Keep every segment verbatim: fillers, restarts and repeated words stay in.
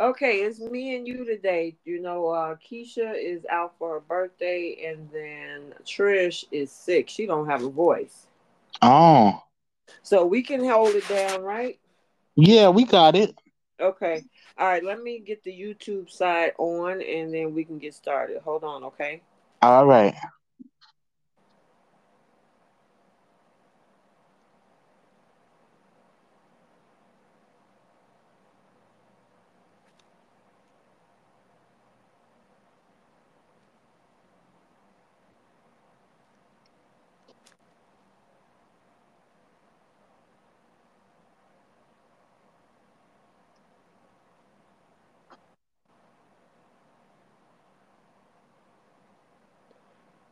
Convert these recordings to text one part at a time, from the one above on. Okay, it's me and you today. You know, uh, Keisha is out for her birthday, and then Trish is sick. She don't have a voice. Oh. So we can hold it down, right? Yeah, we got it. Okay. All right, let me get the YouTube side on, and then we can get started. Hold on, okay? All right.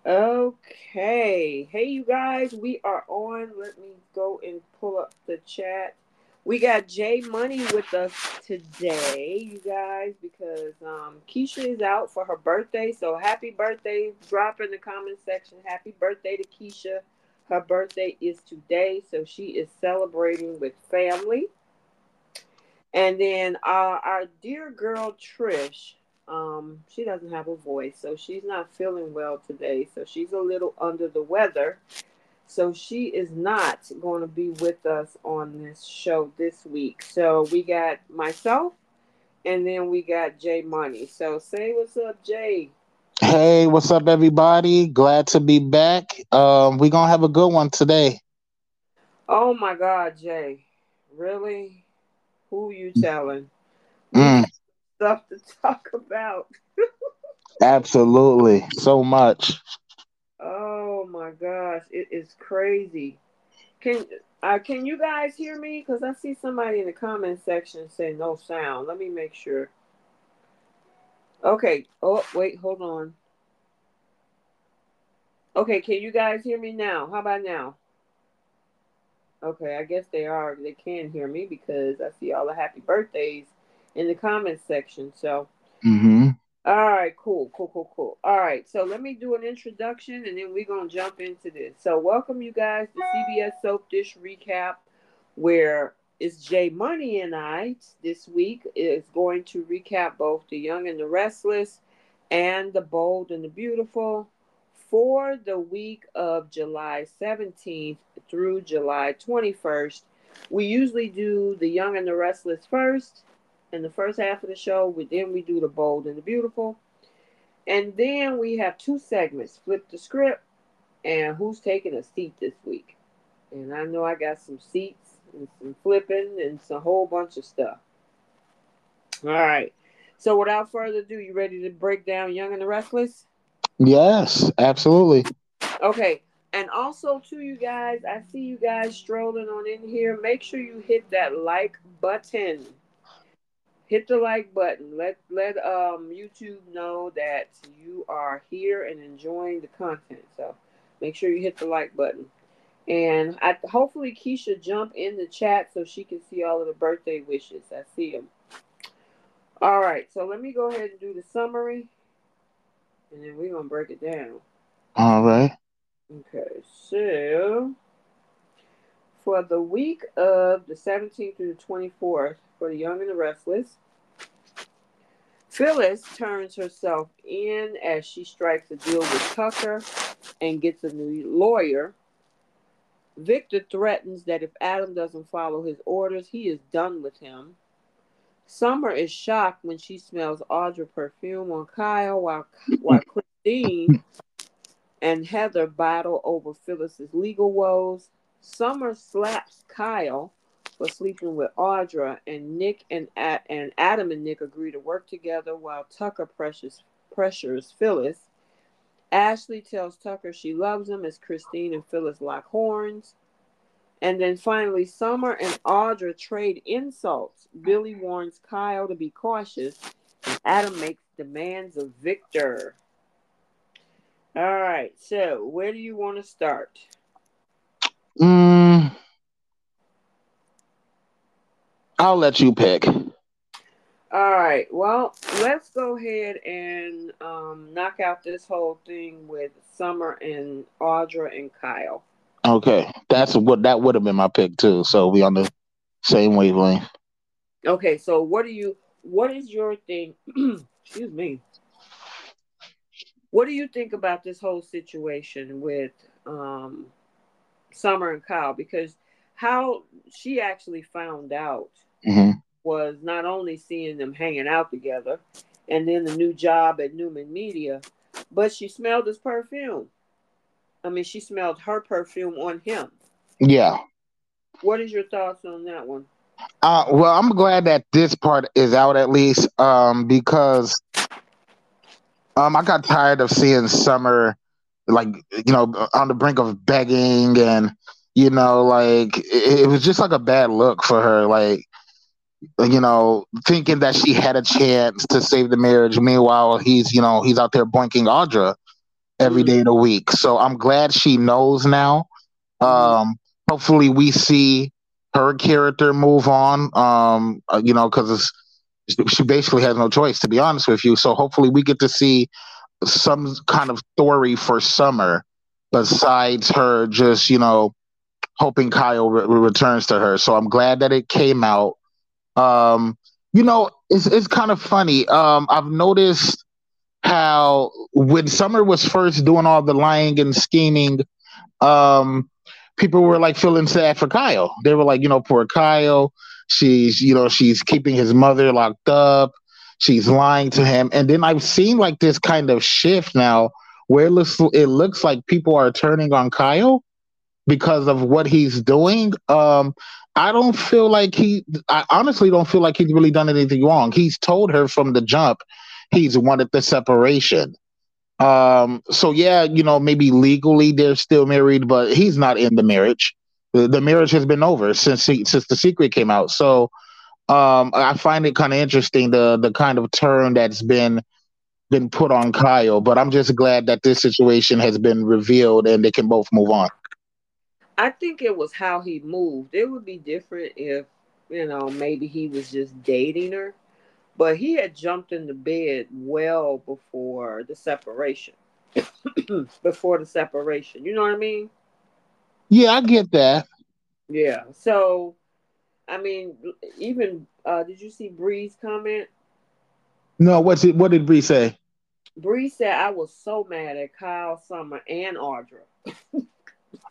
Okay. Hey, you guys, we are on. Let me go and pull up the chat. We got Jay Money with us today, you guys, because um, Keisha is out for her birthday. So happy birthday. Drop in the comment section. Happy birthday to Keisha. Her birthday is today, so she is celebrating with family. And then uh, our dear girl, Trish. Um, she doesn't have a voice, so she's not feeling well today. So she's a little under the weather. So she is not going to be with us on this show this week. So we got myself, and then we got Jay Money. So say what's up, Jay. Hey, what's up, everybody? Glad to be back. Um, we're going to have a good one today. Oh, my God, Jay. Really? Who you telling? Mm. Stuff to talk about. Absolutely. So much. Oh my gosh. It is crazy. Can uh, can you guys hear me? Because I see somebody in the comment section say no sound. Let me make sure. Okay. Oh, wait. Hold on. Okay. Can you guys hear me now? How about now? Okay. I guess they are. They can hear me because I see all the happy birthdays in the comments section. So, mm-hmm. All right, cool, cool, cool, cool. All right, so let me do an introduction, and then we're going to jump into this. So, welcome, you guys, to C B S Soap Dish Recap, where it's Jay Money and I this week is going to recap both The Young and the Restless and The Bold and the Beautiful for the week of July seventeenth through July twenty-first. We usually do The Young and the Restless first, in the first half of the show, we, then we do The Bold and the Beautiful. And then we have two segments, Flip the Script and Who's Taking a Seat This Week. And I know I got some seats and some flipping and some whole bunch of stuff. All right. So without further ado, you ready to break down Young and the Restless? Yes, absolutely. Okay. And also, to you guys, I see you guys strolling on in here. Make sure you hit that like button. Hit the like button. Let let um YouTube know that you are here and enjoying the content. So make sure you hit the like button. And I, hopefully Keisha jump in the chat so she can see all of the birthday wishes. I see them. All right. So let me go ahead and do the summary. And then we're going to break it down. All right. Okay. So for the week of the seventeenth through the twenty-fourth, for The Young and the Restless, Phyllis turns herself in as she strikes a deal with Tucker and gets a new lawyer. Victor threatens that if Adam doesn't follow his orders, he is done with him. Summer is shocked when she smells Audra perfume on Kyle, while, while Christine and Heather battle over Phyllis's legal woes. Summer slaps Kyle for sleeping with Audra, and Nick and Ad, and Adam and Nick agree to work together while Tucker pressures, pressures Phyllis. Ashley tells Tucker she loves him as Christine and Phyllis lock horns. And then finally, Summer and Audra trade insults. Billy warns Kyle to be cautious, and Adam makes demands of Victor. All right. So, where do you want to start? Mm, I'll let you pick. All right. Well, let's go ahead and um, knock out this whole thing with Summer and Audra and Kyle. Okay. That's what that would have been my pick too. So we on the same wavelength. Okay. So what do you? What is your thing? Excuse me. What do you think about this whole situation with um, Summer and Kyle? Because how she actually found out mm-hmm. was not only seeing them hanging out together and then the new job at Newman Media, but she smelled his perfume. I mean, she smelled her perfume on him. Yeah. What is your thoughts on that one? Uh, well, I'm glad that this part is out at least um, because um, I got tired of seeing Summer, like, you know, on the brink of begging and, you know, like, it, it was just like a bad look for her, like, you know, thinking that she had a chance to save the marriage. Meanwhile, he's, you know, he's out there boinking Audra every day of the week. So I'm glad she knows now. Um, hopefully we see her character move on, um, you know, because she basically has no choice, to be honest with you. So hopefully we get to see some kind of story for Summer besides her just, you know, hoping Kyle re- returns to her. So I'm glad that it came out. Um, you know, it's it's kind of funny. Um, I've noticed how when Summer was first doing all the lying and scheming, um, people were like feeling sad for Kyle. They were like, you know, poor Kyle. She's, you know, she's keeping his mother locked up. She's lying to him. And then I've seen like this kind of shift now where it looks, it looks like people are turning on Kyle because of what he's doing. Um, I don't feel like he, I honestly don't feel like he's really done anything wrong. He's told her from the jump he's wanted the separation. Um, so yeah, you know, maybe legally they're still married, but he's not in the marriage. The, the marriage has been over since he, since the secret came out. So, um, I find it kind of interesting, the, the kind of turn that's been, been put on Kyle, but I'm just glad that this situation has been revealed and they can both move on. I think it was how he moved. It would be different if, you know, maybe he was just dating her. But he had jumped in the bed well before the separation. before the separation. You know what I mean? Yeah, I get that. Yeah. So, I mean, even, uh, did you see Bree's comment? No, what's it, what did Bree say? Bree said, I was so mad at Kyle, Summer, and Audra.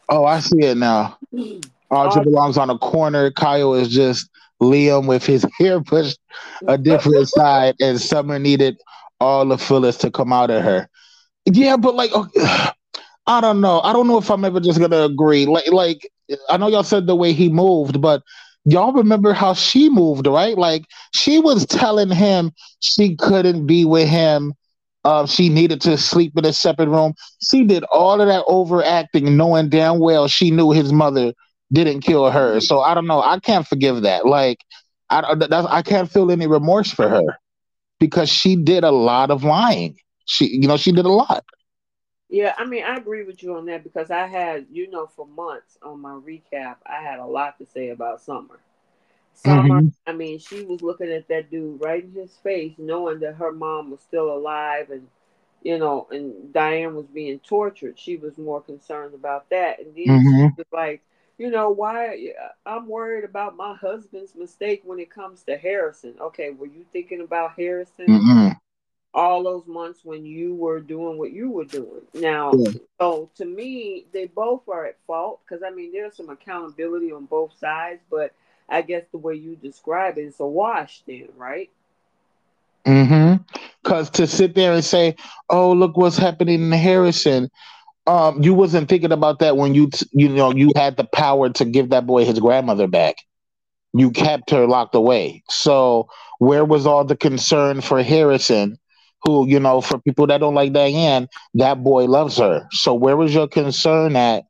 Oh, I see it now. Audra, Audra belongs on a corner. Kyle is just Liam with his hair pushed a different side, and Summer needed all the fillers to come out of her. Yeah, but like, okay, I don't know. I don't know if I'm ever just gonna agree. Like, like I know y'all said the way he moved, but y'all remember how she moved, right? Like she was telling him she couldn't be with him. Um, she needed to sleep in a separate room. She did all of that overacting, knowing damn well she knew his mother didn't kill her. So I don't know. I can't forgive that. Like, I, that's, I can't feel any remorse for her because she did a lot of lying. She, you know, she did a lot. Yeah, I mean, I agree with you on that because I had, you know, for months on my recap, I had a lot to say about Summer. Summer, mm-hmm. I mean, she was looking at that dude right in his face, knowing that her mom was still alive and, you know, and Diane was being tortured. She was more concerned about that. And then mm-hmm. she was like, you know, why I'm worried about my husband's mistake when it comes to Harrison. Okay, were you thinking about Harrison mm-hmm. all those months when you were doing what you were doing? Now, yeah. So to me, they both are at fault because, I mean, there's some accountability on both sides, but I guess the way you describe it, it's a wash then, right? Mm-hmm. Because to sit there and say, oh, look what's happening to Harrison. Um, you wasn't thinking about that when you, t- you know, you had the power to give that boy his grandmother back. You kept her locked away. So where was all the concern for Harrison, who, you know, for people that don't like Diane, that boy loves her. So where was your concern at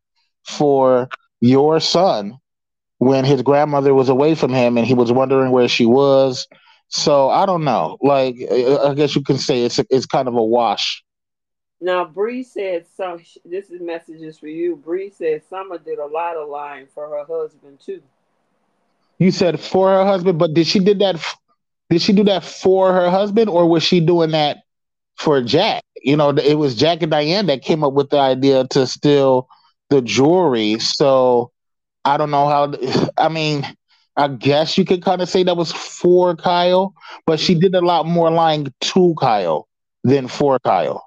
for your son when his grandmother was away from him and he was wondering where she was? So I don't know. Like, I guess you can say it's it's kind of a wash. Now, Bree said, so this is messages for you. Bree said Summer did a lot of lying for her husband, too. You said for her husband, but did she did that? Did she do that for her husband, or was she doing that for Jack? You know, it was Jack and Diane that came up with the idea to steal the jewelry. So I don't know how, I mean, I guess you could kind of say that was for Kyle, but she did a lot more lying to Kyle than for Kyle.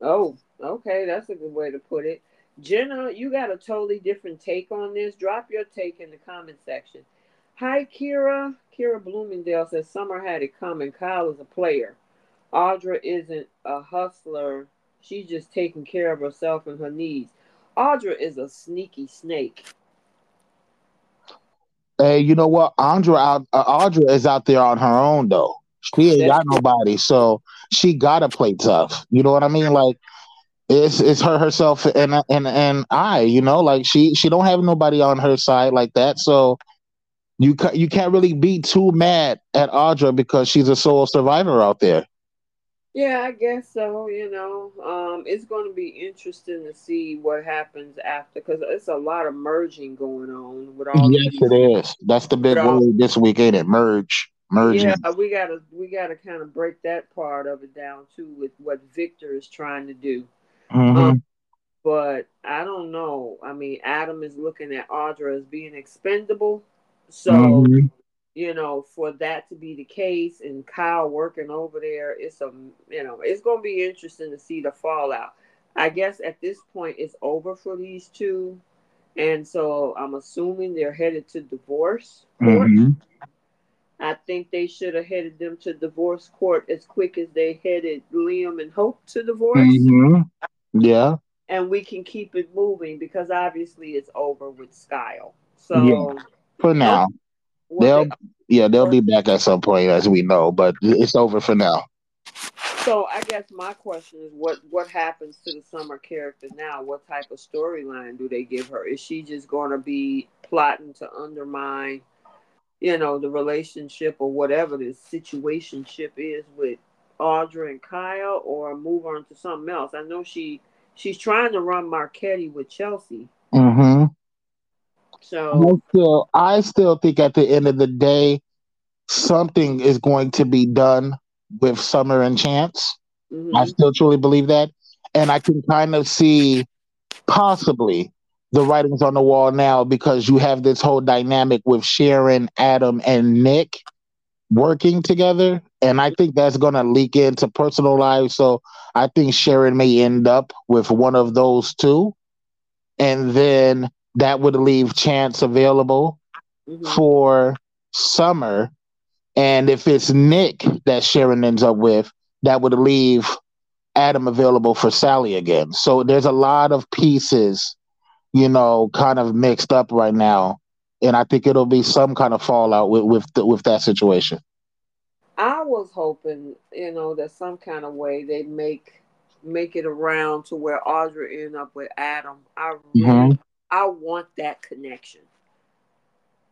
Oh, okay. That's a good way to put it. Jenna, you got a totally different take on this. Drop your take in the comment section. Hi, Kira. Kira Bloomingdale says Summer had it coming. Kyle is a player. Audra isn't a hustler. She's just taking care of herself and her needs. Audra is a sneaky snake. Hey, you know what? Andra out, uh, Audra is out there on her own, though. She ain't got nobody, so she gotta play tough. You know what I mean? Like, it's it's her herself and and and I. You know, like she she don't have nobody on her side like that. So you ca- you can't really be too mad at Audra because she's a sole survivor out there. Yeah, I guess so. You know, um, it's going to be interesting to see what happens after because it's a lot of merging going on with all. Yes, these, it is. That's the big all, word this week, ain't it? Merge, merging. Yeah, we gotta we gotta kind of break that part of it down too with what Victor is trying to do. Mm-hmm. Um, but I don't know. I mean, Adam is looking at Audra as being expendable, so. Mm-hmm. You know, for that to be the case and Kyle working over there, it's a, you know, it's going to be interesting to see the fallout. I guess at this point it's over for these two. And so I'm assuming they're headed to divorce court. Mm-hmm. I think they should have headed them to divorce court as quick as they headed Liam and Hope to divorce. Mm-hmm. Yeah. And we can keep it moving because obviously it's over with Skyle. So yeah. For now. Um, They'll, yeah, they'll be back at some point, as we know, but it's over for now. So I guess my question is, what, what happens to the Summer character now? What type of storyline do they give her? Is she just going to be plotting to undermine, you know, the relationship or whatever this situationship is with Audra and Kyle, or move on to something else? I know she she's trying to run Marchetti with Chelsea. Mm-hmm. So I still, I still think at the end of the day, something is going to be done with Summer and Chance. Mm-hmm. I still truly believe that. And I can kind of see possibly the writings on the wall now because you have this whole dynamic with Sharon, Adam, and Nick working together. And I think that's going to leak into personal lives. So I think Sharon may end up with one of those two. And then that would leave Chance available mm-hmm. for Summer. And if it's Nick that Sharon ends up with, that would leave Adam available for Sally again. So there's a lot of pieces, you know, kind of mixed up right now. And I think it'll be some kind of fallout with, with, the, with that situation. I was hoping, you know, that some kind of way they'd make, make it around to where Audra end up with Adam. I really mm-hmm. I want that connection.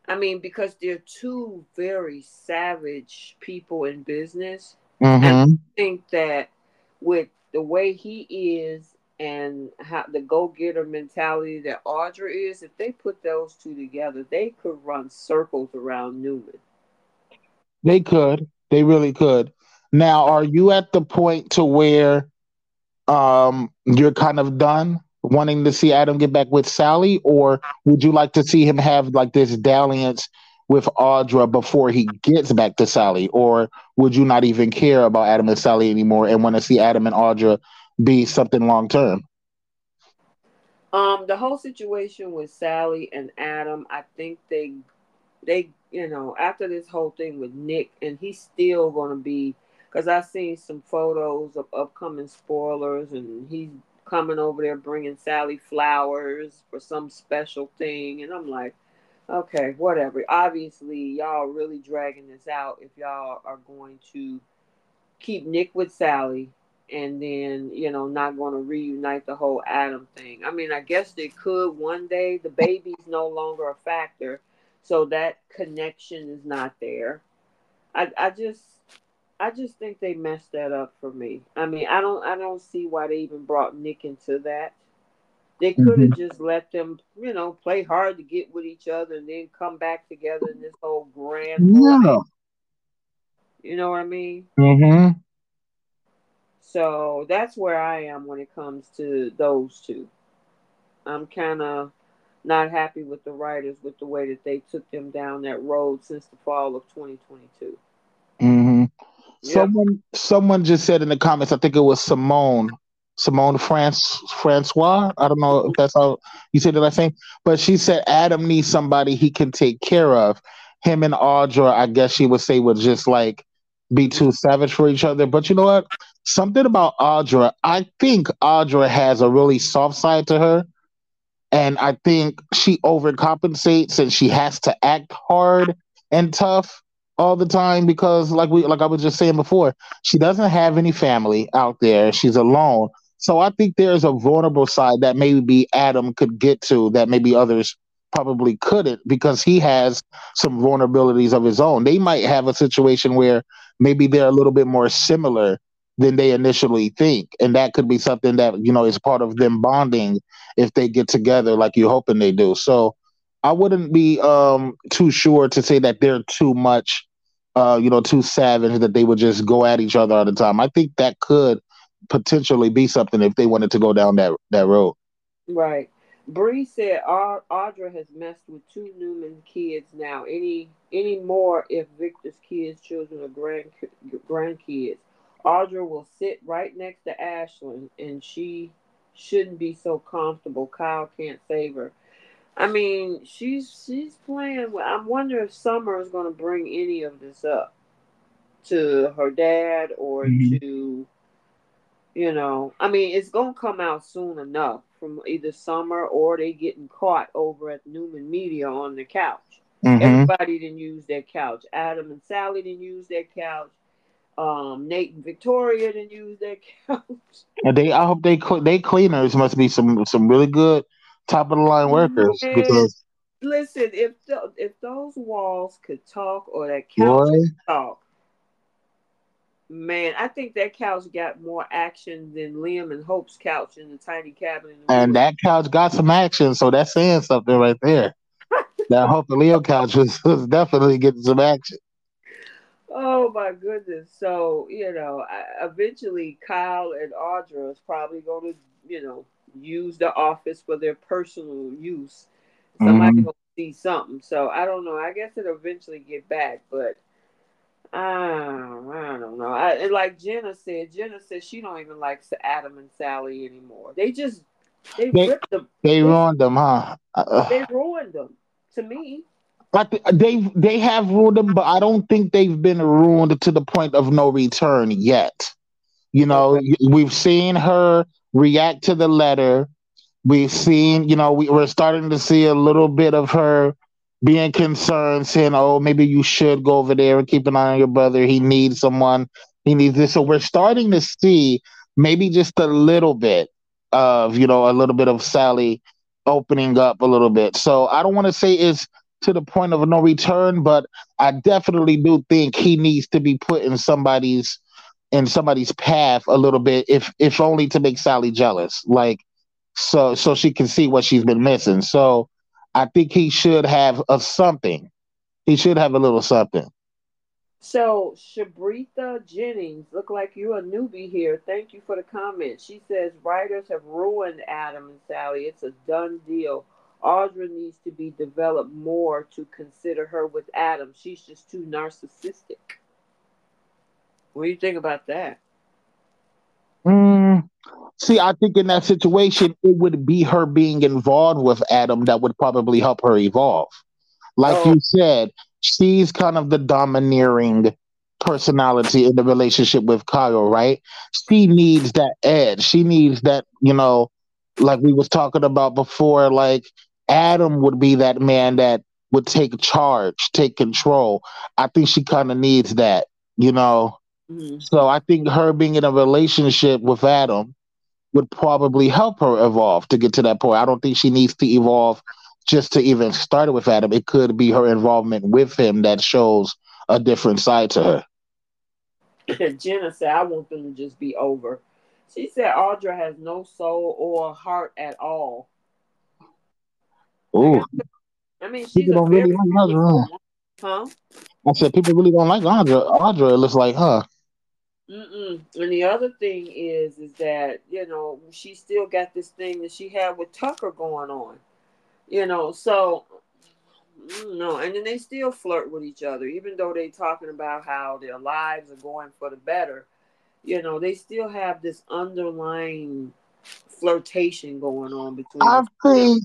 I mean, because they're two very savage people in business. Mm-hmm. And I think that with the way he is and how the go-getter mentality that Audra is, if they put those two together, they could run circles around Newman. They could. They really could. Now, are you at the point to where um, you're kind of done wanting to see Adam get back with Sally, or would you like to see him have like this dalliance with Audra before he gets back to Sally, or would you not even care about Adam and Sally anymore and want to see Adam and Audra be something long term? Um, the whole situation with Sally and Adam, I think they, they, you know, after this whole thing with Nick, and he's still going to be, because I've seen some photos of upcoming spoilers, and he's coming over there bringing Sally flowers for some special thing. And I'm like, okay, whatever. Obviously, y'all really dragging this out if y'all are going to keep Nick with Sally and then, you know, not going to reunite the whole Adam thing. I mean, I guess they could one day. The baby's no longer a factor, so that connection is not there. I, I just... I just think they messed that up for me. I mean, I don't, I don't see why they even brought Nick into that. They could have mm-hmm. just let them, you know, play hard to get with each other and then come back together in this whole grand. Yeah. You know what I mean? Mm-hmm. So that's where I am when it comes to those two. I'm kind of not happy with the writers with the way that they took them down that road since the fall of twenty twenty-two. Mm-hmm. Yep. Someone, someone just said in the comments, I think it was Simone. Simone France, Francois. I don't know if that's how you said the last name, but she said Adam needs somebody he can take care of. Him and Audra, I guess she would say, would just like be too savage for each other. But you know what? Something about Audra, I think Audra has a really soft side to her. And I think she overcompensates and she has to act hard and tough all the time because like we like I was just saying before, she doesn't have any family out there. She's alone. So I think there's a vulnerable side that maybe Adam could get to that maybe others probably couldn't because he has some vulnerabilities of his own. They might have a situation where maybe they're a little bit more similar than they initially think. And that could be something that, you know, is part of them bonding if they get together like you're hoping they do. So I wouldn't be um, too sure to say that they're too much, uh, you know, too savage that they would just go at each other all the time. I think that could potentially be something if they wanted to go down that that road. Right. Bree said Audra has messed with two Newman kids now. Any any more if Victor's kids, children, or grand grandkids, Audra will sit right next to Ashlyn, and she shouldn't be so comfortable. Kyle can't save her. I mean, she's she's playing. With, I wonder if Summer is going to bring any of this up to her dad or mm-hmm. to. You know, I mean, it's going to come out soon enough from either Summer or they getting caught over at Newman Media on the couch. Mm-hmm. Everybody didn't use their couch. Adam and Sally didn't use their couch. Um, Nate and Victoria didn't use their couch. And they, I hope they they cleaners must be some, some really good top of the line workers. And because listen, if the, if those walls could talk or that couch boy. Could talk. Man, I think that couch got more action than Liam and Hope's couch in the tiny cabin. In the and room. That couch got some action, so that's saying something right there. That Hope and Liam couch was, was definitely getting some action. Oh, my goodness. So, you know, I, eventually Kyle and Audra is probably going to, you know, use the office for their personal use. Somebody's mm-hmm. going to see something. So, I don't know. I guess it'll eventually get back, but I don't know. I, and like Jenna said, Jenna said she don't even like Adam and Sally anymore. They just they they, ripped them. They ruined them, huh? They ruined them to me. Like they they have ruined them, but I don't think they've been ruined to the point of no return yet. You know, okay. We've seen her react to the letter. We've seen, you know, we, we're starting to see a little bit of her. Being concerned, saying, oh, maybe you should go over there and keep an eye on your brother. He needs someone. He needs this. So we're starting to see maybe just a little bit of, you know, a little bit of Sally opening up a little bit. So I don't want to say it's to the point of no return, but I definitely do think he needs to be put in somebody's in somebody's path a little bit, if if only to make Sally jealous. Like, so so she can see what she's been missing. So I think he should have a something. He should have a little something. So, Shabritha Jennings, look like you're a newbie here. Thank you for the comment. She says, writers have ruined Adam and Sally. It's a done deal. Audra needs to be developed more to consider her with Adam. She's just too narcissistic. What do you think about that? Mm. See, I think in that situation, it would be her being involved with Adam that would probably help her evolve. Like oh. you said, she's kind of the domineering personality in the relationship with Kyle, right? She needs that edge. She needs that, you know, like we was talking about before, like Adam would be that man that would take charge, take control. I think she kind of needs that, you know? Mm-hmm. So I think her being in a relationship with Adam would probably help her evolve to get to that point. I don't think she needs to evolve just to even start with Adam. It could be her involvement with him that shows a different side to her. Jenna said, I want them to just be over. She said Audra has no soul or heart at all. Oh, I mean, she's people don't really like Audra. Huh? I said people really don't like Audra. Audra looks like her. Mm-mm. And the other thing is, is that, you know, she still got this thing that she had with Tucker going on. You know, so, no. And then they still flirt with each other, even though they're talking about how their lives are going for the better. You know, they still have this underlying flirtation going on between I them. think,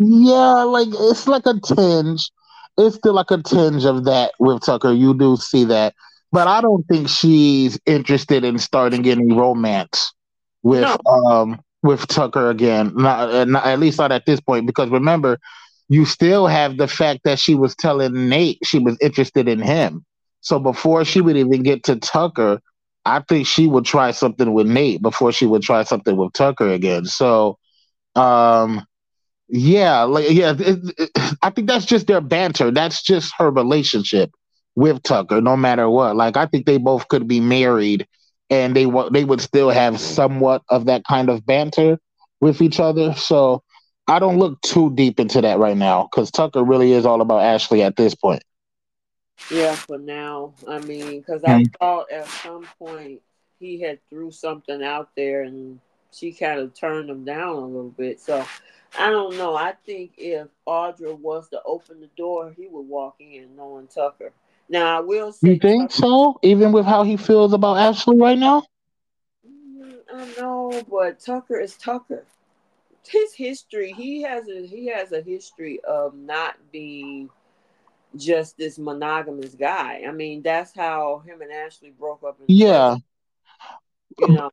yeah, like, it's like a tinge. It's still like a tinge of that with Tucker. You do see that. But I don't think she's interested in starting any romance with no. um with Tucker again. Not, not, at least not at this point. Because remember, you still have the fact that she was telling Nate she was interested in him. So before she would even get to Tucker, I think she would try something with Nate before she would try something with Tucker again. So, um, yeah, like yeah, it, it, I think that's just their banter. That's just her relationship with Tucker, no matter what. Like, I think they both could be married and they, w- they would still have somewhat of that kind of banter with each other. So I don't look too deep into that right now because Tucker really is all about Ashley at this point. Yeah, for now. I mean, because I mm-hmm. thought at some point he had threw something out there and she kind of turned him down a little bit. So I don't know. I think if Audra was to open the door, he would walk in knowing Tucker. Now I will say, you think Tucker, so? Even with how he feels about Ashley right now? I know, but Tucker is Tucker. His history, he has a he has a history of not being just this monogamous guy. I mean, that's how him and Ashley broke up. In yeah. You know?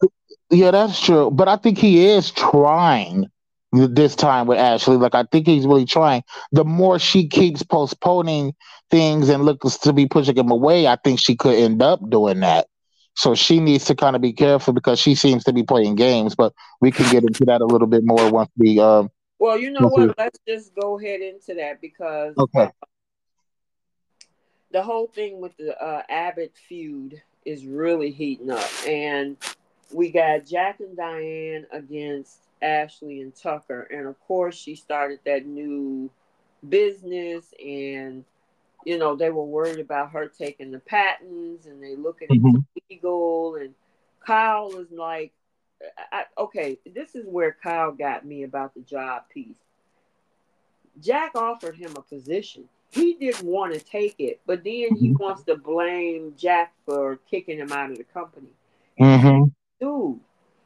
Yeah, that's true. But I think he is trying this time with Ashley. Like, I think he's really trying. The more she keeps postponing things and looks to be pushing him away, I think she could end up doing that. So she needs to kind of be careful because she seems to be playing games, but we can get into that a little bit more once we... Um, well, you know what? We... Let's just go ahead into that because okay. the whole thing with the uh, Abbott feud is really heating up. And we got Jack and Diane against Ashley and Tucker, and of course she started that new business, and you know they were worried about her taking the patents, and they look at mm-hmm. it legal. And Kyle is like, I, okay, this is where Kyle got me about the job piece. Jack offered him a position. He didn't want to take it, but then mm-hmm. he wants to blame Jack for kicking him out of the company. Mm-hmm. Dude,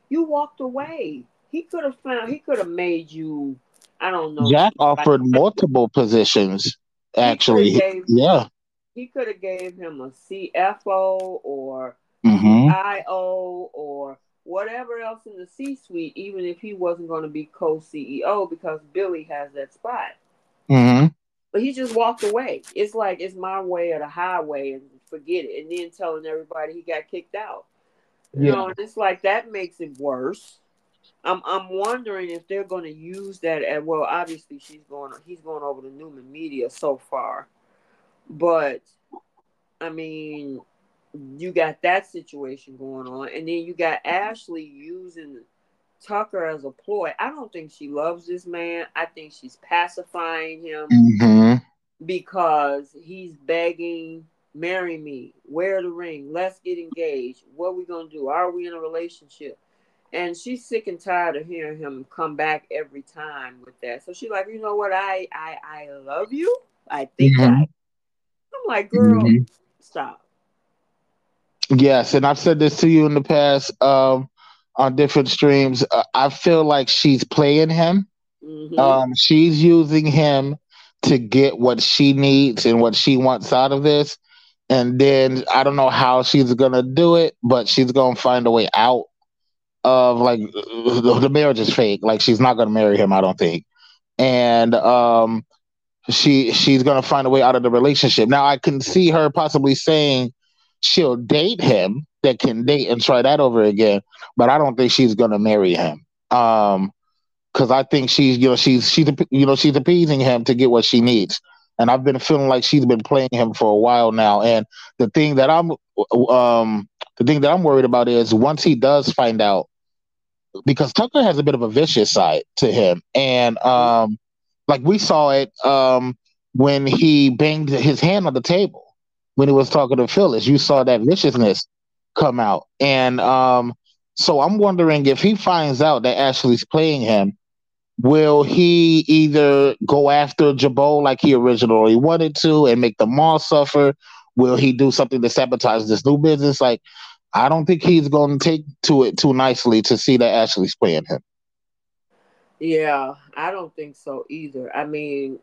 you walked away. He could have found. He could have made you. I don't know. Jack offered multiple positions. Actually, he gave, yeah. He could have gave him a C F O or mm-hmm. I O or whatever else in the C-suite, even if he wasn't going to be co-C E O because Billy has that spot. Mm-hmm. But he just walked away. It's like it's my way or the highway, and forget it. And then telling everybody he got kicked out. Yeah. You know, and it's like that makes it worse. I'm I'm wondering if they're going to use that at, well, obviously she's going he's going over to Newman Media so far, but I mean you got that situation going on, and then you got Ashley using Tucker as a ploy. I don't think she loves this man. I think she's pacifying him mm-hmm. because he's begging, marry me, wear the ring, let's get engaged. What are we gonna do? Are we in a relationship? And she's sick and tired of hearing him come back every time with that. So she's like, you know what? I I, I love you. I think mm-hmm. I. I'm like, girl, mm-hmm. stop. Yes, and I've said this to you in the past um, on different streams. Uh, I feel like she's playing him. Mm-hmm. Um, she's using him to get what she needs and what she wants out of this. And then I don't know how she's going to do it, but she's going to find a way out. Of like the marriage is fake. Like she's not gonna marry him, I don't think. And um, she she's gonna find a way out of the relationship. Now I can see her possibly saying she'll date him, that can date and try that over again. But I don't think she's gonna marry him. Um, because I think she's you know she's she's you know she's appeasing him to get what she needs. And I've been feeling like she's been playing him for a while now. And the thing that I'm um The thing that I'm worried about is once he does find out, because Tucker has a bit of a vicious side to him. And um, like we saw it um, when he banged his hand on the table when he was talking to Phyllis, you saw that viciousness come out. And um, so I'm wondering if he finds out that Ashley's playing him, will he either go after Jabot like he originally wanted to and make the mall suffer? Will he do something to sabotage this new business? Like, I don't think he's going to take to it too nicely to see that Ashley's playing him. Yeah, I don't think so either. I mean,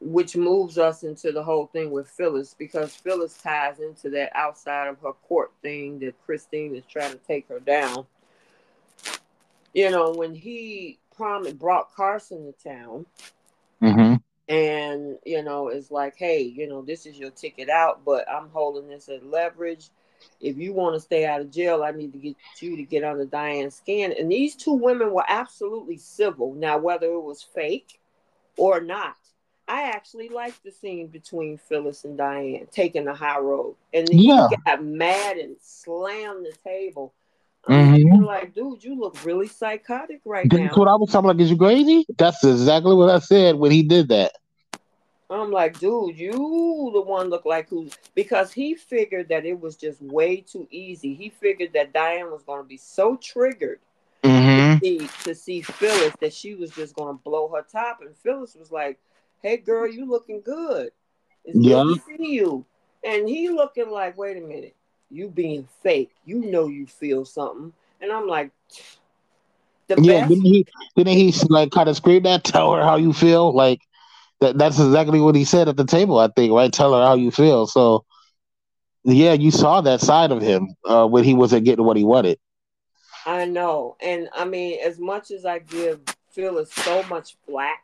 which moves us into the whole thing with Phyllis, because Phyllis ties into that outside of her court thing that Christine is trying to take her down. You know, when he... Prominent brought Carson to town, mm-hmm. and you know, it's like, hey, you know, this is your ticket out, but I'm holding this as leverage. If you want to stay out of jail, I need to get you to get under Diane's skin. And these two women were absolutely civil. Now, whether it was fake or not, I actually liked the scene between Phyllis and Diane taking the high road, and yeah. he got mad and slammed the table. Mm-hmm. I'm like, dude, you look really psychotic right that's now. That's what I was talking about. Like, is you crazy? That's exactly what I said when he did that. I'm like, dude, you the one look like who? Because he figured that it was just way too easy. He figured that Diane was going to be so triggered mm-hmm. to, see, to see Phyllis that she was just going to blow her top. And Phyllis was like, hey, girl, you looking good. It's yeah. good to see you. And he looking like, wait a minute. You being fake. You know you feel something. And I'm like, the yeah, best. Didn't he, didn't he like kind of scream that? Tell her how you feel. Like, that, that's exactly what he said at the table, I think, right? Tell her how you feel. So, yeah, you saw that side of him uh, when he wasn't getting what he wanted. I know. And, I mean, as much as I give Phyllis so much flack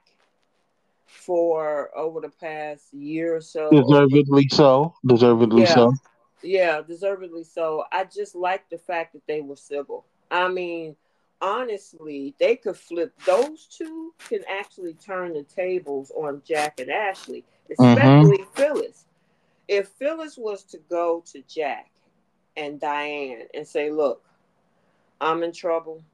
for over the past year or so. Deservedly so. Deservedly yeah. so. Yeah, deservedly so. I just like the fact that they were civil. I mean, honestly, they could flip. Those two can actually turn the tables on Jack and Ashley, especially mm-hmm. Phyllis. If Phyllis was to go to Jack and Diane and say, look, I'm in trouble.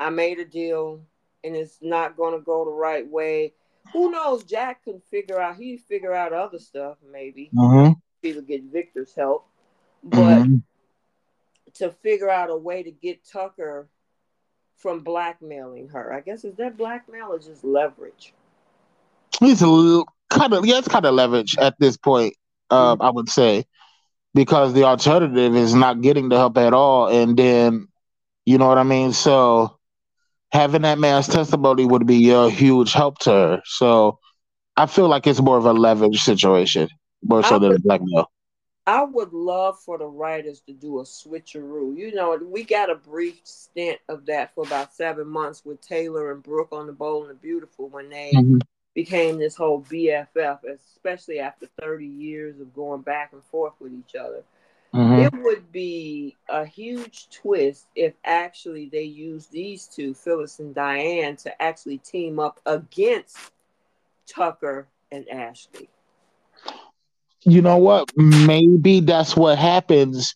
I made a deal, and it's not going to go the right way. Who knows? Jack can figure out. He figure out other stuff, maybe. Mm-hmm. He'll get Victor's help. But mm-hmm. to figure out a way to get Tucker from blackmailing her, I guess, is that blackmail or just leverage? It's a little, kind of yeah, it's kind of leverage at this point. Um, mm-hmm. I would say, because the alternative is not getting the help at all, and then you know what I mean. So having that man's testimony would be a huge help to her. So I feel like it's more of a leverage situation. More so than a blackmail. I would love for the writers to do a switcheroo. You know, we got a brief stint of that for about seven months with Taylor and Brooke on The Bold and the Beautiful when they mm-hmm. became this whole B F F, especially after thirty years of going back and forth with each other. Mm-hmm. It would be a huge twist if actually they used these two, Phyllis and Diane, to actually team up against Tucker and Ashley. You know what? Maybe that's what happens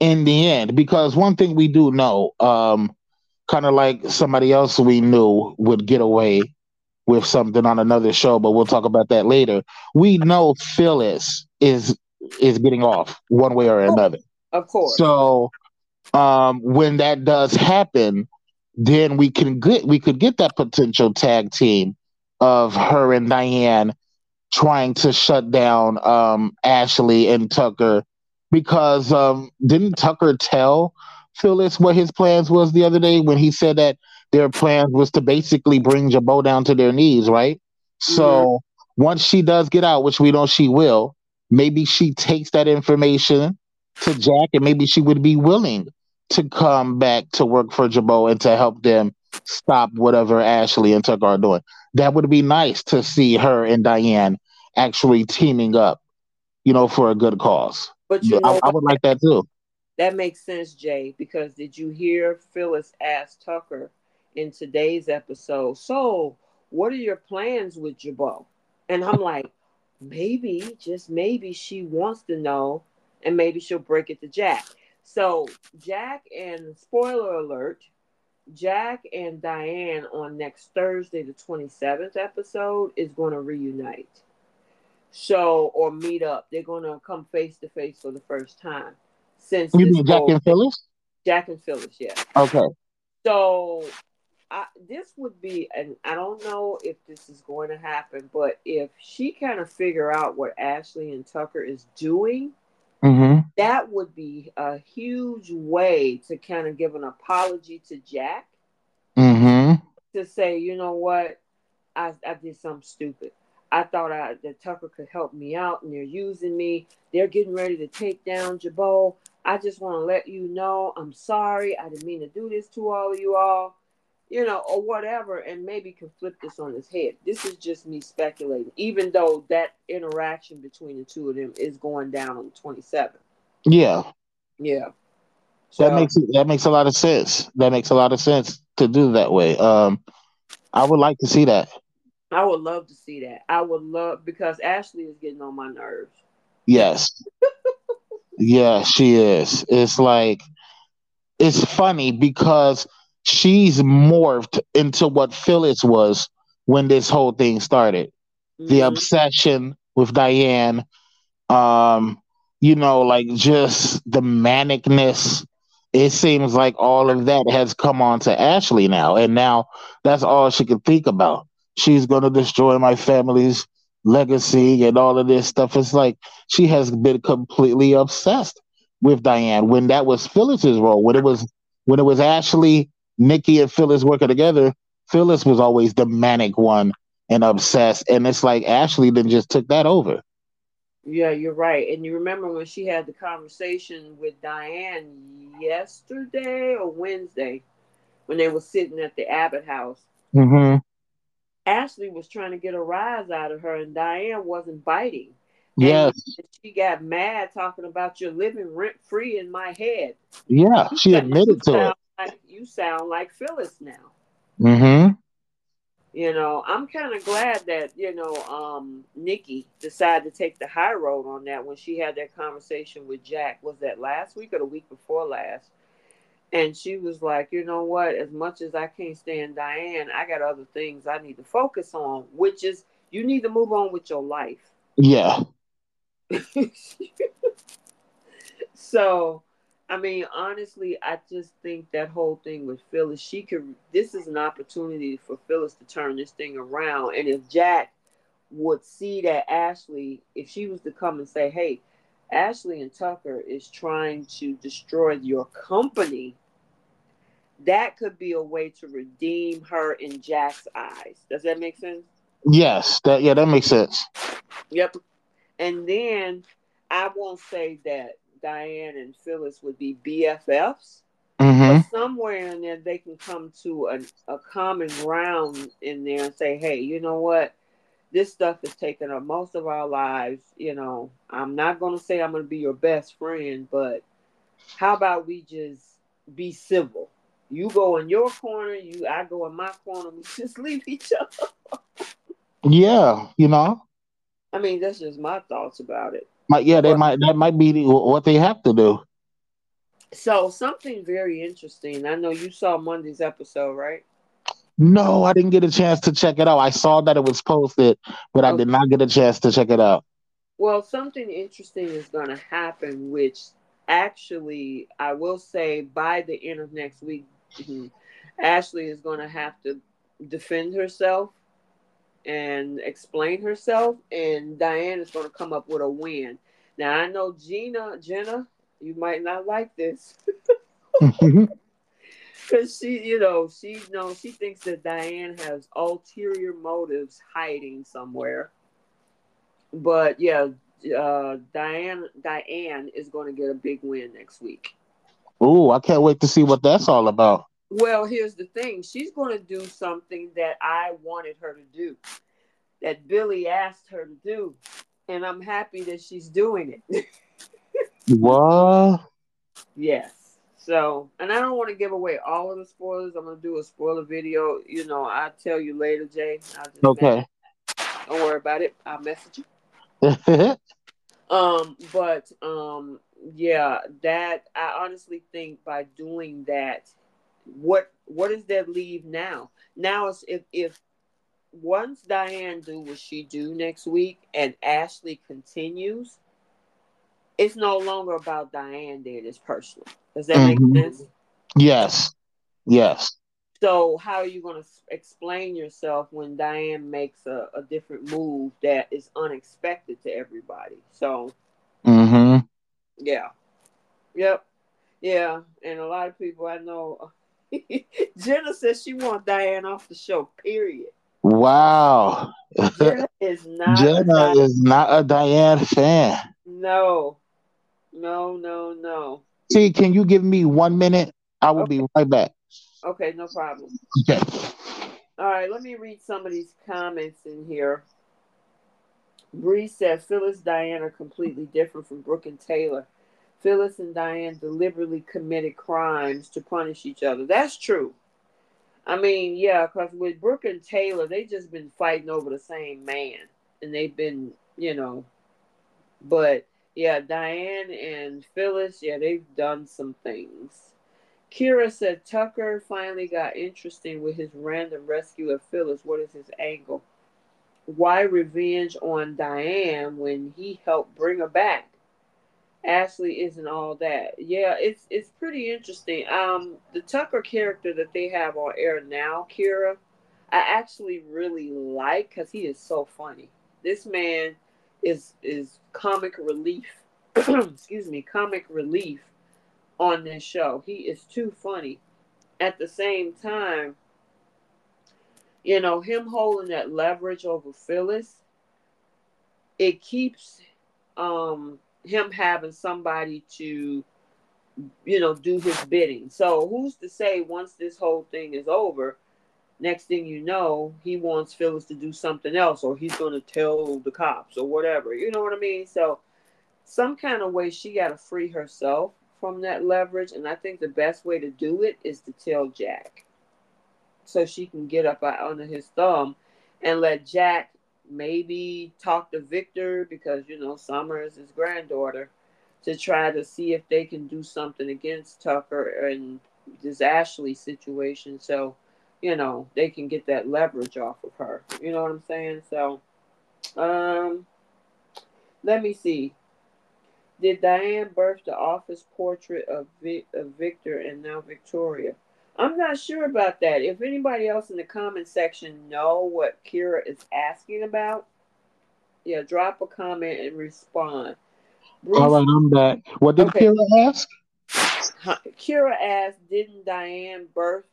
in the end. Because one thing we do know, um, kind of like somebody else we knew would get away with something on another show, but we'll talk about that later. We know Phyllis is is getting off one way or another. Of course. So um, when that does happen, then we can get we could get that potential tag team of her and Diane trying to shut down um, Ashley and Tucker, because um, didn't Tucker tell Phyllis what his plans was the other day when he said that their plans was to basically bring Jabot down to their knees, right? So yeah. once she does get out, which we know she will, maybe she takes that information to Jack, and maybe she would be willing to come back to work for Jabot and to help them stop whatever Ashley and Tucker are doing. That would be nice to see her and Diane actually teaming up, you know, for a good cause. But you know, I, I would like that too. That makes sense, Jay, because did you hear Phyllis ask Tucker in today's episode, so what are your plans with Jabot? And I'm like, maybe, just maybe she wants to know, and maybe she'll break it to Jack. So Jack and, spoiler alert, Jack and Diane on next Thursday, the twenty-seventh episode, is going to reunite. So, or meet up. They're going to come face to face for the first time. Since you mean Jack and Phyllis? Jack and Phyllis, yeah. Okay. So, I, this would be, and I don't know if this is going to happen, but if she kind of figure out what Ashley and Tucker is doing, mm-hmm. that would be a huge way to kind of give an apology to Jack. Mm-hmm. To say, you know what, I, I did something stupid. I thought I, that Tucker could help me out, and they're using me. They're getting ready to take down Jabot. I just want to let you know I'm sorry. I didn't mean to do this to all of you all, you know, or whatever, and maybe can flip this on his head. This is just me speculating, even though that interaction between the two of them is going down on the twenty-seventh. Yeah. Yeah. So, that makes that makes a lot of sense. That makes a lot of sense to do that way. Um, I would like to see that. I would love to see that. I would love, because Ashley is getting on my nerves. Yes. Yeah, she is. It's like, it's funny because she's morphed into what Phyllis was when this whole thing started. Mm-hmm. The obsession with Diane, um, you know, like just the manicness. It seems like all of that has come on to Ashley now. And now that's all she can think about. She's going to destroy my family's legacy and all of this stuff. It's like she has been completely obsessed with Diane when that was Phyllis's role. When it was when it was Ashley, Nikki, and Phyllis working together, Phyllis was always the manic one and obsessed. And it's like Ashley then just took that over. Yeah, you're right. And you remember when she had the conversation with Diane yesterday or Wednesday when they were sitting at the Abbott house. Mm-hmm. Ashley was trying to get a rise out of her, and Diane wasn't biting. Yes. And she got mad talking about you're living rent-free in my head. Yeah, you she sound, admitted to it. Like, you sound like Phyllis now. Mm-hmm. You know, I'm kind of glad that, you know, um, Nikki decided to take the high road on that when she had that conversation with Jack. Was that last week or the week before last? And she was like, you know what, as much as I can't stand Diane, I got other things I need to focus on, which is you need to move on with your life. Yeah. So, I mean, honestly, I just think that whole thing with Phyllis, she could, this is an opportunity for Phyllis to turn this thing around. And if Jack would see that Ashley, if she was to come and say, hey, Ashley and Tucker is trying to destroy your company, that could be a way to redeem her in Jack's eyes. Does that make sense? Yes. That, yeah, that makes sense. Yep. And then I won't say that Diane and Phyllis would be B F Fs. Mm-hmm. But somewhere in there, they can come to a, a common ground in there and say, hey, you know what? This stuff is taking up most of our lives. You know, I'm not going to say I'm going to be your best friend, but how about we just be civil? You go in your corner, you I go in my corner, we just leave each other. Yeah, you know. I mean, that's just my thoughts about it. But yeah, they but, might that might be what they have to do. So something very interesting. I know you saw Monday's episode, right? No, I didn't get a chance to check it out. I saw that it was posted, but I okay. did not get a chance to check it out. Well, something interesting is going to happen, which actually, I will say by the end of next week, Ashley is going to have to defend herself and explain herself, and Diane is going to come up with a win. Now, I know Gina, Jenna, you might not like this. Because she, you know, she you know, she thinks that Diane has ulterior motives hiding somewhere. But yeah, uh, Diane Diane is going to get a big win next week. Ooh, I can't wait to see what that's all about. Well, here's the thing. She's going to do something that I wanted her to do, that Billy asked her to do. And I'm happy that she's doing it. What? Yes. So, and I don't want to give away all of the spoilers. I'm going to do a spoiler video. You know, I'll tell you later, Jay. I'll just okay. Don't worry about it. I'll message you. um, but um, yeah, that I honestly think by doing that, what what does that leave now? Now it's if if once Diane do what she do next week and Ashley continues, it's no longer about Diane there, it's personal. Does that mm-hmm. make sense? Yes. Yes. So how are you going to explain yourself when Diane makes a, a different move that is unexpected to everybody? So, mm-hmm. yeah. Yep. Yeah. And a lot of people I know, Jenna says she wants Diane off the show, period. Wow. Jenna is not, Jenna is not a Diane fan. No. No, no, no. See, can you give me one minute? I will okay. be right back. Okay, no problem. Okay. All right, let me read some of these comments in here. Bree says, Phyllis and Diane are completely different from Brooke and Taylor. Phyllis and Diane deliberately committed crimes to punish each other. That's true. I mean, yeah, because with Brooke and Taylor, they've just been fighting over the same man. And they've been, you know, but, yeah, Diane and Phyllis, yeah, they've done some things. Kira said, Tucker finally got interesting with his random rescue of Phyllis. What is his angle? Why revenge on Diane when he helped bring her back? Ashley isn't all that. Yeah, it's it's pretty interesting. Um, the Tucker character that they have on air now, Kira, I actually really like because he is so funny. This man is is comic relief. Excuse me, comic relief. On this show, he is too funny. At the same time, you know, him holding that leverage over Phyllis, it keeps um, him having somebody to, you know, do his bidding. So who's to say once this whole thing is over, next thing you know, he wants Phyllis to do something else, or he's going to tell the cops or whatever. You know what I mean? So some kind of way she got to free herself from that leverage, and I think the best way to do it is to tell Jack so she can get up under his thumb and let Jack maybe talk to Victor, because you know Summer is his granddaughter, to try to see if they can do something against Tucker and this Ashley situation, so you know they can get that leverage off of her. You know what I'm saying? So um let me see. Did Diane birth the office portrait of, Vic, of Victor and now Victoria? I'm not sure about that. If anybody else in the comment section know what Kira is asking about, yeah, drop a comment and respond. Bruce, all right, I'm back. What did okay. Kira ask? Kira asked, didn't Diane birth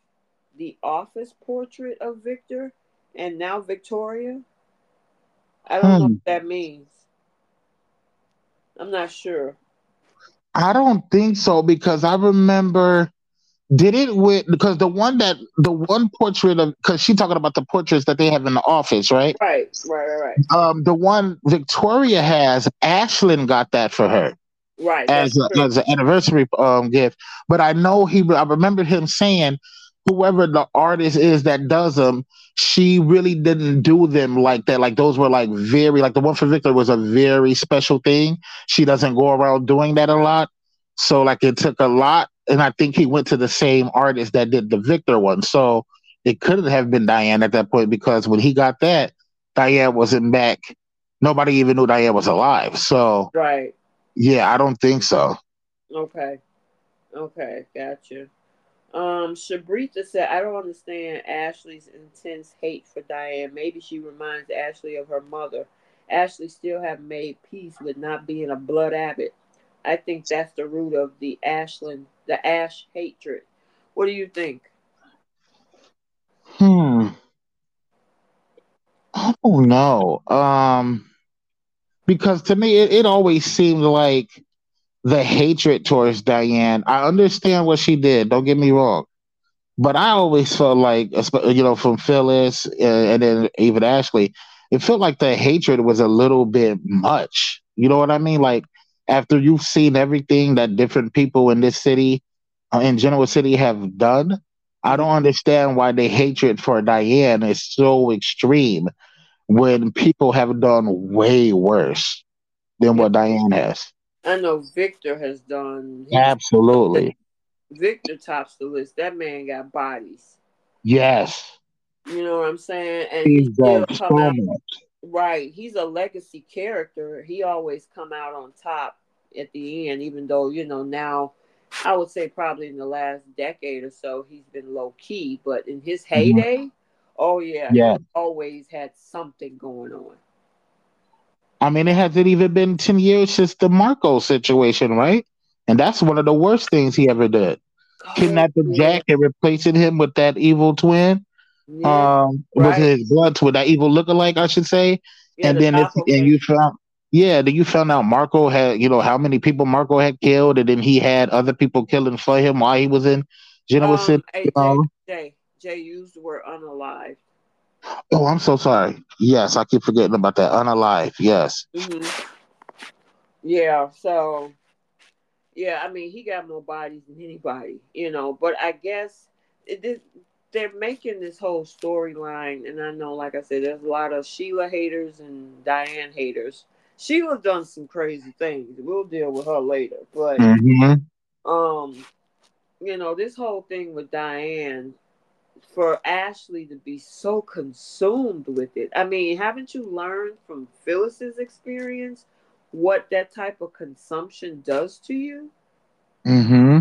the office portrait of Victor and now Victoria? I don't hmm. know what that means. I'm not sure. I don't think so, because I remember did it with because the one that the one portrait of because she's talking about the portraits that they have in the office, right? Right, right, right, right. Um, the one Victoria has, Ashlyn got that for her, right? As a, as an anniversary um gift. But I know he, I remember him saying, whoever the artist is that does them, she really didn't do them like that. Like those were like very, like the one for Victor was a very special thing. She doesn't go around doing that a lot. So like it took a lot. And I think he went to the same artist that did the Victor one. So it couldn't have been Diane at that point, because when he got that, Diane wasn't back. Nobody even knew Diane was alive. So right. Yeah, I don't think so. Okay. Okay. Gotcha. Um, Shabrita said, I don't understand Ashley's intense hate for Diane. Maybe she reminds Ashley of her mother. Ashley still have made peace with not being a blood abbot. I think that's the root of the Ashlyn, the Ash hatred. What do you think? Hmm. I don't know. Um, because to me, it, it always seemed like the hatred towards Diane. I understand what she did. Don't get me wrong, but I always felt like, you know, from Phyllis and then even Ashley, it felt like the hatred was a little bit much. You know what I mean? Like after you've seen everything that different people in this city, in Genoa City, have done, I don't understand why the hatred for Diane is so extreme when people have done way worse than what Diane has. I know Victor has done. Absolutely. Victor tops the list. That man got bodies. Yes. You know what I'm saying? And he's still come out. Right. He's a legacy character. He always come out on top at the end, even though, you know, now I would say probably in the last decade or so, he's been low key, but in his heyday, mm-hmm. oh yeah, yeah, he always had something going on. I mean, it hasn't even been ten years since the Marco situation, right? And that's one of the worst things he ever did. Oh, Kidnapping yeah. Jack and replacing him with that evil twin. Yeah, um, right. with his blood twin, that evil lookalike, I should say. Yeah, and the then it's, and you found, yeah, then you found out Marco had, you know, how many people Marco had killed, and then he had other people killing for him while he was in Genoa um, City. Hey, um, Jay, Jay, Jay used the word unalive. Oh, I'm so sorry. Yes, I keep forgetting about that. Unalive, yes. Mm-hmm. Yeah, so, yeah, I mean, he got more bodies than anybody, you know, but I guess it did. They're making this whole storyline, and I know, like I said, there's a lot of Sheila haters and Diane haters. Sheila's done some crazy things. We'll deal with her later. But, mm-hmm. um, you know, this whole thing with Diane, for Ashley to be so consumed with it. I mean, haven't you learned from Phyllis's experience what that type of consumption does to you? Mm-hmm.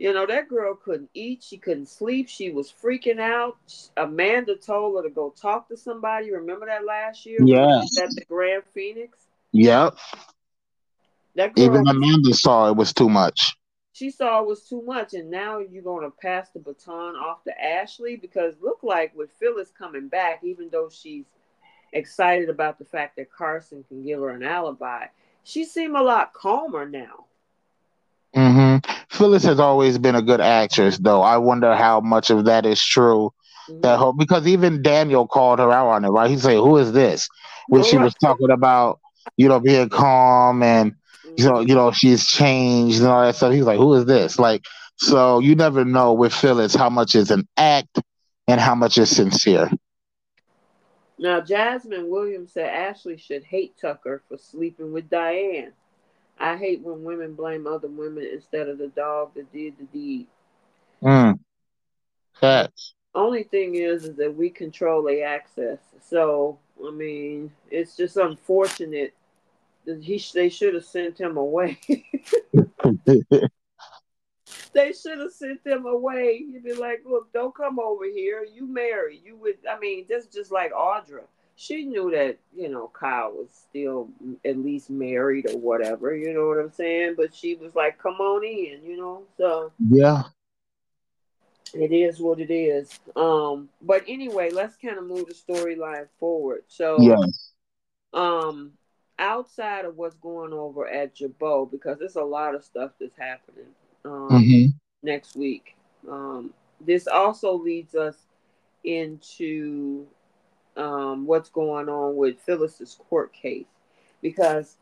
You know, that girl couldn't eat. She couldn't sleep. She was freaking out. Amanda told her to go talk to somebody. Remember that last year? Yeah. At the Grand Phoenix? Yep. That girl, even Amanda saw it was too much. She saw it was too much. And now you're going to pass the baton off to Ashley? Because look like with Phyllis coming back, even though she's excited about the fact that Carson can give her an alibi, she seemed a lot calmer now. Mm-hmm. Phyllis has always been a good actress, though. I wonder how much of that is true. Mm-hmm. That whole, because even Daniel called her out on it, right? He said, "Who is this?" When she was talking about, you know, being calm and mm-hmm. you know, you know, she's changed and all that stuff. He's like, "Who is this?" Like, so you never know with Phyllis how much is an act and how much is sincere. Now, Jasmine Williams said Ashley should hate Tucker for sleeping with Diane. I hate when women blame other women instead of the dog that did the deed. Mm. That's. Only thing is, is that we control the access. So, I mean, it's just unfortunate that he they should have sent him away. They should have sent him away. You'd be like, look, don't come over here. You married. You would. I mean, that's just like Audra. She knew that, you know, Kyle was still at least married or whatever, you know what I'm saying? But she was like, come on in, you know? So, yeah. It is what it is. Um, but anyway, let's kind of move the storyline forward. So, yes. um, outside of what's going over at Jabot, because there's a lot of stuff that's happening um, mm-hmm. next week. Um, this also leads us into... Um, what's going on with Phyllis's court case, because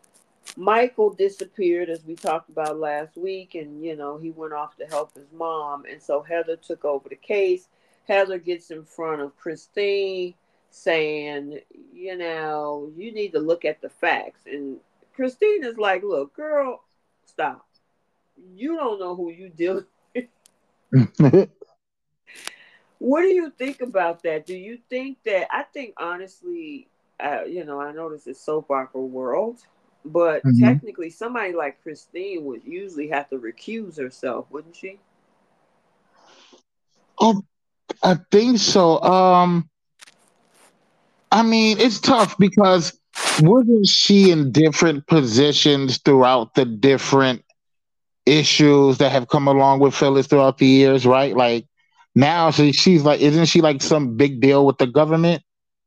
Michael disappeared, as we talked about last week, and you know he went off to help his mom, and so Heather took over the case. Heather gets in front of Christine saying, you know, you need to look at the facts, and Christine is like, look, girl, stop. You don't know who you dealing with. What do you think about that? Do you think that, I think honestly, uh, you know, I know this is soap opera world, but mm-hmm. technically somebody like Christine would usually have to recuse herself, wouldn't she? Oh, I think so. Um, I mean, it's tough because wasn't she in different positions throughout the different issues that have come along with Phyllis throughout the years, right? Like, now she, she's like, isn't she like some big deal with the government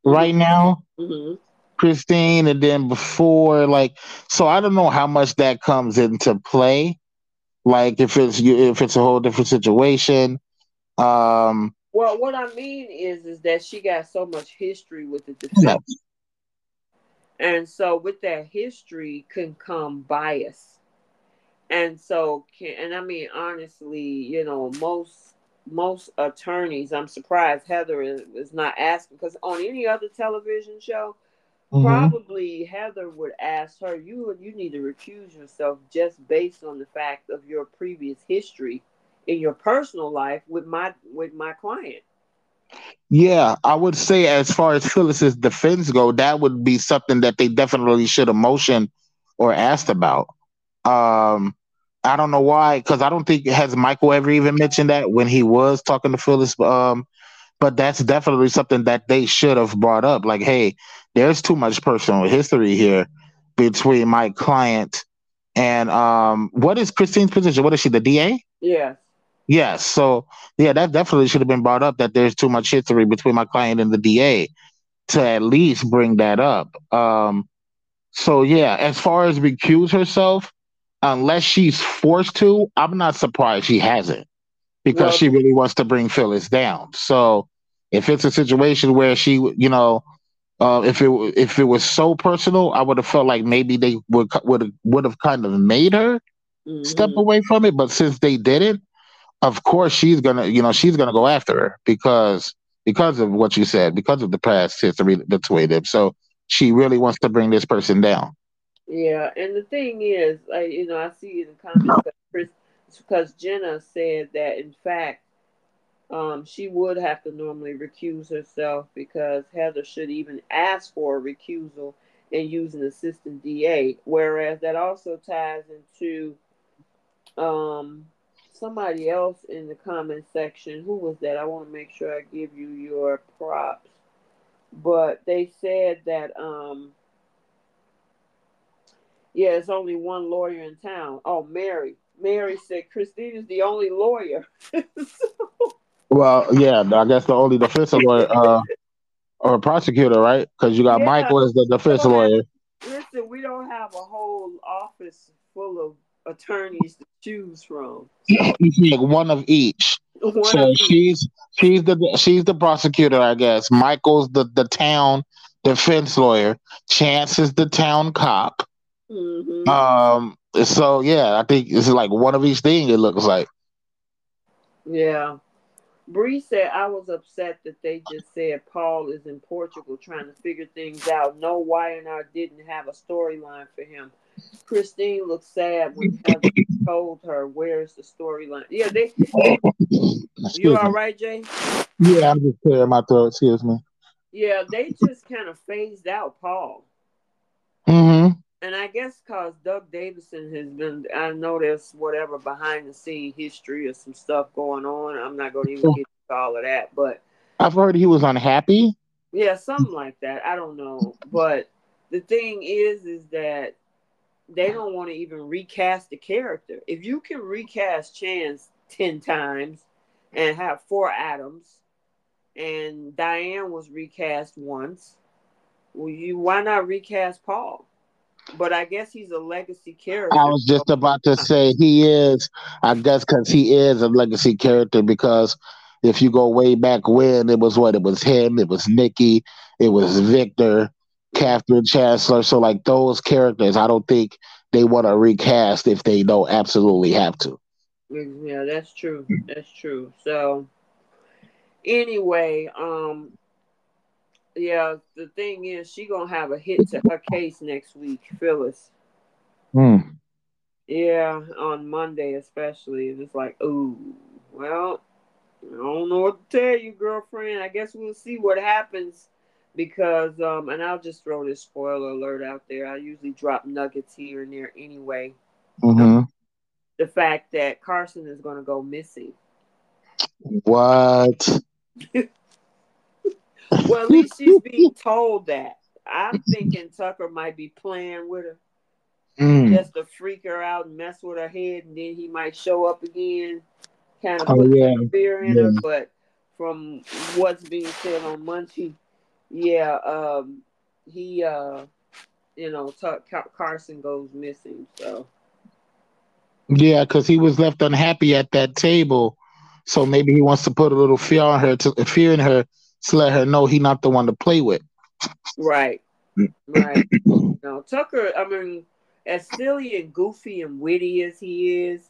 right now, mm-hmm. Christine? And then before, like, so I don't know how much that comes into play. Like if it's if it's a whole different situation. Um, well, what I mean is, is that she got so much history with the defense, yeah. and so with that history can come bias, and so can and I mean honestly, you know, most. Most attorneys, I'm surprised Heather is, is not asking, because on any other television show, Mm-hmm. Probably Heather would ask her, you you need to recuse yourself just based on the fact of your previous history in your personal life with my with my client. Yeah, I would say as far as Phyllis's defense go, that would be something that they definitely should have motioned or asked about. Um, I don't know why, because I don't think, has Michael ever even mentioned that when he was talking to Phyllis? Um, but that's definitely something that they should have brought up. Like, hey, there's too much personal history here between my client and um, what is Christine's position? What is she, the D A? Yeah. Yes. So, yeah, that definitely should have been brought up, that there's too much history between my client and the D A, to at least bring that up. Um, so, yeah, as far as recuse herself, unless she's forced to, I'm not surprised she hasn't, because well, she really wants to bring Phyllis down. So if it's a situation where she, you know, uh, if it if it was so personal, I would have felt like maybe they would would would have kind of made her mm-hmm. step away from it. But since they didn't, of course, she's gonna, you know, she's gonna go after her because because of what you said, because of the past history between them. So she really wants to bring this person down. Yeah, and the thing is, I, you know, I see in the comments that Chris, because Jenna said that in fact, um, she would have to normally recuse herself because Heather should even ask for a recusal and use an assistant D A. Whereas that also ties into, um. somebody else in the comment section. Who was that? I want to make sure I give you your props. But they said that, um, yeah, it's only one lawyer in town. Oh, Mary. Mary said Christine is the only lawyer. so, well, yeah, I guess the only defense lawyer uh, or prosecutor, right? Because you got yeah, Michael as the defense lawyer. Have, listen, we don't have a whole office full of attorneys to choose from. So. Yeah, one of each. One so of she's each. she's the she's the prosecutor, I guess. Michael's the, the town defense lawyer. Chance is the town cop. Mm-hmm. Um. So yeah, I think this is like one of each thing. It looks like. Yeah, Bree said I was upset that they just said Paul is in Portugal trying to figure things out. No, Y and R didn't have a storyline for him. Christine looked sad when Heather told her, where's the storyline? Yeah, they. You all right, Jay? Yeah, I'm just clearing my throat. Excuse me. Yeah, they just kind of phased out Paul. Mm-hmm. And I guess because Doug Davison has been, I know there's whatever behind the scene history or some stuff going on. I'm not going to even get into all of that, but. I've heard he was unhappy. Yeah, something like that. I don't know. But the thing is, is that they don't want to even recast the character. If you can recast Chance ten times and have four Adams, and Diane was recast once, well, you why not recast Paul? But I guess he's a legacy character. I was just about to say he is. I guess because he is a legacy character, because if you go way back when, it was what? It was him. It was Nikki. It was Victor. Catherine Chancellor, so like those characters, I don't think they want to recast if they don't absolutely have to. Yeah, that's true. That's true. So, anyway, um, yeah, the thing is, she gonna have a hit to her case next week, Phyllis. Mm. Yeah, on Monday especially, it's like, ooh, well, I don't know what to tell you, girlfriend. I guess we'll see what happens. Because, um, and I'll just throw this spoiler alert out there. I usually drop nuggets here and there anyway. Mm-hmm. Um, the fact that Carson is going to go missing. What? Well, at least she's being told that. I'm thinking Tucker might be playing with her. Mm. Just to freak her out and mess with her head. And then he might show up again. Kind of put oh, yeah. fear in yeah. her. But from what's being said on Munchie, Yeah, um, he, uh, you know, t- Carson goes missing. So, yeah, because he was left unhappy at that table, so maybe he wants to put a little fear on her, to fear in her, to let her know he's not the one to play with. Right, right. No, Tucker. I mean, as silly and goofy and witty as he is,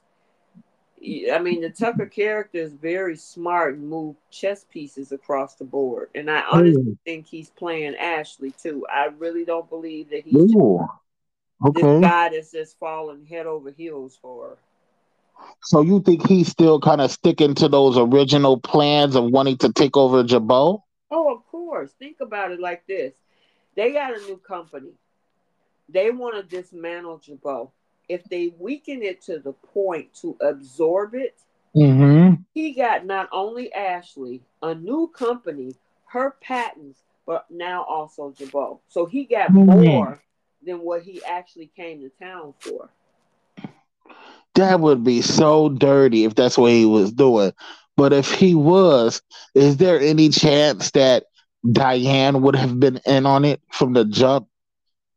I mean, the Tucker character is very smart and moved chess pieces across the board. And I honestly mm. think he's playing Ashley, too. I really don't believe that he's okay. This guy that's just falling head over heels for her. So you think he's still kind of sticking to those original plans of wanting to take over Jabot? Oh, of course. Think about it like this. They got a new company. They want to dismantle Jabot. If they weaken it to the point to absorb it, mm-hmm. he got not only Ashley, a new company, her patents, but now also Jabot. So he got mm-hmm. more than what he actually came to town for. That would be so dirty if that's what he was doing. But if he was, is there any chance that Diane would have been in on it from the jump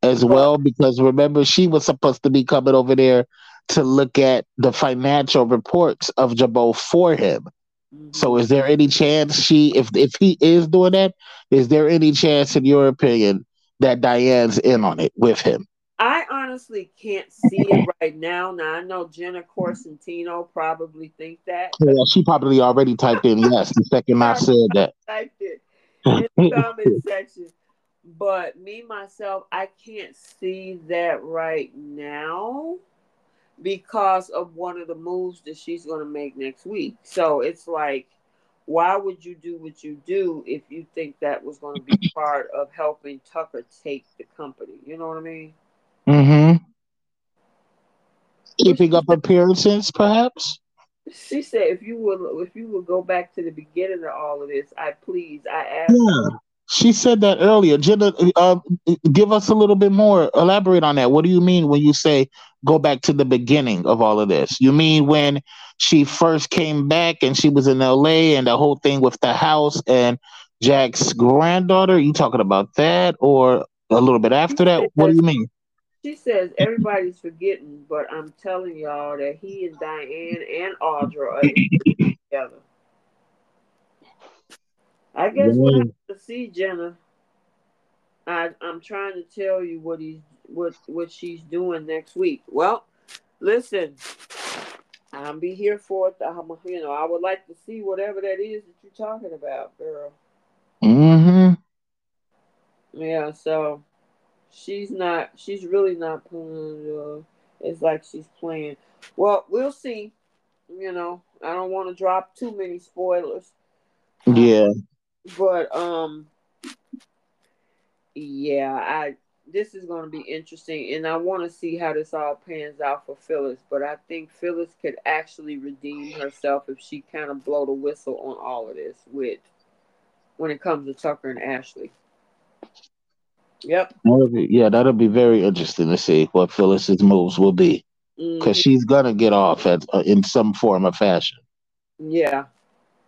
as well? Because remember, she was supposed to be coming over there to look at the financial reports of Jabot for him. Mm-hmm. So is there any chance she, if if he is doing that, is there any chance, in your opinion, that Diane's in on it with him? I honestly can't see it right now. Now, I know Jenna Corsentino probably think that. Yeah, she probably already typed in yes the second I said that. Typed it in the comment section. But me, myself, I can't see that right now because of one of the moves that she's going to make next week. So it's like, why would you do what you do if you think that was going to be part of helping Tucker take the company? You know what I mean? Mm-hmm. Keeping up appearances, perhaps? She said, if you will, if you will go back to the beginning of all of this, I please, I ask. Yeah. She said that earlier. Jenna, uh, give us a little bit more. Elaborate on that. What do you mean when you say go back to the beginning of all of this? You mean when she first came back and she was in L A and the whole thing with the house and Jack's granddaughter? Are you talking about that or a little bit after that? What do you mean? She says everybody's forgetting, but I'm telling y'all that he and Diane and Audra are together. I guess yeah. we'll have to see, Jenna. I, I'm trying to tell you what he's what what she's doing next week. Well, listen, I'll be here for it. I'm, you know, I would like to see whatever that is that you're talking about, girl. Mm-hmm. Yeah. So she's not. She's really not playing. Uh, it's like she's playing. Well, we'll see. You know, I don't want to drop too many spoilers. Yeah. But um, yeah, I this is going to be interesting, and I want to see how this all pans out for Phyllis. But I think Phyllis could actually redeem herself if she kind of blow the whistle on all of this with when it comes to Tucker and Ashley. Yep. That'll be, yeah, that'll be very interesting to see what Phyllis's moves will be, because mm-hmm. she's gonna get off at uh, in some form or fashion. Yeah.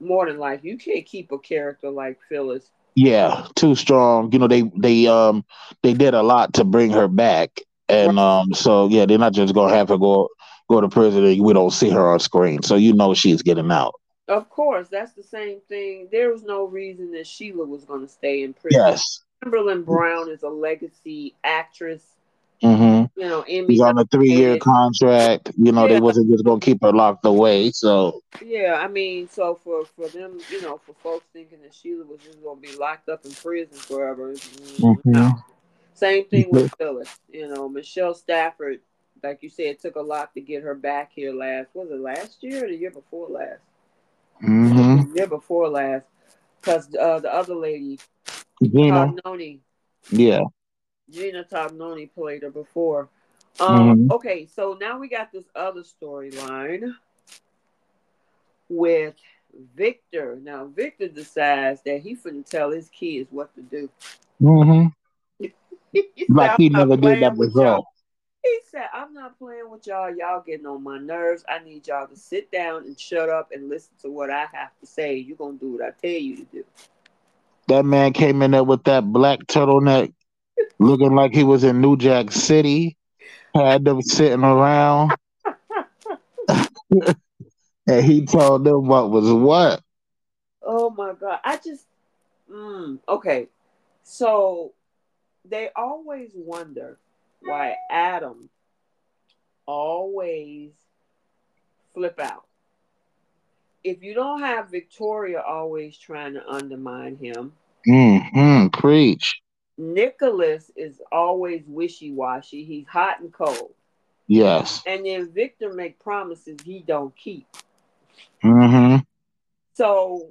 More than life, you can't keep a character like Phyllis. Yeah, too strong. You know, they they um they did a lot to bring her back, and um so yeah, they're not just gonna have her go go to prison and we don't see her on screen. So you know she's getting out. Of course, that's the same thing. There was no reason that Sheila was gonna stay in prison. Yes, Kimberlyn Brown is a legacy actress. Mm-hmm. You know, Emmy on a three-year contract. You know, yeah. They wasn't just gonna keep her locked away. So yeah, I mean, so for, for them, you know, for folks thinking that Sheila was just gonna be locked up in prison forever. Mm-hmm. No. Same thing with Phyllis. You know, Michelle Stafford, like you said, it took a lot to get her back here. Last was it last year or the year before last? Mm-hmm. The year before last, because uh, the other lady, Tognoni. Yeah. Gina Tognoni played her before. Um, mm-hmm. Okay, so now we got this other storyline with Victor. Now, Victor decides that he finna tell his kids what to do. Mm-hmm. he like said, he never did that before. He said, I'm not playing with y'all. Y'all getting on my nerves. I need y'all to sit down and shut up and listen to what I have to say. You're going to do what I tell you to do. That man came in there with that black turtleneck. Looking like he was in New Jack City, had them sitting around, and he told them what was what. Oh my God! I just mm, okay. So they always wonder why Adam always flip out. if you don't have Victoria always trying to undermine him, mm-hmm, preach. Nicholas is always wishy-washy. He's hot and cold. Yes. And then Victor make promises he don't keep. Mm-hmm. So,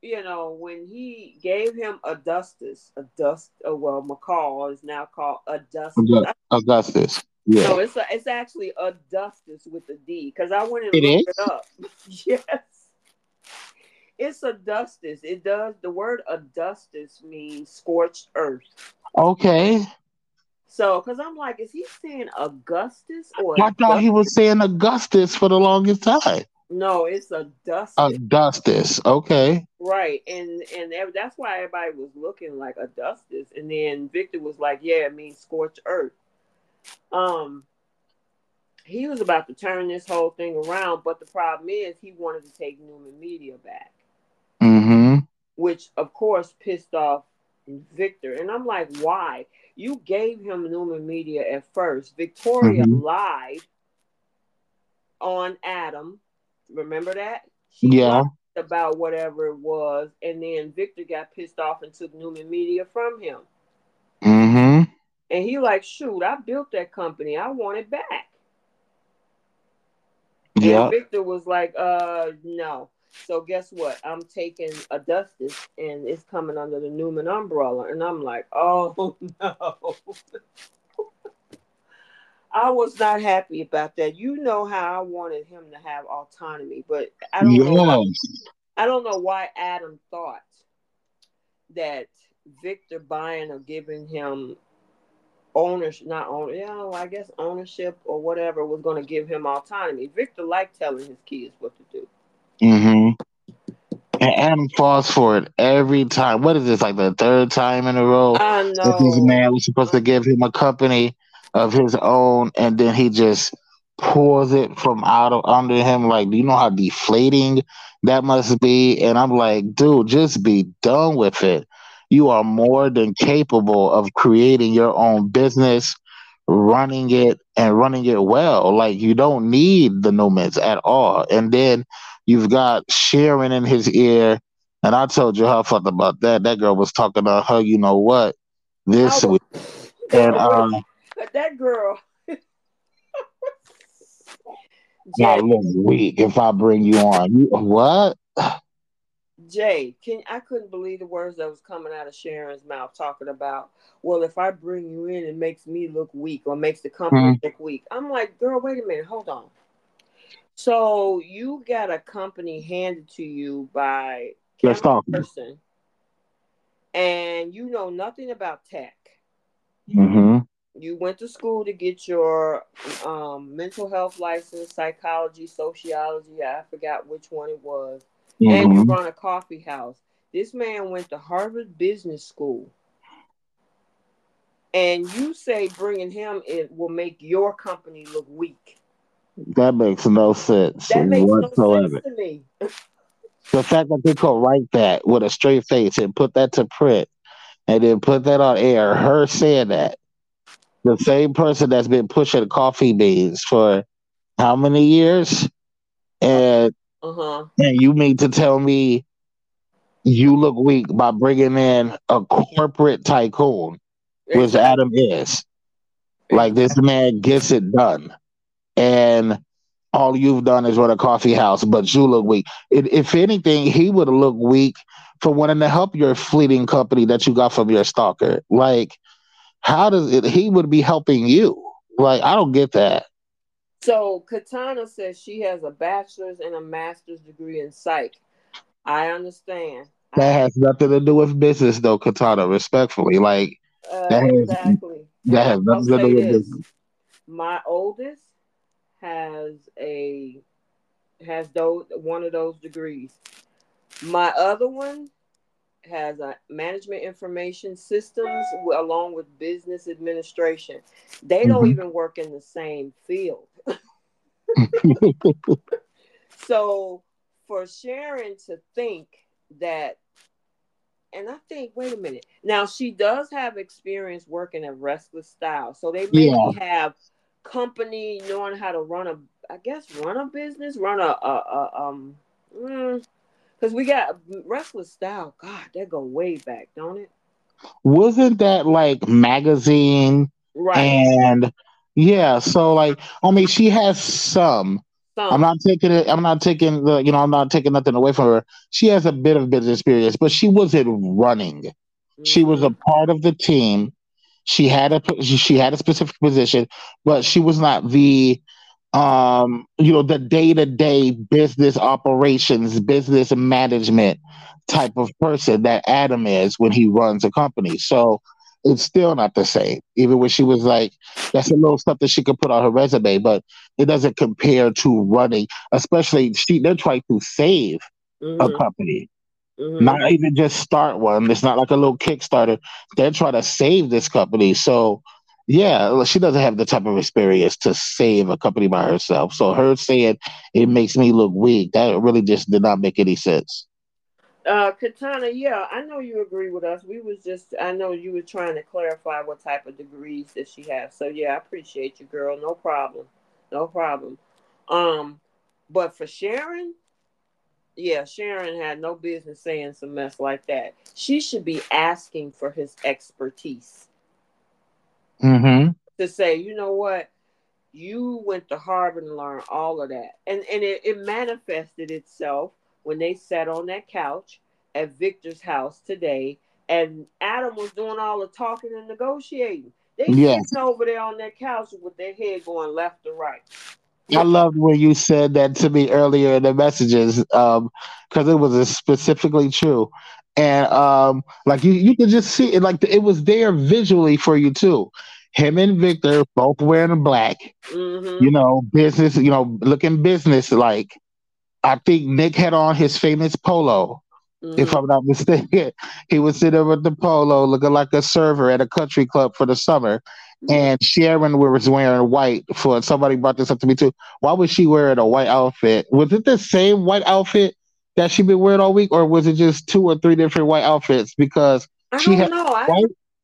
you know, when he gave him Augustus, August, oh, well, McCall is now called Augustus. Augustus. Yeah. No, it's a, it's actually Augustus with a D, because I went and it looked is? it up. Yes. It's Augustus. It does. The word Augustus means scorched earth. Okay. So, because I'm like, is he saying Augustus? Or I Augustus? thought he was saying Augustus for the longest time. No, it's Augustus. Augustus. Okay. Right. And and that's why everybody was looking like Augustus. And then Victor was like, yeah, it means scorched earth. Um, he was about to turn this whole thing around, but the problem is he wanted to take Newman Media back. Mm-hmm. Which, of course, pissed off Victor. And I'm like, why? You gave him Newman Media at first. Victoria mm-hmm. lied on Adam. Remember that? She yeah. about whatever it was. And then Victor got pissed off and took Newman Media from him. Mm-hmm. And he like, shoot, I built that company. I want it back. Yeah. And Victor was like, uh, no. So guess what? I'm taking Augustus and it's coming under the Newman umbrella. And I'm like, oh, no. I was not happy about that. You know how I wanted him to have autonomy, but I don't yes. know why, I don't know why Adam thought that Victor buying or giving him ownership, not ownership, you know, I guess ownership or whatever was going to give him autonomy. Victor liked telling his kids what to do. Mm-hmm. And Adam falls for it every time. What is this, like the third time in a row? I know. That this man was supposed to give him a company of his own, and then he just pulls it from out of under him. Like, do you know how deflating that must be? And I'm like, dude, just be done with it. You are more than capable of creating your own business, running it, and running it well. Like, you don't need the Newmans at all. And then you've got Sharon in his ear, and I told you how I felt about that. That girl was talking about her, you know what, this week. And, um, But that girl, Jay, week if I bring you on, you, what? Jay, can I couldn't believe the words that was coming out of Sharon's mouth, talking about, well, if I bring you in, it makes me look weak or makes the company mm-hmm. look weak. I'm like, girl, wait a minute, hold on. So you got a company handed to you by a person, and you know nothing about tech. Mm-hmm. You went to school to get your um, mental health license, psychology, sociology. I forgot which one it was. Mm-hmm. And you run a coffee house. This man went to Harvard Business School. And you say bringing him in will make your company look weak. That makes no sense that makes whatsoever. No sense to me. The fact that they could write that with a straight face and put that to print and then put that on air, her saying that. The same person that's been pushing coffee beans for how many years? And, uh-huh. and you mean to tell me you look weak by bringing in a corporate tycoon, which Adam is. Like, this man gets it done. And all you've done is run a coffee house, but you look weak. If, if anything, he would look weak for wanting to help your fleeting company that you got from your stalker. Like, how does it, he would be helping you? Like, I don't get that. So Katana says she has a bachelor's and a master's degree in psych. I understand. That I, has nothing to do with business, though, Katana, respectfully. Like, uh, that has, exactly. That has nothing to do with business. My oldest has a, has those, one of those degrees. My other one has a management information systems along with business administration. They don't mm-hmm. even work in the same field. So for Sharon to think that, and I think, wait a minute. Now she does have experience working at Restless Style. So they may yeah. have company knowing how to run a, I guess, run a business, run a, a, a um, mm, cause we got Restless Style. God, that go way back, don't it? Wasn't that like magazine? Right. And yeah, so like, I mean, she has some. some. I'm not taking it. I'm not taking the. You know, I'm not taking nothing away from her. She has a bit of business experience, but she wasn't running. Mm-hmm. She was a part of the team. She had a she had a specific position, but she was not the, um, you know, the day-to-day business operations, business management type of person that Adam is when he runs a company. So it's still not the same, even when she was like, that's a little stuff that she could put on her resume, but it doesn't compare to running, especially she, they're trying to save mm-hmm. a company. Mm-hmm. Not even just start one. It's not like a little Kickstarter. They're trying to save this company. So, yeah, she doesn't have the type of experience to save a company by herself. So her saying, it makes me look weak, that really just did not make any sense. Uh, Katana, yeah, I know you agree with us. We was just, I know you were trying to clarify what type of degrees that she has. So, yeah, I appreciate you, girl. No problem. No problem. Um, but for Sharon... Yeah, Sharon had no business saying some mess like that. She should be asking for his expertise. Mm-hmm. To say, you know what? You went to Harvard and learned all of that. And and it, it manifested itself when they sat on that couch at Victor's house today. And Adam was doing all the talking and negotiating. They yes. sitting over there on that couch with their head going left to right. I loved when you said that to me earlier in the messages, um, because it was specifically true. And um, like you, you could just see it, like it was there visually for you too. Him and Victor both wearing black, mm-hmm. you know, business, you know, looking business like. I think Nick had on his famous polo, mm-hmm. if I'm not mistaken. He was sitting with the polo, looking like a server at a country club for the summer. And Sharon was wearing white. For somebody brought this up to me too. Why was she wearing a white outfit? Was it the same white outfit that she been wearing all week, or was it just two or three different white outfits? Because I she had know. White,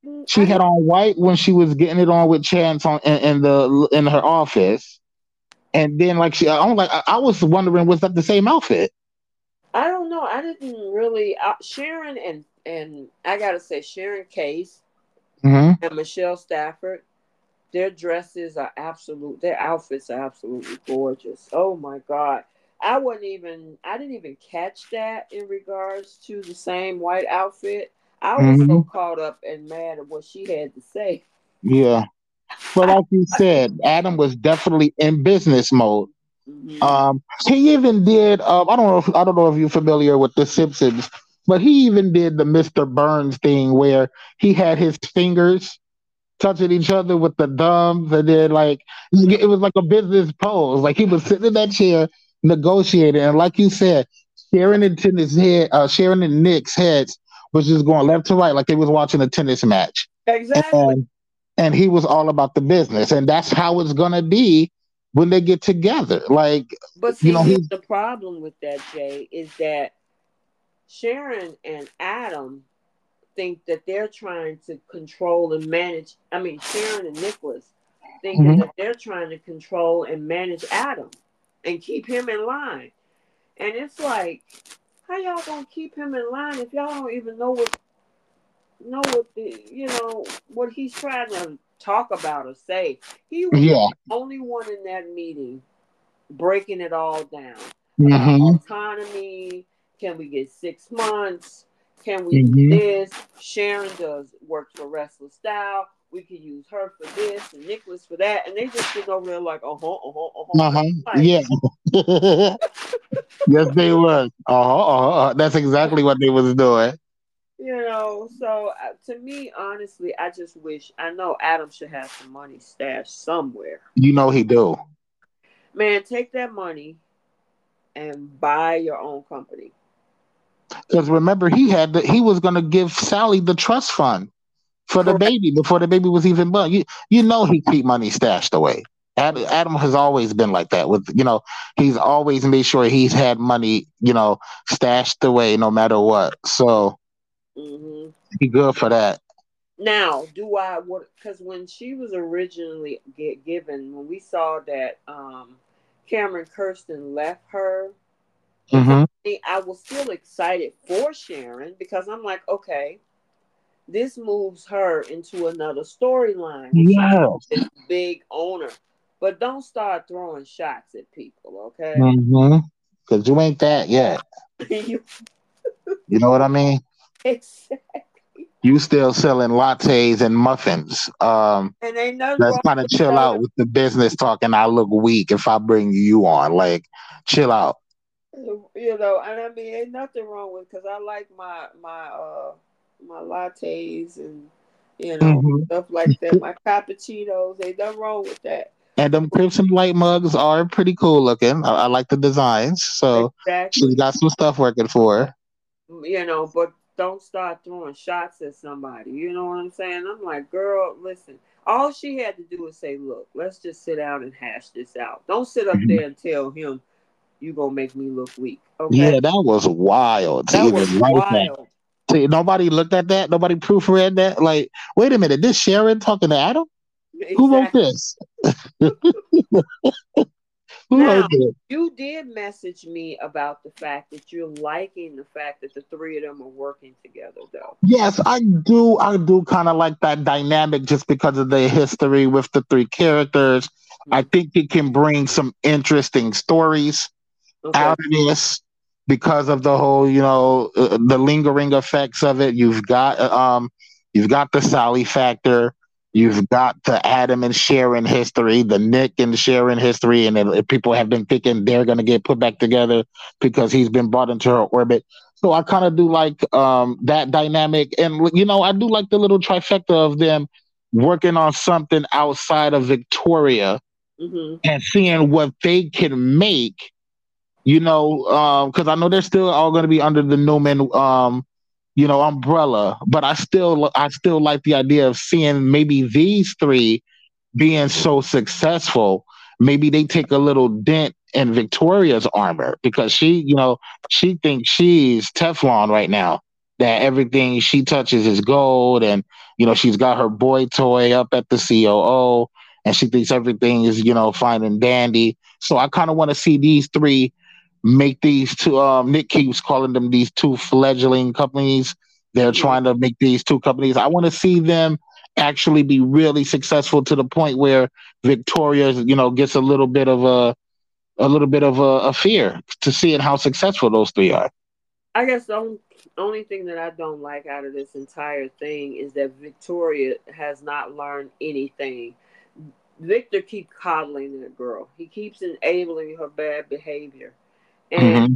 I, she I, had on white when she was getting it on with Chance on in, in the in her office, and then like she, I'm like I, I was wondering, was that the same outfit? I don't know. I didn't really uh, Sharon and and I gotta say Sharon Case mm-hmm. and Michelle Stafford. Their dresses are absolute. Their outfits are absolutely gorgeous. Oh my God! I wasn't even. I didn't even catch that in regards to the same white outfit. I was mm-hmm. so caught up and mad at what she had to say. Yeah, but like you said, Adam was definitely in business mode. Mm-hmm. Um, he even did. Uh, I don't know. If, I don't know if you're familiar with The Simpsons, but he even did the Mister Burns thing where he had his fingers touching each other with the thumbs, and then like it was like a business pose. Like he was sitting in that chair negotiating, and like you said, Sharon and tennis head, uh, Sharon and Nick's heads was just going left to right, like they was watching a tennis match. Exactly. And, and he was all about the business, and that's how it's gonna be when they get together. Like, but see, you know, here's the problem with that, Jay, is that Sharon and Adam think that they're trying to control and manage. I mean, Sharon and Nicholas think mm-hmm. that they're trying to control and manage Adam and keep him in line. And it's like, how y'all gonna keep him in line if y'all don't even know what know what the you know what he's trying to talk about or say? He was yeah. the only one in that meeting breaking it all down. Mm-hmm. Uh, autonomy. Can we get six months? Can we mm-hmm. do this? Sharon does work for Restless Style. We can use her for this and Nicholas for that. And they just sit over there like, uh-huh, uh-huh, uh-huh. uh-huh. Like, yeah. Yes, they were. Uh-huh, uh-huh. That's exactly what they was doing. You know, so uh, to me, honestly, I just wish, I know Adam should have some money stashed somewhere. You know he do. Man, take that money and buy your own company. Because remember, he had the, he was going to give Sally the trust fund for the baby before the baby was even born. You you know he keep money stashed away. Adam, Adam has always been like that. With you know he's always made sure he's had money you know stashed away no matter what. So mm-hmm. be good for that. Now, do I what? Because when she was originally get given, when we saw that um, Cameron Kirsten left her. Mm-hmm. I was still excited for Sharon because I'm like, okay, this moves her into another storyline. Yeah. This big owner. But don't start throwing shots at people, okay? Mm-hmm. Because you ain't that yet. you know what I mean? Exactly. You still selling lattes and muffins. Um, and ain't nothing let's kind of chill out with the business talk and I look weak if I bring you on. Like, chill out. You know, and I mean, ain't nothing wrong with because I like my my uh my lattes and you know mm-hmm. stuff like that. My cappuccinos, ain't nothing wrong with that. And them Crimson Light mugs are pretty cool looking. I, I like the designs, so exactly. She got some stuff working for her. You know, but don't start throwing shots at somebody. You know what I'm saying? I'm like, girl, listen. All she had to do was say, "Look, let's just sit down and hash this out. Don't sit up mm-hmm. there and tell him." You gonna make me look weak. Okay? Yeah, that was wild. That even was wild. That. See, nobody looked at that. Nobody proofread that. Like, wait a minute, this Sharon talking to Adam? Exactly. Who wrote this? Who now, wrote this? You did message me about the fact that you're liking the fact that the three of them are working together, though. Yes, I do. I do kind of like that dynamic just because of their history with the three characters. Mm-hmm. I think it can bring some interesting stories. Okay. Out of this because of the whole, you know, uh, the lingering effects of it. You've got um, you've got the Sally factor. You've got the Adam and Sharon history, the Nick and Sharon history, and it, people have been thinking they're going to get put back together because he's been brought into her orbit. So I kind of do like um, that dynamic, and you know, I do like the little trifecta of them working on something outside of Victoria mm-hmm. and seeing what they can make. You know, because um, I know they're still all going to be under the Newman, um, you know, umbrella. But I still, I still like the idea of seeing maybe these three being so successful. Maybe they take a little dent in Victoria's armor because she, you know, she thinks she's Teflon right now. That everything she touches is gold, and you know, she's got her boy toy up at the C O O, and she thinks everything is, you know, fine and dandy. So I kind of want to see these three. Make these two, um, Nick keeps calling them these two fledgling companies. They're trying to make these two companies. I want to see them actually be really successful to the point where Victoria, you know, gets a little bit of a, a little bit of a, a fear to seeing how successful those three are. I guess the only, only thing that I don't like out of this entire thing is that Victoria has not learned anything. Victor keeps coddling the girl. He keeps enabling her bad behavior. And mm-hmm.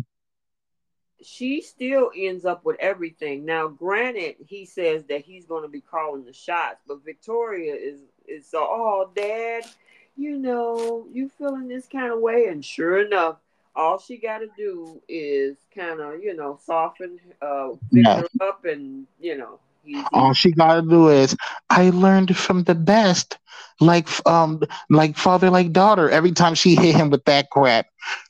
she still ends up with everything. Now, granted, he says that he's going to be calling the shots, but Victoria is, is so, oh, Dad, you know, you feeling this kind of way. And sure enough, all she got to do is kind of, you know, soften uh, Victor yeah. up and, you know. Easy. All she got to do is, I learned from the best, like um, like father, like daughter. Every time she hit him with that crap,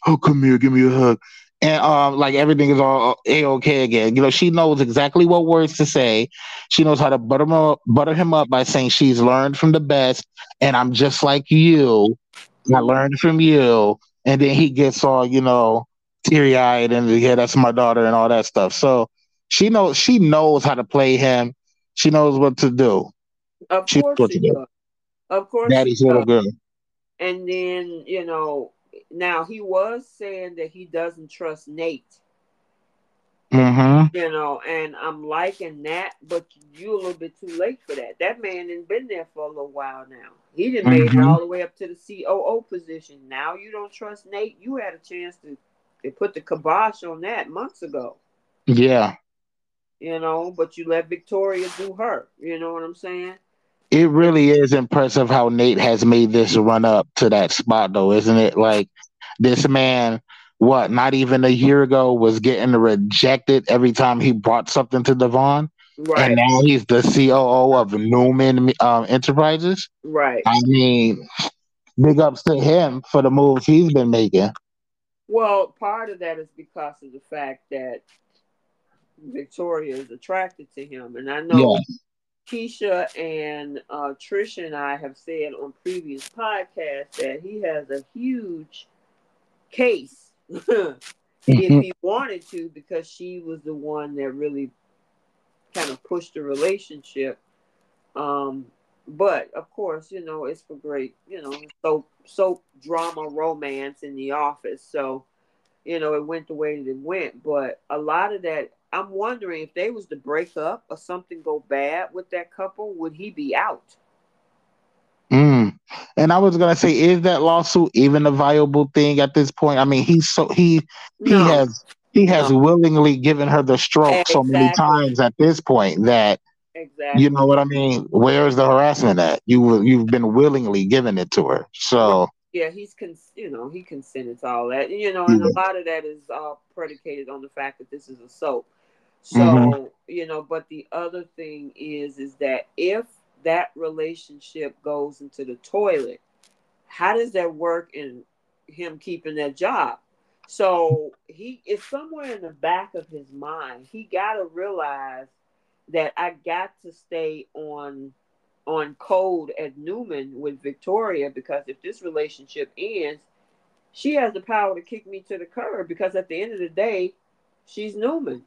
oh, come here, give me a hug. And um, like everything is all A-okay again. You know, she knows exactly what words to say. She knows how to butter him up, butter him up by saying she's learned from the best, and I'm just like you. I learned from you. And then he gets all, you know, teary-eyed and, yeah, that's my daughter and all that stuff. So, She knows she knows how to play him. She knows what to do. Of she course she does. Of course Daddy's little girl. And then, you know, now he was saying that he doesn't trust Nate. Mm-hmm. You know, and I'm liking that, but you're a little bit too late for that. That man has been there for a little while now. He didn't mm-hmm. made it all the way up to the C O O position. Now you don't trust Nate. You had a chance to, to put the kibosh on that months ago. Yeah. You know, but you let Victoria do her. You know what I'm saying? It really is impressive how Nate has made this run up to that spot, though, isn't it? Like, this man, what, not even a year ago was getting rejected every time he brought something to Devon. Right. And now he's the C O O of Newman um, Enterprises. Right. I mean, big ups to him for the moves he's been making. Well, part of that is because of the fact that Victoria is attracted to him, and I know yeah. Keisha and uh, Trisha and I have said on previous podcasts that he has a huge case mm-hmm. if he wanted to, because she was the one that really kind of pushed the relationship. Um, but of course, you know, it's for great, you know, soap, soap drama romance in the office. So, you know, it went the way that it went. But a lot of that, I'm wondering if they was to break up or something go bad with that couple, would he be out? Mm. And I was gonna say, is that lawsuit even a viable thing at this point? I mean, he's so he he no. has he no. has willingly given her the stroke exactly. so many times at this point that exactly. you know what I mean. Where is the harassment at? You you've been willingly giving it to her, so yeah, he's cons- you know he consented to all that, you know, and yeah. a lot of that is all predicated on the fact that this is a soap. So mm-hmm. you know, but the other thing is, is that if that relationship goes into the toilet, how does that work in him keeping that job? So he is somewhere in the back of his mind. He got to realize that I got to stay on, on code at Newman with Victoria, because if this relationship ends, she has the power to kick me to the curb, because at the end of the day, she's Newman.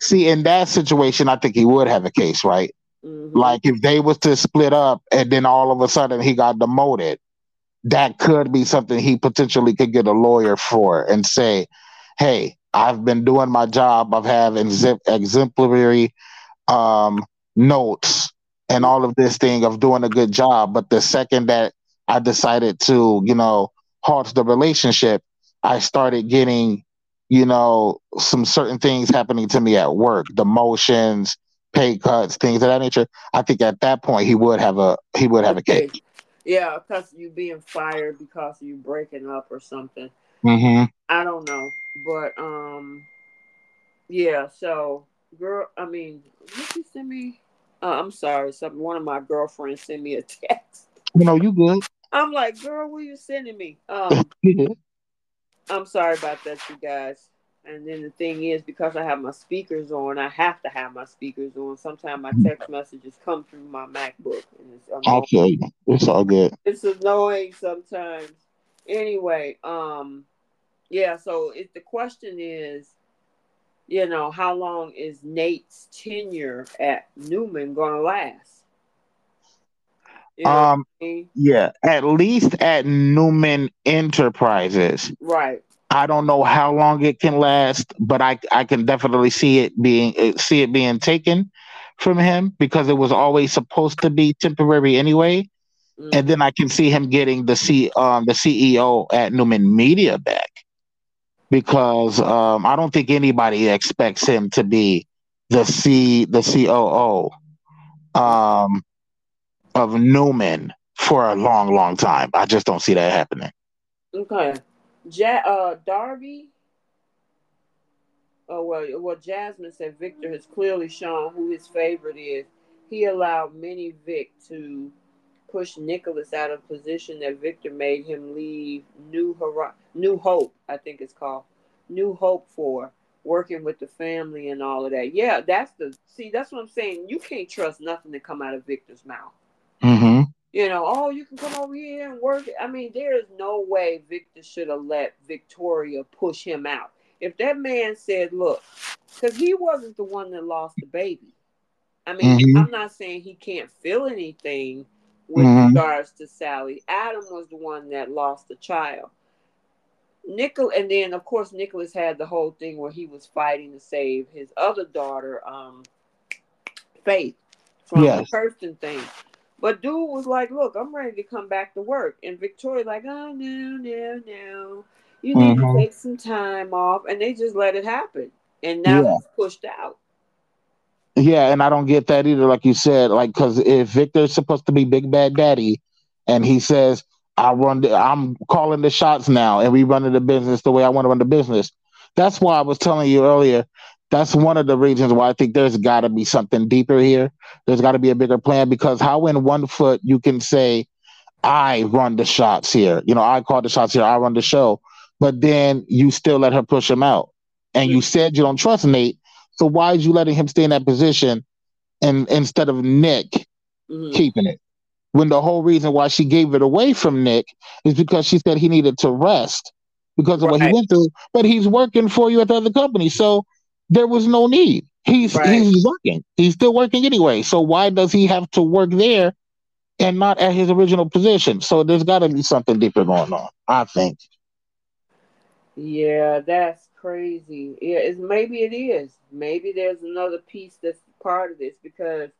See, in that situation, I think he would have a case, right? Mm-hmm. Like if they was to split up and then all of a sudden he got demoted, that could be something he potentially could get a lawyer for and say, hey, I've been doing my job. I've had exi- exemplary um, notes and all of this thing of doing a good job. But the second that I decided to, you know, halt the relationship, I started getting, you know, some certain things happening to me at work, demotions, pay cuts, things of that nature. I think at that point he would have a he would have a case. Yeah, because you being fired because you breaking up or something. Mm-hmm. I don't know, but um, yeah. So, girl, I mean, did she send me? Uh, I'm sorry, something. One of my girlfriends sent me a text. You know, you good? I'm like, girl, what are you sending me? Um, I'm sorry about that, you guys. And then the thing is, because I have my speakers on, I have to have my speakers on. Sometimes my text messages come through my MacBook. And it's annoying. Okay, it's all good. It's annoying sometimes. Anyway, um, yeah, so if the question is, you know, how long is Nate's tenure at Newman going to last? You know um, what I mean? Yeah, at least at Newman Enterprises. Right. I don't know how long it can last, but I, I can definitely see it being see it being taken from him, because it was always supposed to be temporary anyway. Mm. And then I can see him getting the C um the C E O at Newman Media back, because um I don't think anybody expects him to be the C the C O O um of Newman for a long long time. I just don't see that happening. Okay. Ja- uh, Darby, oh well, well, Jasmine said Victor has clearly shown who his favorite is. He allowed Minnie Vic to push Nicholas out of position that Victor made him leave New Hor- New Hope, I think it's called, New Hope for, working with the family and all of that. Yeah, that's the, see, that's what I'm saying. You can't trust nothing to come out of Victor's mouth. Mm-hmm. You know, oh, you can come over here and work. I mean, there is no way Victor should have let Victoria push him out. If that man said, look, because he wasn't the one that lost the baby. I mean, mm-hmm. I'm not saying he can't feel anything with mm-hmm. regards to Sally. Adam was the one that lost the child. Nicol, and then, of course, Nicholas had the whole thing where he was fighting to save his other daughter, um, Faith, from yes. the Kirsten thing. But dude was like, look, I'm ready to come back to work. And Victoria like, oh, no, no, no. You need mm-hmm. to take some time off. And they just let it happen. And now yeah. he's pushed out. Yeah, and I don't get that either, like you said. Like, because if Victor's supposed to be Big Bad Daddy, and he says, I run the, I'm calling the shots now, and we running the business the way I want to run the business. That's why I was telling you earlier, that's one of the reasons why I think there's got to be something deeper here. There's got to be a bigger plan, because how in one foot you can say, I run the shots here. You know, I call the shots here. I run the show. But then you still let her push him out. And you said you don't trust Nate. So why is you letting him stay in that position and instead of Nick mm-hmm. keeping it? When the whole reason why she gave it away from Nick is because she said he needed to rest because of right. what he went through, but he's working for you at the other company. So there was no need. He's right. he's working. He's still working anyway. So why does he have to work there and not at his original position? So there's got to be something deeper going on, I think. Yeah, that's crazy. Yeah, it's, maybe it is. Maybe there's another piece that's part of this, because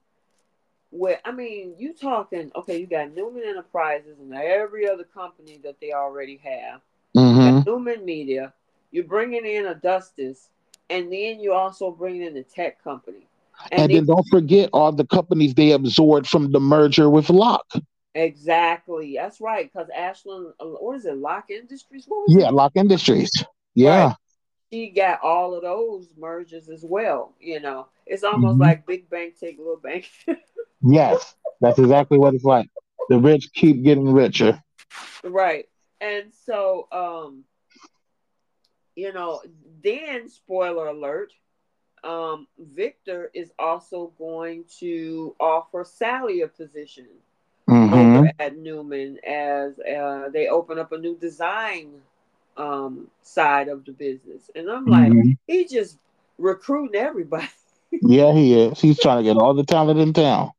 where, I mean, you talking, okay, you got Newman Enterprises and every other company that they already have. Mm-hmm. Newman Media. You're bringing in Augustus, and then you also bring in the tech company. And, and they, then don't forget all the companies they absorbed from the merger with Locke. Exactly. That's right. Because Ashlyn, or is it Locke Industries? What was yeah, it? Locke Industries. Yeah. Right. She got all of those mergers as well. You know, it's almost mm-hmm. like big bank take little bank. Yes, that's exactly what it's like. The rich keep getting richer. Right. And so, um, you know, then, spoiler alert, um, Victor is also going to offer Sally a position mm-hmm. at Newman as uh, they open up a new design um, side of the business. And I'm like, mm-hmm. he just recruiting everybody. Yeah, he is. He's trying to get all the talent in town.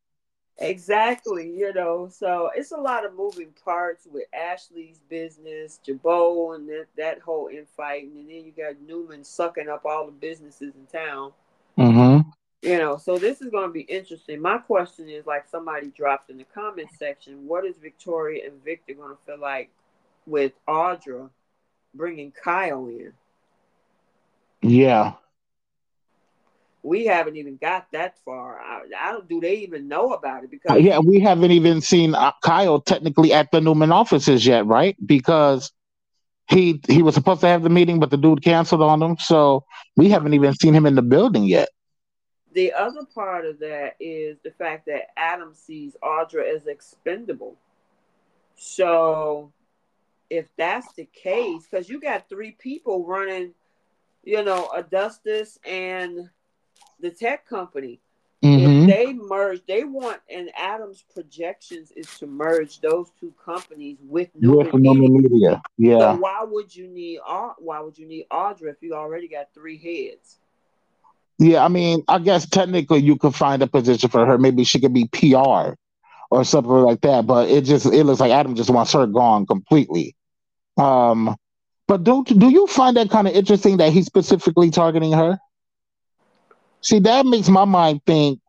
Exactly, you know, so it's a lot of moving parts with Ashley's business, Jabot, and that, that whole infighting, and then you got Newman sucking up all the businesses in town. Mm-hmm. You know, so this is going to be interesting. My question is, like somebody dropped in the comment section, what is Victoria and Victor going to feel like with Audra bringing Kyle in? Yeah. We haven't even got that far. I, I don't. Do they even know about it? Because uh, yeah, we haven't even seen uh, Kyle technically at the Newman offices yet, right? Because he he was supposed to have the meeting, but the dude canceled on him. So we haven't even seen him in the building yet. The other part of that is the fact that Adam sees Audra as expendable. So if that's the case, because you got three people running, you know, Augustus and the tech company, mm-hmm. if they merge, they want, and Adam's projections is to merge those two companies with Newman Media. Media. Yeah. So why would you need why would you need Audra if you already got three heads? Yeah, I mean, I guess technically you could find a position for her. Maybe she could be P R or something like that. But it just it looks like Adam just wants her gone completely. Um, but don't do you find that kind of interesting that he's specifically targeting her? See, that makes my mind think,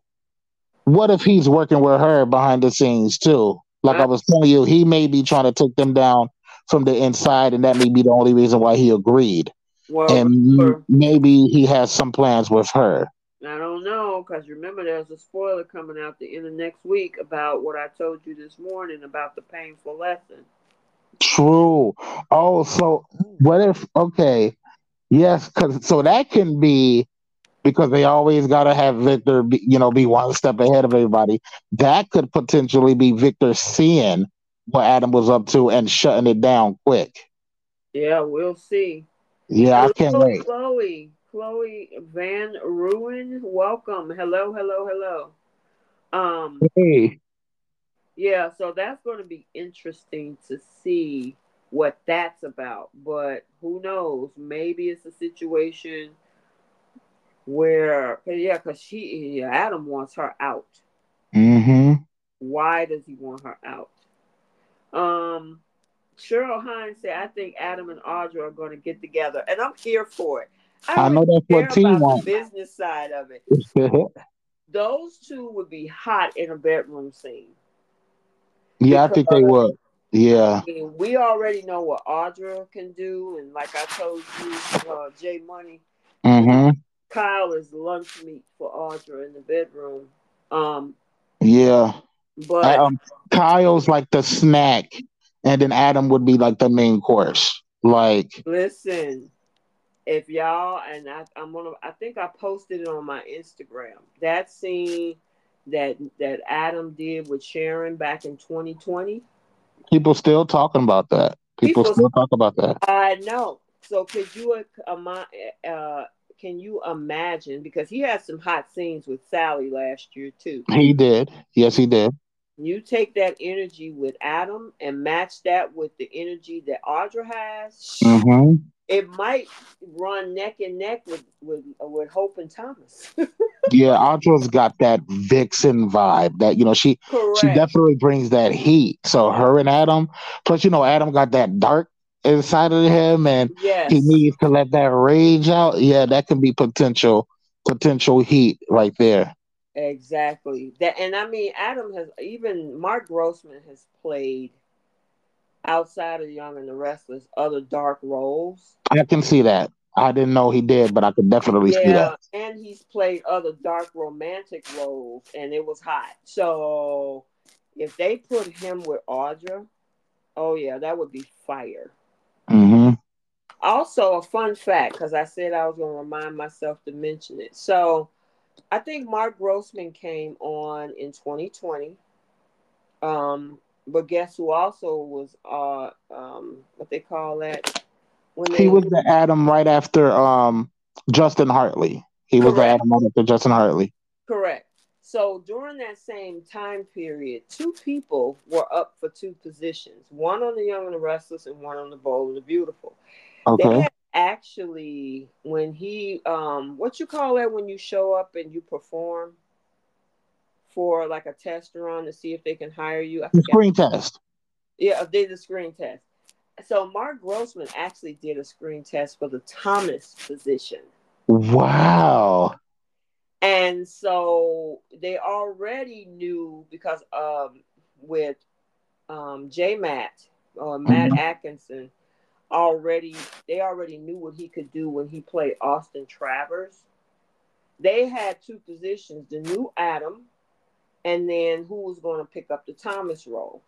what if he's working with her behind the scenes, too? Like I was telling you, he may be trying to take them down from the inside, and that may be the only reason why he agreed. Well, and sure. maybe he has some plans with her. I don't know, because remember, there's a spoiler coming out the end of next week about what I told you this morning about the painful lesson. True. Oh, so what if, okay, yes, because so that can be, because they always got to have Victor, be, you know, be one step ahead of everybody. That could potentially be Victor seeing what Adam was up to and shutting it down quick. Yeah, we'll see. Yeah, hello, I can't wait. Chloe, Chloe Van Ruin, welcome. Hello, hello, hello. Um, hey. Yeah, so that's going to be interesting to see what that's about. But who knows? Maybe it's a situation where, yeah, because she, yeah, Adam wants her out. Mm-hmm. Why does he want her out? Um, Cheryl Hines said, I think Adam and Audra are going to get together, and I'm here for it. I, I know that's what team wants. The business side of it. Those two would be hot in a bedroom scene. Yeah, I think they would. Yeah. I mean, we already know what Audra can do, and like I told you, uh, Jay Money. Mm-hmm. Kyle is lunch meat for Audra in the bedroom. Um, yeah. But I, um, Kyle's like the snack, and then Adam would be like the main course. Like, listen, if y'all, and I, I'm gonna, I think I posted it on my Instagram. That scene that that Adam did with Sharon back in twenty twenty. People still talking about that. People, people still talk about that. I know. So could you, uh, my, uh, can you imagine? Because he had some hot scenes with Sally last year, too. He did. Yes, he did. You take that energy with Adam and match that with the energy that Audra has. Mm-hmm. It might run neck and neck with with, with Hope and Thomas. Yeah, Audra's got that vixen vibe that, you know, she Correct. she definitely brings that heat. So her and Adam, plus, you know, Adam got that dark inside of him, and yes. he needs to let that rage out. Yeah, that can be potential potential heat right there. Exactly. That, and I mean, Adam has, even Mark Grossman has played outside of Young and the Restless other dark roles. I can see that. I didn't know he did, but I could definitely yeah, see that. And he's played other dark romantic roles, and it was hot. So if they put him with Audra, oh yeah, that would be fire. Mm-hmm. Also, a fun fact, because I said I was going to remind myself to mention it. So I think Mark Grossman came on in twenty twenty. Um, but guess who also was uh um what they call that? When they... He was the Adam right after um Justin Hartley. He Correct. was the Adam right after Justin Hartley. Correct. So during that same time period, two people were up for two positions. One on The Young and the Restless and one on The Bold and the Beautiful. Okay. They had actually, when he, um, what you call that when you show up and you perform for like a test run to see if they can hire you? I the screen test. Yeah, they did the screen test. So Mark Grossman actually did a screen test for the Thomas position. Wow. And so they already knew because um, with um, J. Matt, or uh, Matt mm-hmm. Atkinson, already they already knew what he could do when he played Austin Travers. They had two positions, the new Adam and then who was going to pick up the Thomas role.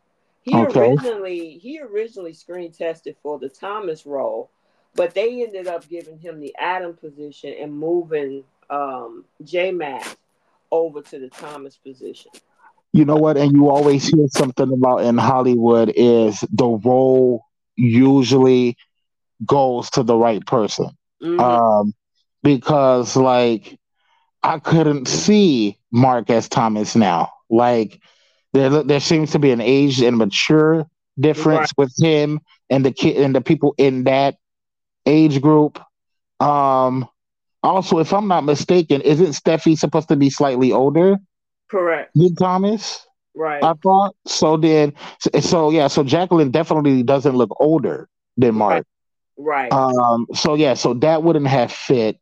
He okay. originally he originally screen tested for the Thomas role, but they ended up giving him the Adam position and moving um J Matt over to the Thomas position. You know what, and you always hear something about in Hollywood is the role usually goes to the right person. Mm-hmm. Um, because like I couldn't see Mark as Thomas now. Like there there seems to be an age and mature difference right. with him and the kid and the people in that age group. Um, also, if I'm not mistaken, isn't Steffi supposed to be slightly older? Correct. Than Thomas? Right. I thought so. Then, so, so yeah, so Jacqueline definitely doesn't look older than Mark. Right. Um, so yeah, so that wouldn't have fit.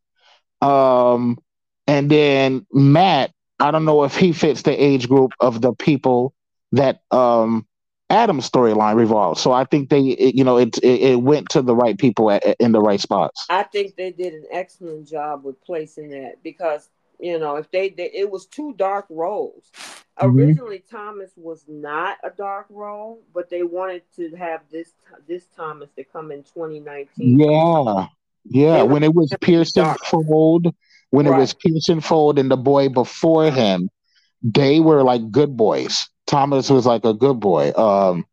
Um, and then Matt, I don't know if he fits the age group of the people that um Adam's storyline revolves. So I think they, it, you know, it, it it went to the right people at, in the right spots. I think they did an excellent job with placing that because you know if they, they it was two dark roles. Originally, mm-hmm. Thomas was not a dark role, but they wanted to have this this Thomas to come in twenty nineteen. Yeah, yeah. When it was Pearson Fold, when right. it was Pearson Fold and the boy before him, they were like good boys. Thomas was like a good boy. Um,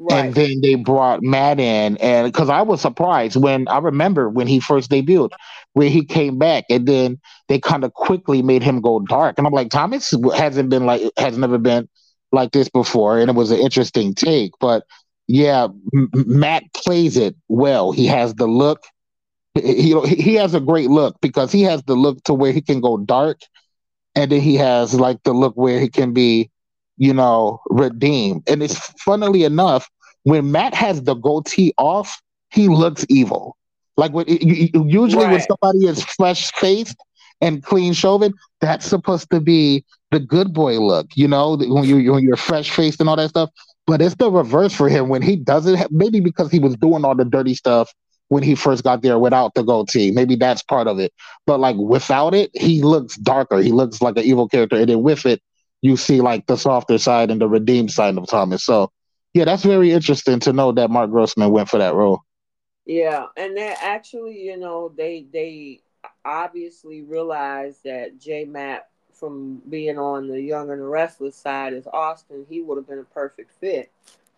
right. And then they brought Matt in, and because I was surprised when I remember when he first debuted, where he came back, and then they kind of quickly made him go dark. And I'm like, Thomas hasn't been like, has never been like this before. And it was an interesting take. But yeah, M- Matt plays it well. He has the look. He, he has a great look because he has the look to where he can go dark. And then he has like the look where he can be, you know, redeemed. And it's funnily enough, when Matt has the goatee off, he looks evil. Like when, usually right. when somebody is fresh-faced and clean-shaven, that's supposed to be the good boy look, you know, when, you, when you're fresh-faced and all that stuff. But it's the reverse for him when he doesn't have, maybe because he was doing all the dirty stuff when he first got there without the goatee. Maybe that's part of it. But, like, without it, he looks darker. He looks like an evil character. And then with it, you see, like, the softer side and the redeemed side of Thomas. So, yeah, that's very interesting to know that Mark Grossman went for that role. Yeah, and they actually, you know, they they obviously realized that J. Matt, from being on the Young and the Restless side as Austin, he would have been a perfect fit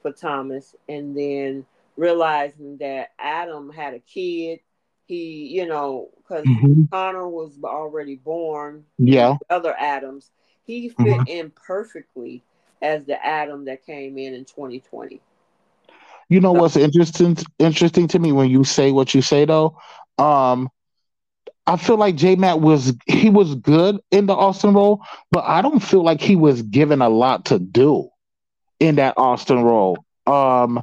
for Thomas. And then realizing that Adam had a kid, he, you know, because mm-hmm. Connor was already born. Yeah, the other Adams, he fit mm-hmm. in perfectly. as the Adam that came in in twenty twenty. You know so. what's interesting interesting to me when you say what you say, though? Um, I feel like J-Matt was, he was good in the Austin role, but I don't feel like he was given a lot to do in that Austin role. Um,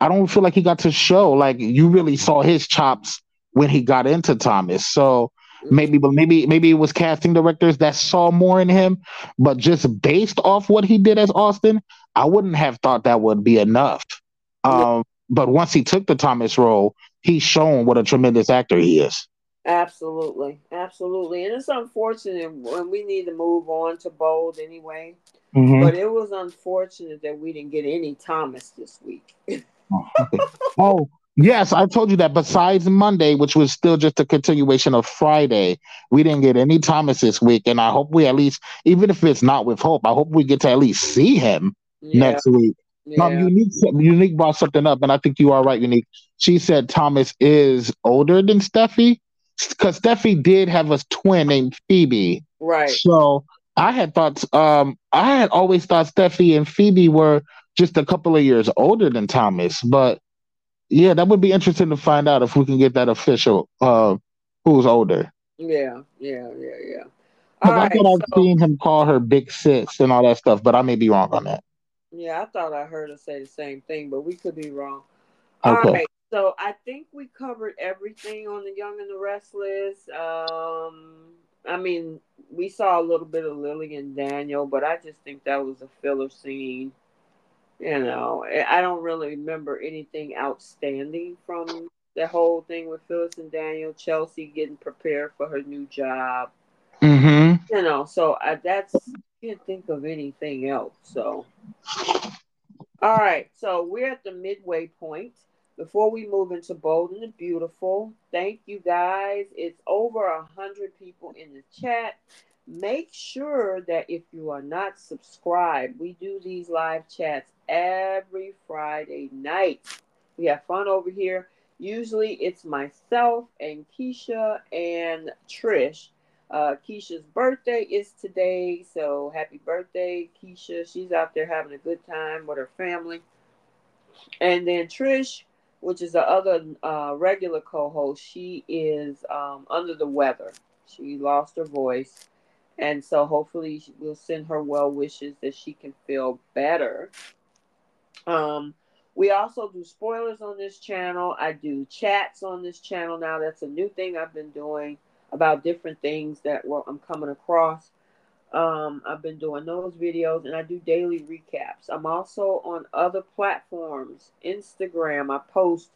I don't feel like he got to show, like, you really saw his chops when he got into Thomas. So maybe, but maybe, maybe it was casting directors that saw more in him, but just based off what he did as Austin, I wouldn't have thought that would be enough. Um, but once he took the Thomas role, he's shown what a tremendous actor he is. Absolutely. Absolutely. And it's unfortunate when we need to move on to Bold anyway, mm-hmm. but it was unfortunate that we didn't get any Thomas this week. oh, okay. oh, yes. I told you that besides Monday, which was still just a continuation of Friday, we didn't get any Thomas this week. And I hope we at least, even if it's not with Hope, I hope we get to at least see him yeah. next week. Yeah. Now, Unique, Unique brought something up, and I think you are right, Unique. She said Thomas is older than Steffi, because Steffi did have a twin named Phoebe. Right. So I had thought, um, I had always thought Steffi and Phoebe were just a couple of years older than Thomas. But yeah, that would be interesting to find out if we can get that official uh, who's older. Yeah, yeah, yeah, yeah. All right, I thought I've so... seen him call her Big Sis and all that stuff, but I may be wrong on that. Yeah, I thought I heard her say the same thing, but we could be wrong. Okay. All right, so I think we covered everything on The Young and the Restless. Um, I mean, we saw a little bit of Lily and Daniel, but I just think that was a filler scene. You know, I don't really remember anything outstanding from the whole thing with Phyllis and Daniel. Chelsea getting prepared for her new job. Mm-hmm. You know, so I, that's... can't think of anything else. So, all right. So we're at the midway point before we move into Bold and the Beautiful. Thank you guys. It's over a hundred people in the chat. Make sure that if you are not subscribed, we do these live chats every Friday night. We have fun over here. Usually it's myself and Keisha and Trish. Uh, Keisha's birthday is today, so happy birthday, Keisha. She's out there having a good time with her family. And then Trish, which is the other uh, regular co-host, she is um, under the weather. She lost her voice, and so hopefully we'll send her well wishes that she can feel better. Um, we also do spoilers on this channel. I do chats on this channel now. That's a new thing I've been doing about different things that well, I'm coming across. Um, I've been doing those videos, and I do daily recaps. I'm also on other platforms. Instagram, I post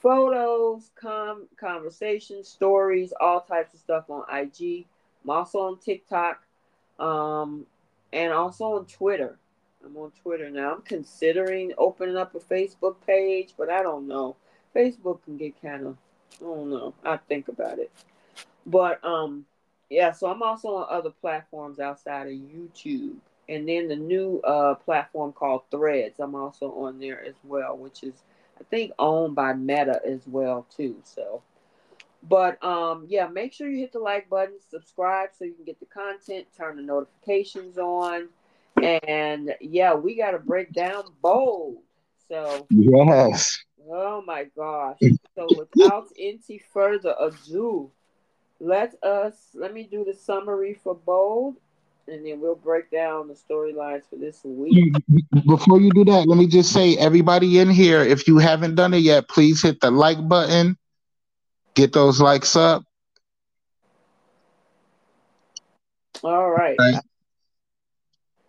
photos, com- conversations, stories, all types of stuff on I G. I'm also on TikTok, um, and also on Twitter. I'm on Twitter now. I'm considering opening up a Facebook page, but I don't know. Facebook can get kind of, I don't know. I think about it. But, um, yeah, so I'm also on other platforms outside of YouTube. And then the new uh, platform called Threads, I'm also on there as well, which is, I think, owned by Meta as well, too. So, but, um, yeah, make sure you hit the like button, subscribe so you can get the content, turn the notifications on. And, yeah, we got to break down Bold. So, yes. Oh, my gosh. So, without any further ado, Let us, let me do the summary for Bold, and then we'll break down the storylines for this week. Before you do that, let me just say, everybody in here, if you haven't done it yet, please hit the like button. Get those likes up. All right. All right.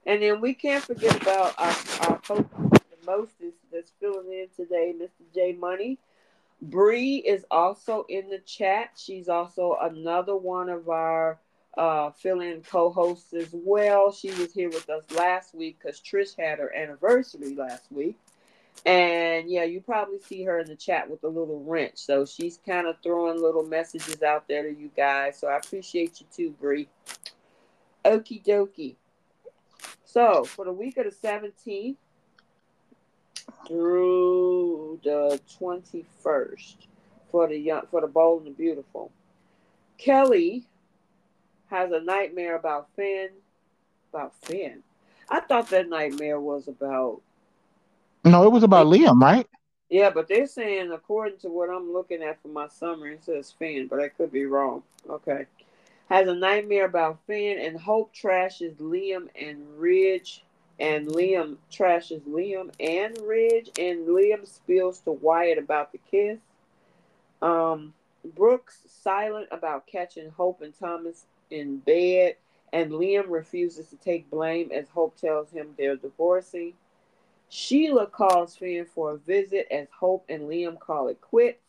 And then we can't forget about our, our host, the mostest that's filling in today, Mister J Money. Bree is also in the chat. She's also another one of our uh, fill-in co-hosts as well. She was here with us last week because Trish had her anniversary last week. And, yeah, you probably see her in the chat with a little wrench. So she's kind of throwing little messages out there to you guys. So I appreciate you too, Bree. Okie dokie. So for the week of the seventeenth, through the twenty-first for the young, for the Bold and the Beautiful. Kelly has a nightmare about Finn, about Finn, I thought that nightmare was about... No, it was about Liam, right? Yeah, but they're saying, according to what I'm looking at for my summary, it says Finn, but I could be wrong. Okay. Has a nightmare about Finn, and Hope trashes Liam and Ridge, and Liam trashes Liam and Ridge, and Liam spills to Wyatt about the kiss. Um, Brooks silent about catching Hope and Thomas in bed, and Liam refuses to take blame as Hope tells him they're divorcing. Sheila calls Finn for a visit as Hope and Liam call it quits.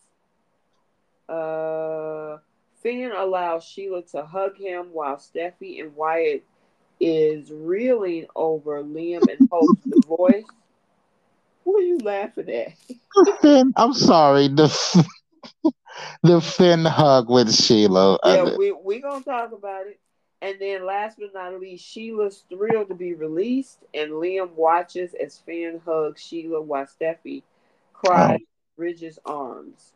Uh, Finn allows Sheila to hug him while Steffi and Wyatt is reeling over Liam and Hope's divorce. What are you laughing at? Finn, I'm sorry. The, the Finn hug with Sheila. Yeah, we're we going to talk about it. And then last but not least, Sheila's thrilled to be released, and Liam watches as Finn hugs Sheila while Steffi cries in Bridges' arms.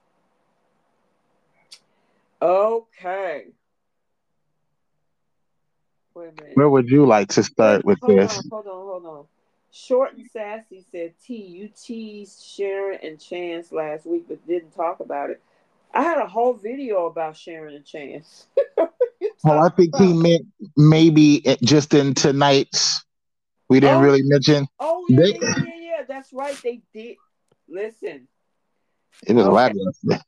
Okay. Wait a minute. Where would you like to start with hold this? On, hold on, hold on. Short and Sassy said, T, you teased Sharon and Chance last week but didn't talk about it. I had a whole video about Sharon and Chance. Well, I think he meant maybe just in tonight's. We didn't oh, really mention. Oh, yeah, they, yeah, yeah, yeah. That's right. They did. Listen. It was okay. Loud.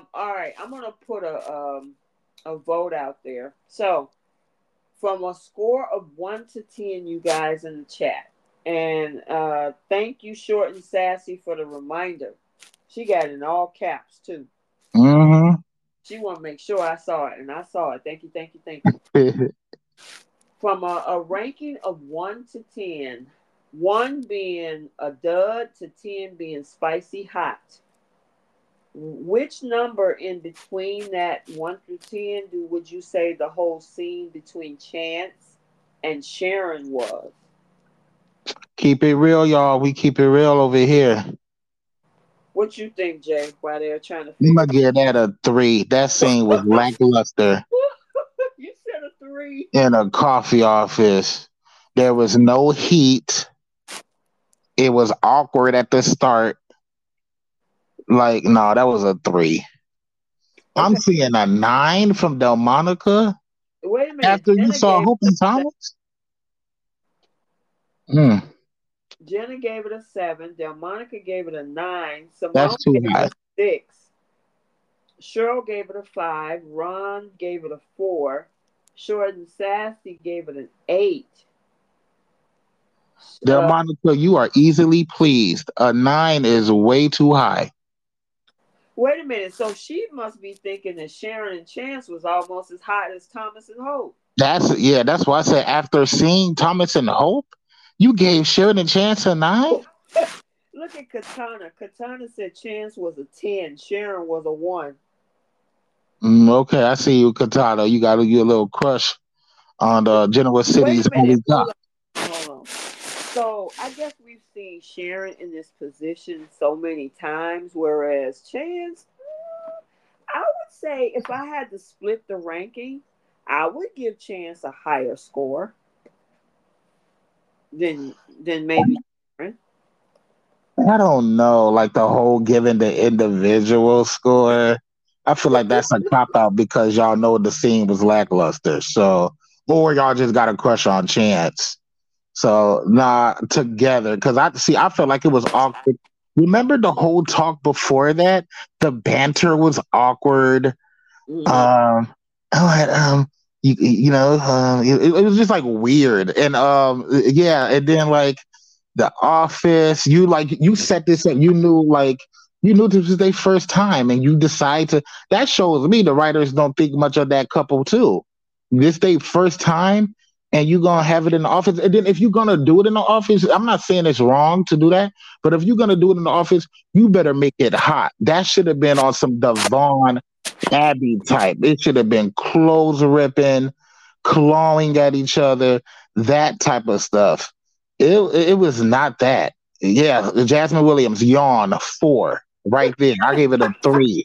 Um. All right. I'm gonna put a um a vote out there. So, from a score of one to ten, you guys in the chat, and uh, thank you, Short and Sassy, for the reminder. She got it in all caps too. Mm-hmm. She want to make sure I saw it, and I saw it. Thank you, thank you, thank you. From a, a ranking of one to ten, one being a dud to ten being spicy hot, which number in between that one through ten do would you say the whole scene between Chance and Sharon was? Keep it real, y'all. We keep it real over here. What you think, Jay, while they're trying to... I'm going to give that a three. That scene was lackluster. You said a three. In a coffee office. There was no heat. It was awkward at the start. Like, no, that was a three. Okay. I'm seeing a nine from Delmonica. Wait a minute. After Jenna you saw Hope and Thomas? Hmm. Jenna gave it a seven. Delmonica gave it a nine. Simone That's too gave high. It a six. Cheryl gave it a five. Ron gave it a four. Short and Sassy gave it an eight. Delmonica, uh, you are easily pleased. A nine is way too high. Wait a minute. So she must be thinking that Sharon and Chance was almost as hot as Thomas and Hope. That's yeah. That's why I said after seeing Thomas and Hope, you gave Sharon a chance a nine? Look at Katana. Katana said Chance was a ten. Sharon was a one. Mm, okay, I see you, Katana. You got to get a little crush on the Genoa City's only top. Hold on. So I guess we've seen Sharon in this position so many times, whereas Chance, I would say if I had to split the ranking, I would give Chance a higher score. Then, then maybe. Right? I don't know. Like the whole giving the individual score, I feel like that's a cop out because y'all know the scene was lackluster. So, or y'all just got a crush on Chance. So, nah, together because I see. I felt like it was awkward. Remember the whole talk before that? The banter was awkward. Mm-hmm. Um. Oh, um. You, you know, uh, it, it was just like weird, and um, yeah, and then like the office, you like you set this up, you knew like you knew this was their first time, and you decide to. That shows me the writers don't think much of that couple too. This their first time, and you gonna have it in the office, and then if you're gonna do it in the office, I'm not saying it's wrong to do that, but if you're gonna do it in the office, you better make it hot. That should have been on some Devon Abby type. It should have been clothes ripping, clawing at each other, that type of stuff. It it was not that. Yeah, Jasmine Williams yawn four right there. I gave it a three.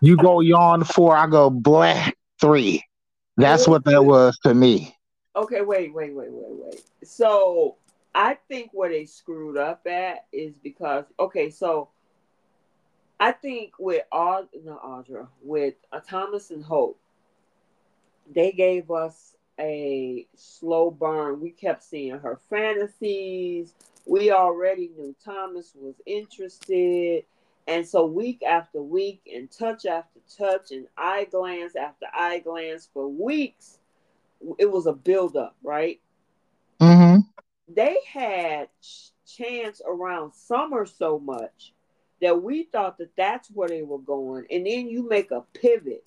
You go yawn four, I go black three. That's what that was to me. Okay, wait, wait, wait, wait, wait. So I think where they screwed up at is because, okay, so I think with Aud- no, Audra, with uh, Thomas and Hope, they gave us a slow burn. We kept seeing her fantasies. We already knew Thomas was interested. And so week after week and touch after touch and eye glance after eye glance for weeks, it was a buildup, right? Mm-hmm. They had Chance around Summer so much that we thought that that's where they were going. And then you make a pivot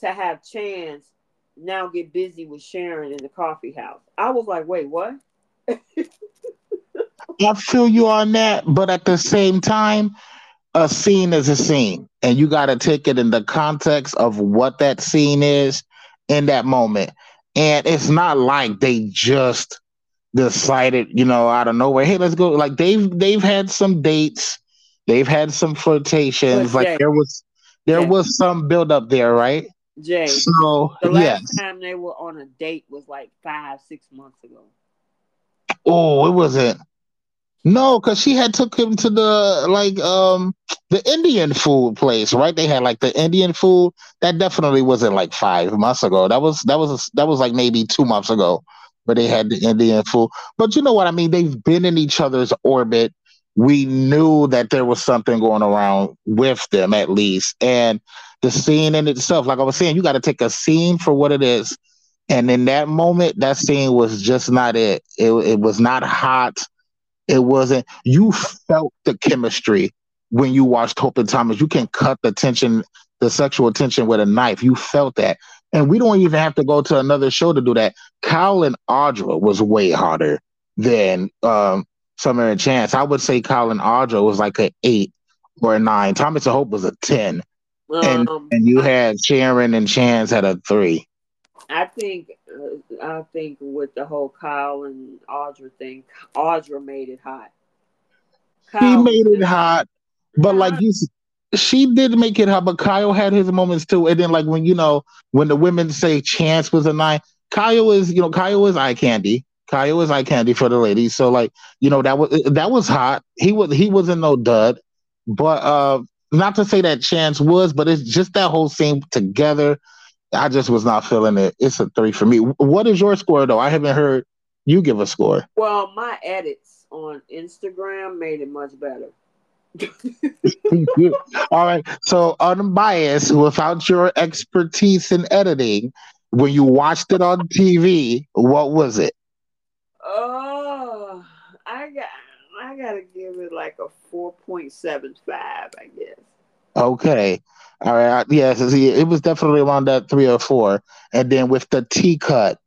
to have Chance now get busy with Sharon in the coffee house. I was like, wait, what? I feel you on that, but at the same time, a scene is a scene, and you got to take it in the context of what that scene is in that moment. And it's not like they just decided, you know, out of nowhere, hey, let's go. Like they've they've had some dates, they've had some flirtations. But like Jay, there was there Jay. was some buildup there, right? Jay. So the last yes. time they were on a date was like five, six months ago. Oh, it wasn't. No, because she had took him to the like um the Indian food place, right? They had like the Indian food. That definitely wasn't like five months ago. That was that was that was like maybe two months ago. But they had the Indian food. But you know what I mean? They've been in each other's orbit. We knew that there was something going around with them, at least. And the scene in itself, like I was saying, you got to take a scene for what it is. And in that moment, that scene was just not it. It, it was not hot. It wasn't. You felt the chemistry when you watched Hope and Thomas. You can cut the tension, the sexual tension with a knife. You felt that. And we don't even have to go to another show to do that. Kyle and Audra was way hotter than um, Summer and Chance. I would say Kyle and Audra was like an eight or a nine. Thomas and Hope was a ten. Um, and, and you had Sharon and Chance at a three. I think uh, I think with the whole Kyle and Audra thing, Audra made it hot. Kyle he made it hot, but like you, she did make it hot. But Kyle had his moments too. And then like when you know when the women say Chance was a nine, Kyle is you know Kyle is eye candy. Kyle is eye candy for the ladies. So like you know that was that was hot. He was he wasn't no dud, but uh, not to say that Chance was, but it's just that whole scene together. I just was not feeling it. It's a three for me. What is your score, though? I haven't heard you give a score. Well, my edits on Instagram made it much better. All right. So unbiased, without your expertise in editing, when you watched it on T V, what was it? Oh, I got, I got to give it like a four point seven five, I guess. Okay. All right. Yes, it was definitely around that three or four. And then with the T cut,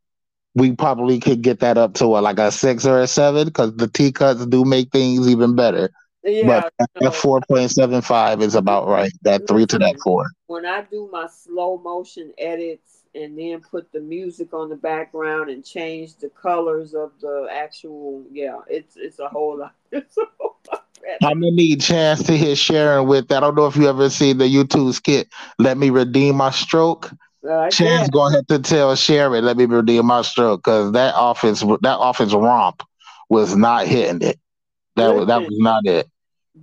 we probably could get that up to what, like a six or a seven, because the T cuts do make things even better. Yeah, but no, that four point seven five is about right, that three to that four. When I do my slow motion edits and then put the music on the background and change the colors of the actual, yeah, it's it's a whole lot. It's a whole lot. I'm gonna need Chance to hit Sharon with that. I don't know if you ever seen the YouTube skit, Let Me Redeem My Stroke. Uh, Chance gonna have to tell Sharon, let me redeem my stroke, because that offense that offense romp was not hitting it. That Listen, was that was not it.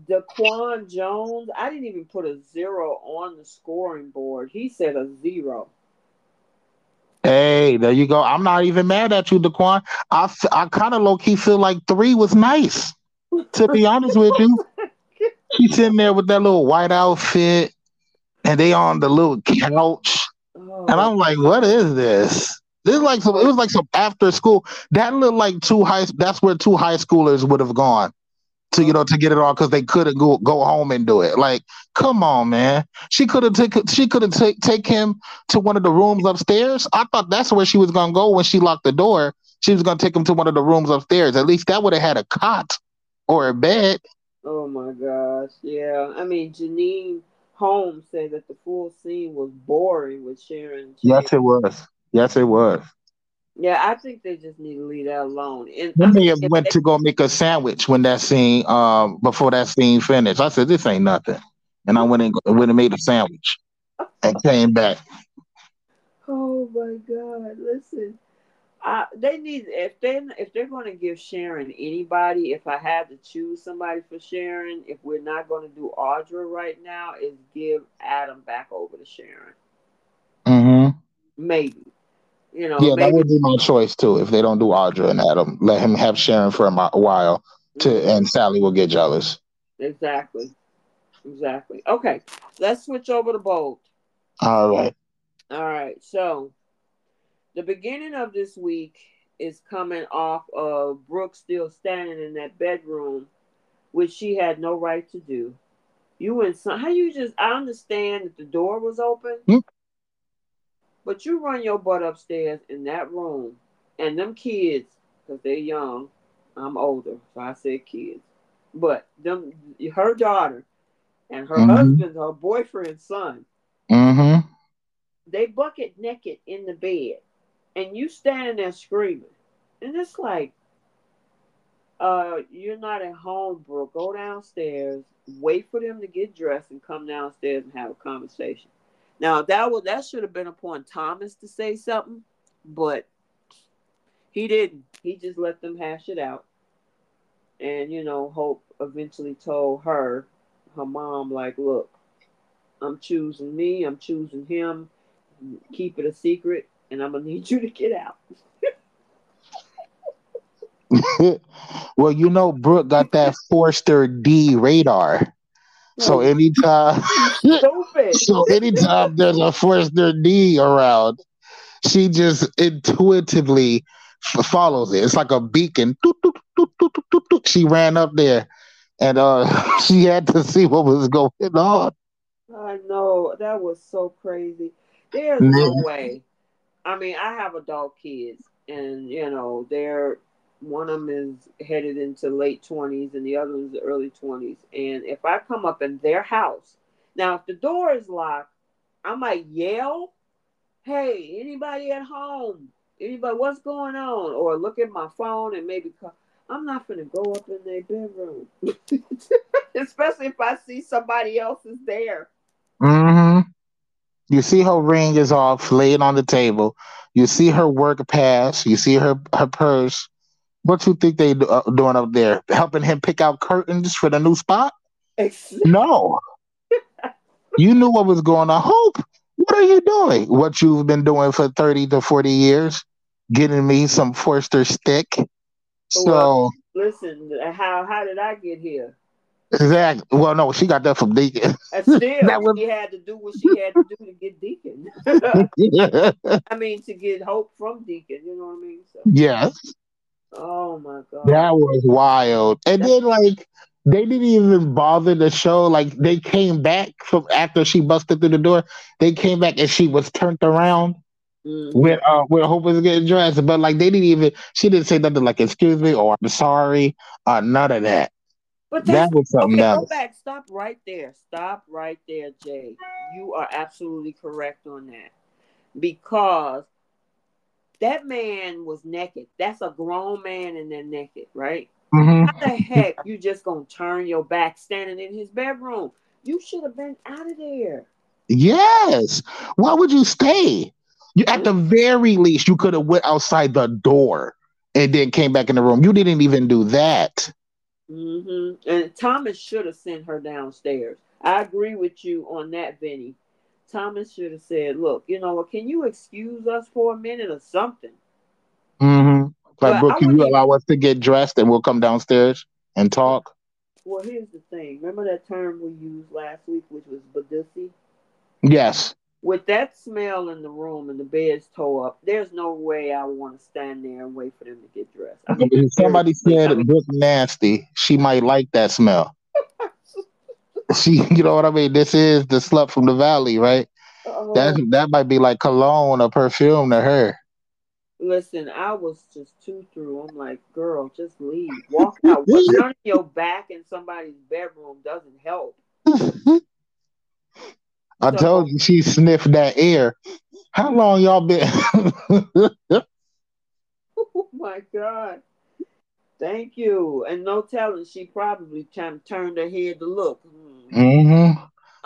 Daquan Jones, I didn't even put a zero on the scoring board. He said a zero. Hey, there you go. I'm not even mad at you, Daquan. I, I kind of low-key feel like three was nice. To be honest with you, she's in there with that little white outfit, and they on the little couch, oh. And I'm like, "What is this? This is like some. It was like some after school. That looked like two high. That's where two high schoolers would have gone to, you know, to get it on because they couldn't go go home and do it. Like, come on, man. She could have taken. She could have take take him to one of the rooms upstairs. I thought that's where she was gonna go when she locked the door. She was gonna take him to one of the rooms upstairs. At least that would have had a cot." Or a bed. Oh my gosh. Yeah. I mean, Janine Holmes said that the full scene was boring with Sharon. Yes, it was. Yes, it was. Yeah, I think they just need to leave that alone. And I mean, I went they, to go make a sandwich when that scene, um, before that scene finished. I said, this ain't nothing. And I went and, went and made a sandwich and came back. Oh my God. Listen. Uh, they need if they if they're going to give Sharon anybody. If I had to choose somebody for Sharon, if we're not going to do Audra right now, is give Adam back over to Sharon. Mm-hmm. Maybe. You know, yeah, maybe. That would be my choice too. If they don't do Audra and Adam, let him have Sharon for a while. To mm-hmm. and Sally will get jealous. Exactly. Exactly. Okay, let's switch over to Bold. All right. All right. So. The beginning of this week is coming off of Brooke still standing in that bedroom, which she had no right to do. You and some, how you just, I understand that the door was open, mm-hmm. but you run your butt upstairs in that room, and them kids, because they're young, I'm older, so I said kids, but them, her daughter and her mm-hmm. husband, her boyfriend's son, mm-hmm. they bucket naked in the bed. And you standing there screaming. And it's like, uh, you're not at home, bro. Go downstairs, wait for them to get dressed, and come downstairs and have a conversation. Now, that was, that should have been upon Thomas to say something, but he didn't. He just let them hash it out. And, you know, Hope eventually told her, her mom, like, look, I'm choosing me, I'm choosing him, keep it a secret. And I'm going to need you to get out. Well, you know, Brooke got that Forster D radar. So anytime, so anytime there's a Forster D around, she just intuitively f- follows it. It's like a beacon. Doot, doot, doot, doot, doot, doot, doot. She ran up there and uh, she had to see what was going on. I know. That was so crazy. There's no way. I mean, I have adult kids, and, you know, they're, one of them is headed into late twenties, and the other is the early twenties. And if I come up in their house, now, if the door is locked, I might yell, hey, anybody at home? Anybody, what's going on? Or look at my phone and maybe call. I'm not going to go up in their bedroom, especially if I see somebody else is there. Mm-hmm. You see her ring is off, laying on the table. You see her work pass. You see her, her purse. What you think they do, uh, doing up there? Helping him pick out curtains for the new spot? Exactly. No. You knew what was going on. Hope, what are you doing? What you've been doing for thirty to forty years? Getting me some Forster stick. So well, listen, how how did I get here? Exactly. Well, no, she got that from Deacon. And still, that was... she had to do what she had to do to get Deacon. Yeah. I mean, to get Hope from Deacon. You know what I mean? So. Yes. Oh, my God. That was wild. And That's... then, like, they didn't even bother to show. Like, they came back from after she busted through the door. They came back and she was turned around mm-hmm. when, uh, when Hope was getting dressed. But, like, they didn't even, she didn't say nothing like, excuse me, or I'm sorry, or none of that. But that was something okay, else. Go back. Stop right there. Stop right there, Jay. You are absolutely correct on that. Because that man was naked. That's a grown man and they're naked, right? Mm-hmm. How the heck you just going to turn your back standing in his bedroom? You should have been out of there. Yes. Why would you stay? You, at the very least, you could have went outside the door and then came back in the room. You didn't even do that. Mm-hmm. And Thomas should have sent her downstairs. I agree with you on that, Vinny. Thomas should have said, look, you know, can you excuse us for a minute or something? Mm-hmm. Like, Brooke, can you allow us to get dressed and we'll come downstairs and talk? Well, here's the thing. Remember that term we used last week, which was badussy? Yes. With that smell in the room and the beds tore up, there's no way I want to stand there and wait for them to get dressed. I mean, if somebody said I mean, Brooke nasty, she might like that smell. She, you know what I mean? This is the slut from the valley, right? Oh. That that might be like cologne or perfume to her. Listen, I was just too through. I'm like, girl, just leave. Walk out. Turning your back in somebody's bedroom doesn't help. I told you she sniffed that air. How long y'all been? Oh, my God. Thank you. And no telling, she probably time turned her head to look. Mm-hmm.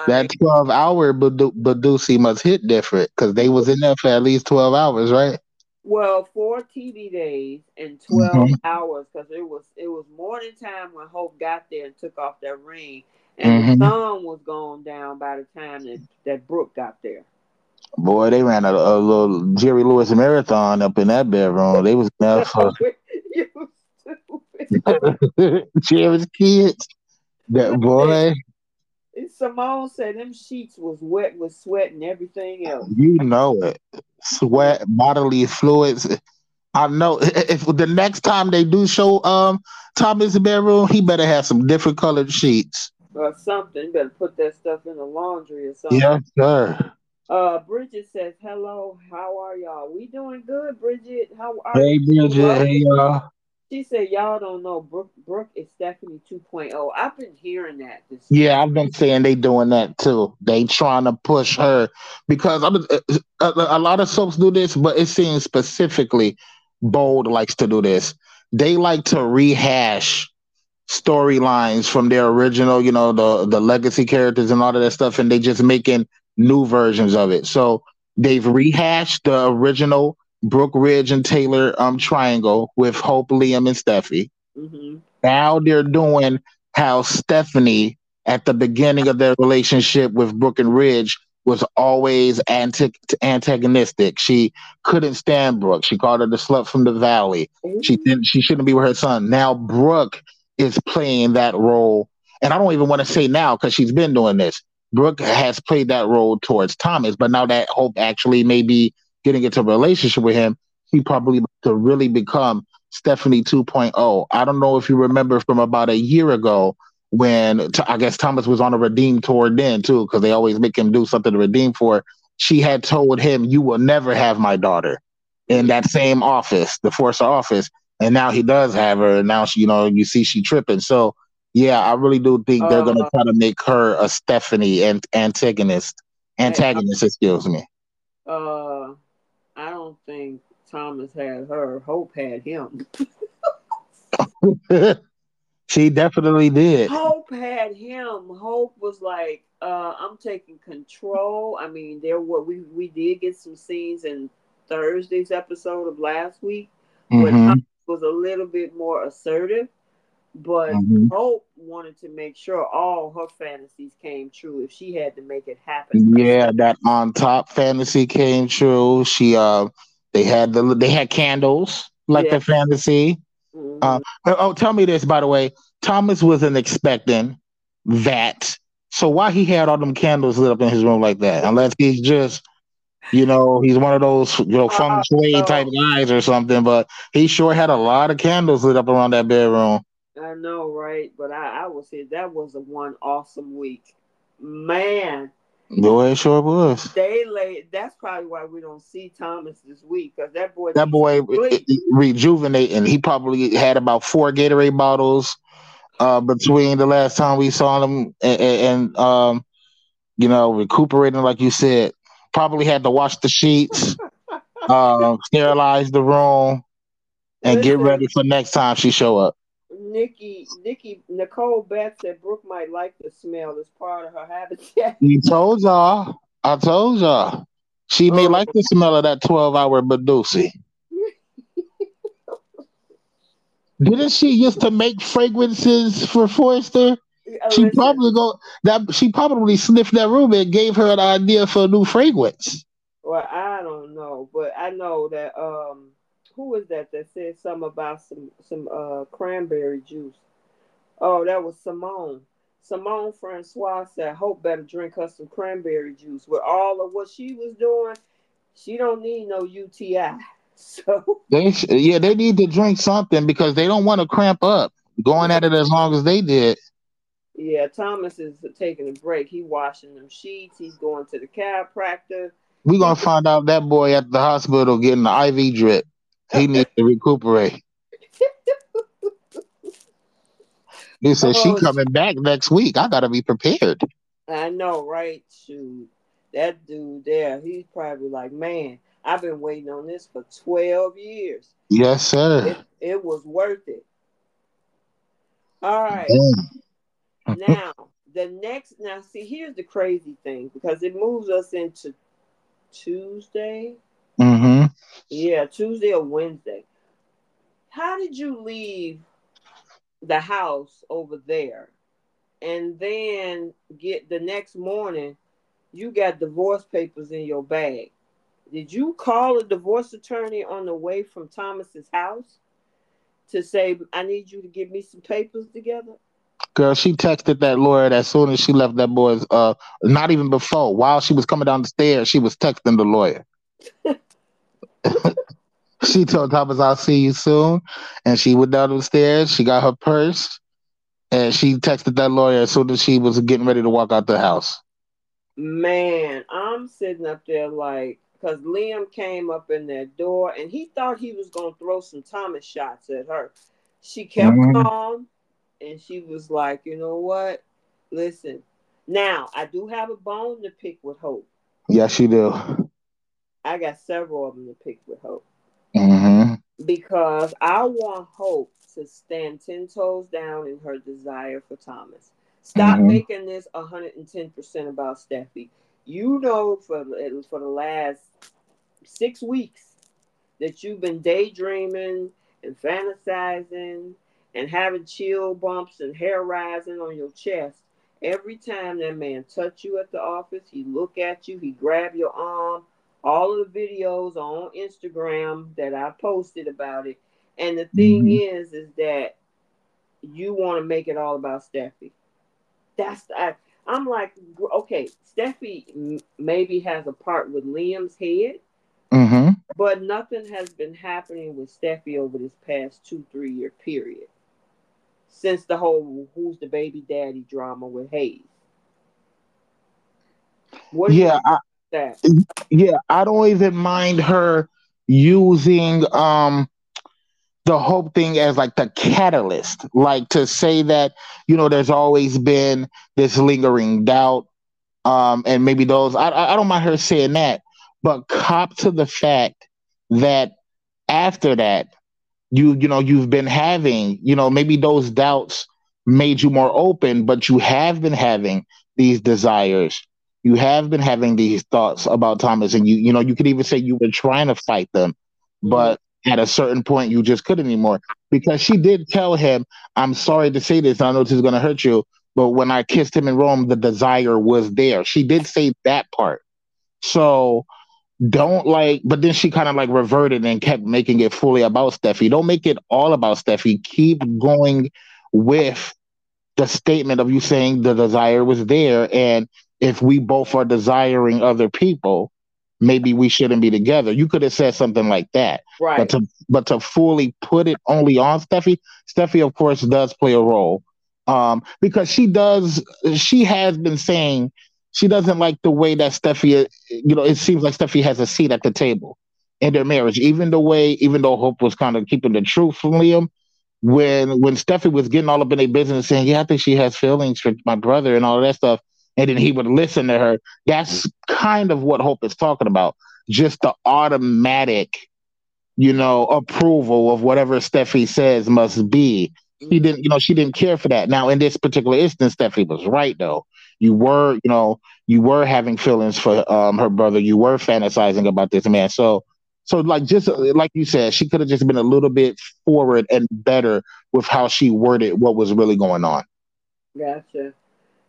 That twelve-hour Badussy must hit different because they was in there for at least twelve hours, right? Well, four T V days and twelve mm-hmm. hours, because it was it was morning time when Hope got there and took off that ring, and mm-hmm. the sun was going down by the time that, that Brooke got there. Boy, they ran a, a little Jerry Lewis marathon up in that bedroom. They was enough for Jerry's kids. That boy. Simone said them sheets was wet with sweat and everything else. You know it. Sweat, bodily fluids. I know if the next time they do show um Tommy's bedroom, he better have some different colored sheets. Or something. Better put that stuff in the laundry or something. Yes, sir. Uh, Bridget says, hello, how are y'all? We doing good, Bridget. How are hey, you? Hey, Bridget. Hey, y'all. She said, y'all don't know Brooke, Brooke is Stephanie two point oh. I've been hearing that. This yeah, week. I've been saying they doing that too. They trying to push her because I'm, a, a lot of soaps do this, but it seems specifically Bold likes to do this. They like to rehash storylines from their original, you know, the, the legacy characters and all of that stuff, and they just making new versions of it. So they've rehashed the original Brooke, Ridge, and Taylor um triangle with Hope, Liam, and Steffi. Mm-hmm. Now they're doing how Stephanie at the beginning of their relationship with Brooke and Ridge was always anti- antagonistic. She couldn't stand Brooke. She called her the slut from the valley. Mm-hmm. She didn't, she shouldn't be with her son. Now Brooke is playing that role. And I don't even want to say now because she's been doing this. Brooke has played that role towards Thomas, but now that Hope actually may be getting into a relationship with him, he probably to really become Stephanie two point oh. I don't know if you remember from about a year ago when t- I guess Thomas was on a redeem tour then too, because they always make him do something to redeem for. She had told him, "You will never have my daughter," in that same office, the Forcer office, and now he does have her, and now she, you know, you see she tripping. So. Yeah, I really do think they're uh, going to try to make her a Stephanie and antagonist. Antagonist, hey, excuse me. Uh, I don't think Thomas had her. Hope had him. She definitely did. Hope had him. Hope was like, uh, "I'm taking control." I mean, there were we we did get some scenes in Thursday's episode of last week, mm-hmm. where Thomas was a little bit more assertive. But mm-hmm. Hope wanted to make sure all her fantasies came true if she had to make it happen. Yeah, that on top fantasy came true. She, uh, they had the they had candles like yeah. the fantasy. Mm-hmm. Uh, oh, tell me this, by the way, Thomas wasn't expecting that. So why he had all them candles lit up in his room like that? Unless he's just, you know, he's one of those, you know, feng shui uh, so. type guys or something. But he sure had a lot of candles lit up around that bedroom. I know, right? But I, I will say that was a one awesome week, man. Boy, it sure was. They laid. That's probably why we don't see Thomas this week, because that boy, that boy, re- rejuvenating. He probably had about four Gatorade bottles uh, between the last time we saw him and, and um, you know, recuperating, like you said. Probably had to wash the sheets, uh, sterilize the room, and Listen. get ready for next time she show up. Nikki, Nikki, Nicole Beth said Brooke might like the smell. It's part of her habitat. You told y'all. I told y'all. She may oh. like the smell of that twelve-hour Badusi. Didn't she used to make fragrances for Forrester? She probably go that. She probably sniffed that room and gave her an idea for a new fragrance. Well, I don't know, but I know that. Um, Who is that that said something about some some uh, cranberry juice? Oh, that was Simone. Simone Francois said, "Hope better drink her some cranberry juice." With all of what she was doing, she don't need no U T I. So they, yeah, they need to drink something because they don't want to cramp up going at it as long as they did. Yeah, Thomas is taking a break. He washing them sheets. He's going to the chiropractor. We're gonna find out that boy at the hospital getting the I V drip. He needs to recuperate. He said, oh, she coming back next week. I got to be prepared. I know, right? Shoot. That dude there, he's probably like, man, I've been waiting on this for twelve years. Yes, sir. It, it was worth it. All right. Now, the next, now, see, here's the crazy thing, because it moves us into Tuesday. Mm-hmm. Yeah, Tuesday or Wednesday. How did you leave the house over there and then get the next morning, you got divorce papers in your bag? Did you call a divorce attorney on the way from Thomas's house to say, I need you to get me some papers together? Girl, she texted that lawyer as soon as she left that boy's, uh, not even before. While she was coming down the stairs, she was texting the lawyer. She told Thomas, I'll see you soon. And she went down the stairs. She got her purse. And she texted that lawyer as soon as she was getting ready to walk out the house. Man, I'm sitting up there like, because Liam came up in that door, and he thought he was going to throw some Thomas shots at her. She kept mm-hmm. calm, and she was like, you know what? Listen, now, I do have a bone to pick with Hope. Yes, you do. I got several of them to pick with Hope. Mm-hmm. Because I want Hope to stand ten toes down in her desire for Thomas. Stop mm-hmm. making this one hundred ten percent about Steffi. You know for, for the last six weeks that you've been daydreaming and fantasizing and having chill bumps and hair rising on your chest. Every time that man touched you at the office, he looked at you, he grabbed your arm. All of the videos on Instagram that I posted about it. And the thing mm-hmm. is, is that you want to make it all about Steffi. That's the, I, I'm like, okay, Steffi maybe has a part with Liam's head, mm-hmm. but nothing has been happening with Steffi over this past two, three year period since the whole who's the baby daddy drama with Hayes. What do yeah, you I- That. Yeah, I don't even mind her using um, the Hope thing as like the catalyst, like to say that, you know, there's always been this lingering doubt um, and maybe those, I, I don't mind her saying that, but cop to the fact that after that, you, you know, you've been having, you know, maybe those doubts made you more open, but you have been having these desires. You have been having these thoughts about Thomas, and you you know, you could even say you were trying to fight them, but at a certain point you just couldn't anymore. Because she did tell him, I'm sorry to say this, I know this is gonna hurt you, but when I kissed him in Rome, the desire was there. She did say that part. So don't like, but then she kind of like reverted and kept making it fully about Steffi. Don't make it all about Steffi. Keep going with the statement of you saying the desire was there, and if we both are desiring other people, maybe we shouldn't be together. You could have said something like that. Right. But to, but to fully put it only on Steffi, Steffi, of course, does play a role. Um, because she does, she has been saying she doesn't like the way that Steffi, you know, it seems like Steffi has a seat at the table in their marriage. Even the way, even though Hope was kind of keeping the truth from Liam, when, when Steffi was getting all up in their business saying, yeah, I think she has feelings for my brother and all that stuff, and then he would listen to her. That's kind of what Hope is talking about. Just the automatic, you know, approval of whatever Steffi says must be. She didn't, you know, she didn't care for that. Now, in this particular instance, Steffi was right, though. You were, you know, you were having feelings for um, her brother. You were fantasizing about this man. So, so like just like you said, she could have just been a little bit forward and better with how she worded what was really going on. Gotcha.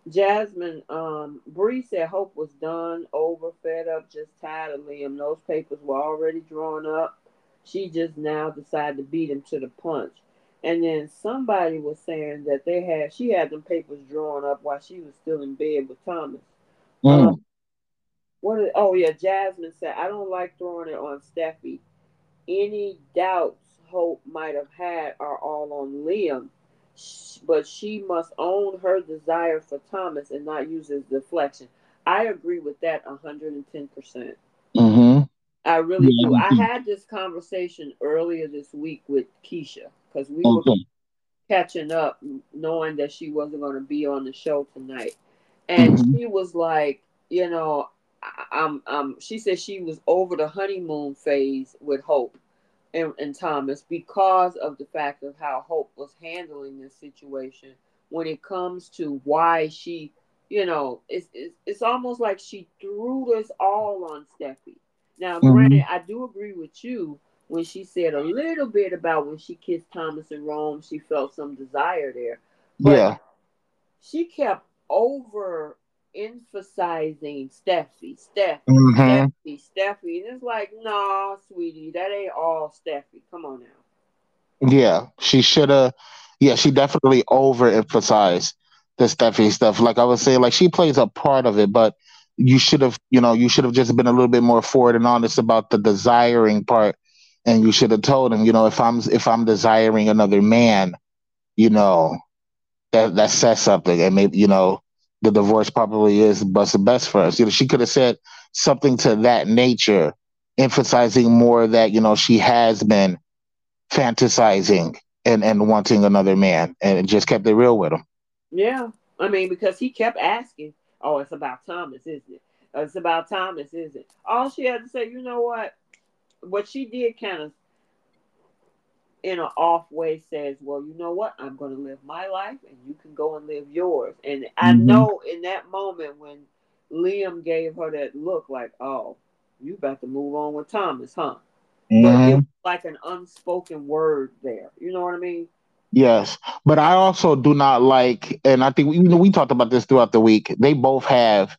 Jasmine, um, Bree said Hope was done, over, fed up, just tired of Liam. Those papers were already drawn up. She just now decided to beat him to the punch. And then somebody was saying that they had, she had them papers drawn up while she was still in bed with Thomas. Mm. Um, what? Is, oh yeah, Jasmine said, I don't like throwing it on Steffi. Any doubts Hope might have had are all on Liam. But she must own her desire for Thomas and not use his deflection. I agree with that one hundred ten percent. Mm-hmm. I really yeah. do. I had this conversation earlier this week with Keisha because we okay. were catching up knowing that she wasn't going to be on the show tonight. And mm-hmm. she was like, you know, I, I'm, I'm, she said she was over the honeymoon phase with Hope. And, and Thomas, because of the fact of how Hope was handling this situation when it comes to why she, you know, it's, it's, it's almost like she threw this all on Steffi. Now, granted, mm-hmm. I do agree with you when she said a little bit about when she kissed Thomas in Rome, she felt some desire there. But yeah. She kept over emphasizing Steffi, Steffi, mm-hmm. Steffi, Steffi. And it's like, nah, sweetie, that ain't all Steffi. Come on now. Yeah, she should have. Yeah, she definitely overemphasized the Steffi stuff. Like I was saying, like she plays a part of it, but you should have, you know, you should have just been a little bit more forward and honest about the desiring part. And you should have told him, you know, if I'm if I'm desiring another man, you know, that, that says something. And maybe, you know, the divorce probably is what's the best for us. You know, she could have said something to that nature, emphasizing more that, you know, she has been fantasizing and, and wanting another man, and just kept it real with him. Yeah. I mean, because he kept asking, oh, it's about Thomas, isn't it? It's about Thomas, isn't it? All she had to say, you know what? What she did kind of in an off way says, well, you know what? I'm going to live my life and you can go and live yours. And mm-hmm. I know in that moment when Liam gave her that look like, oh, you about to move on with Thomas, huh? Mm-hmm. But it was like an unspoken word there. You know what I mean? Yes. But I also do not like, and I think we, you know, we talked about this throughout the week. They both have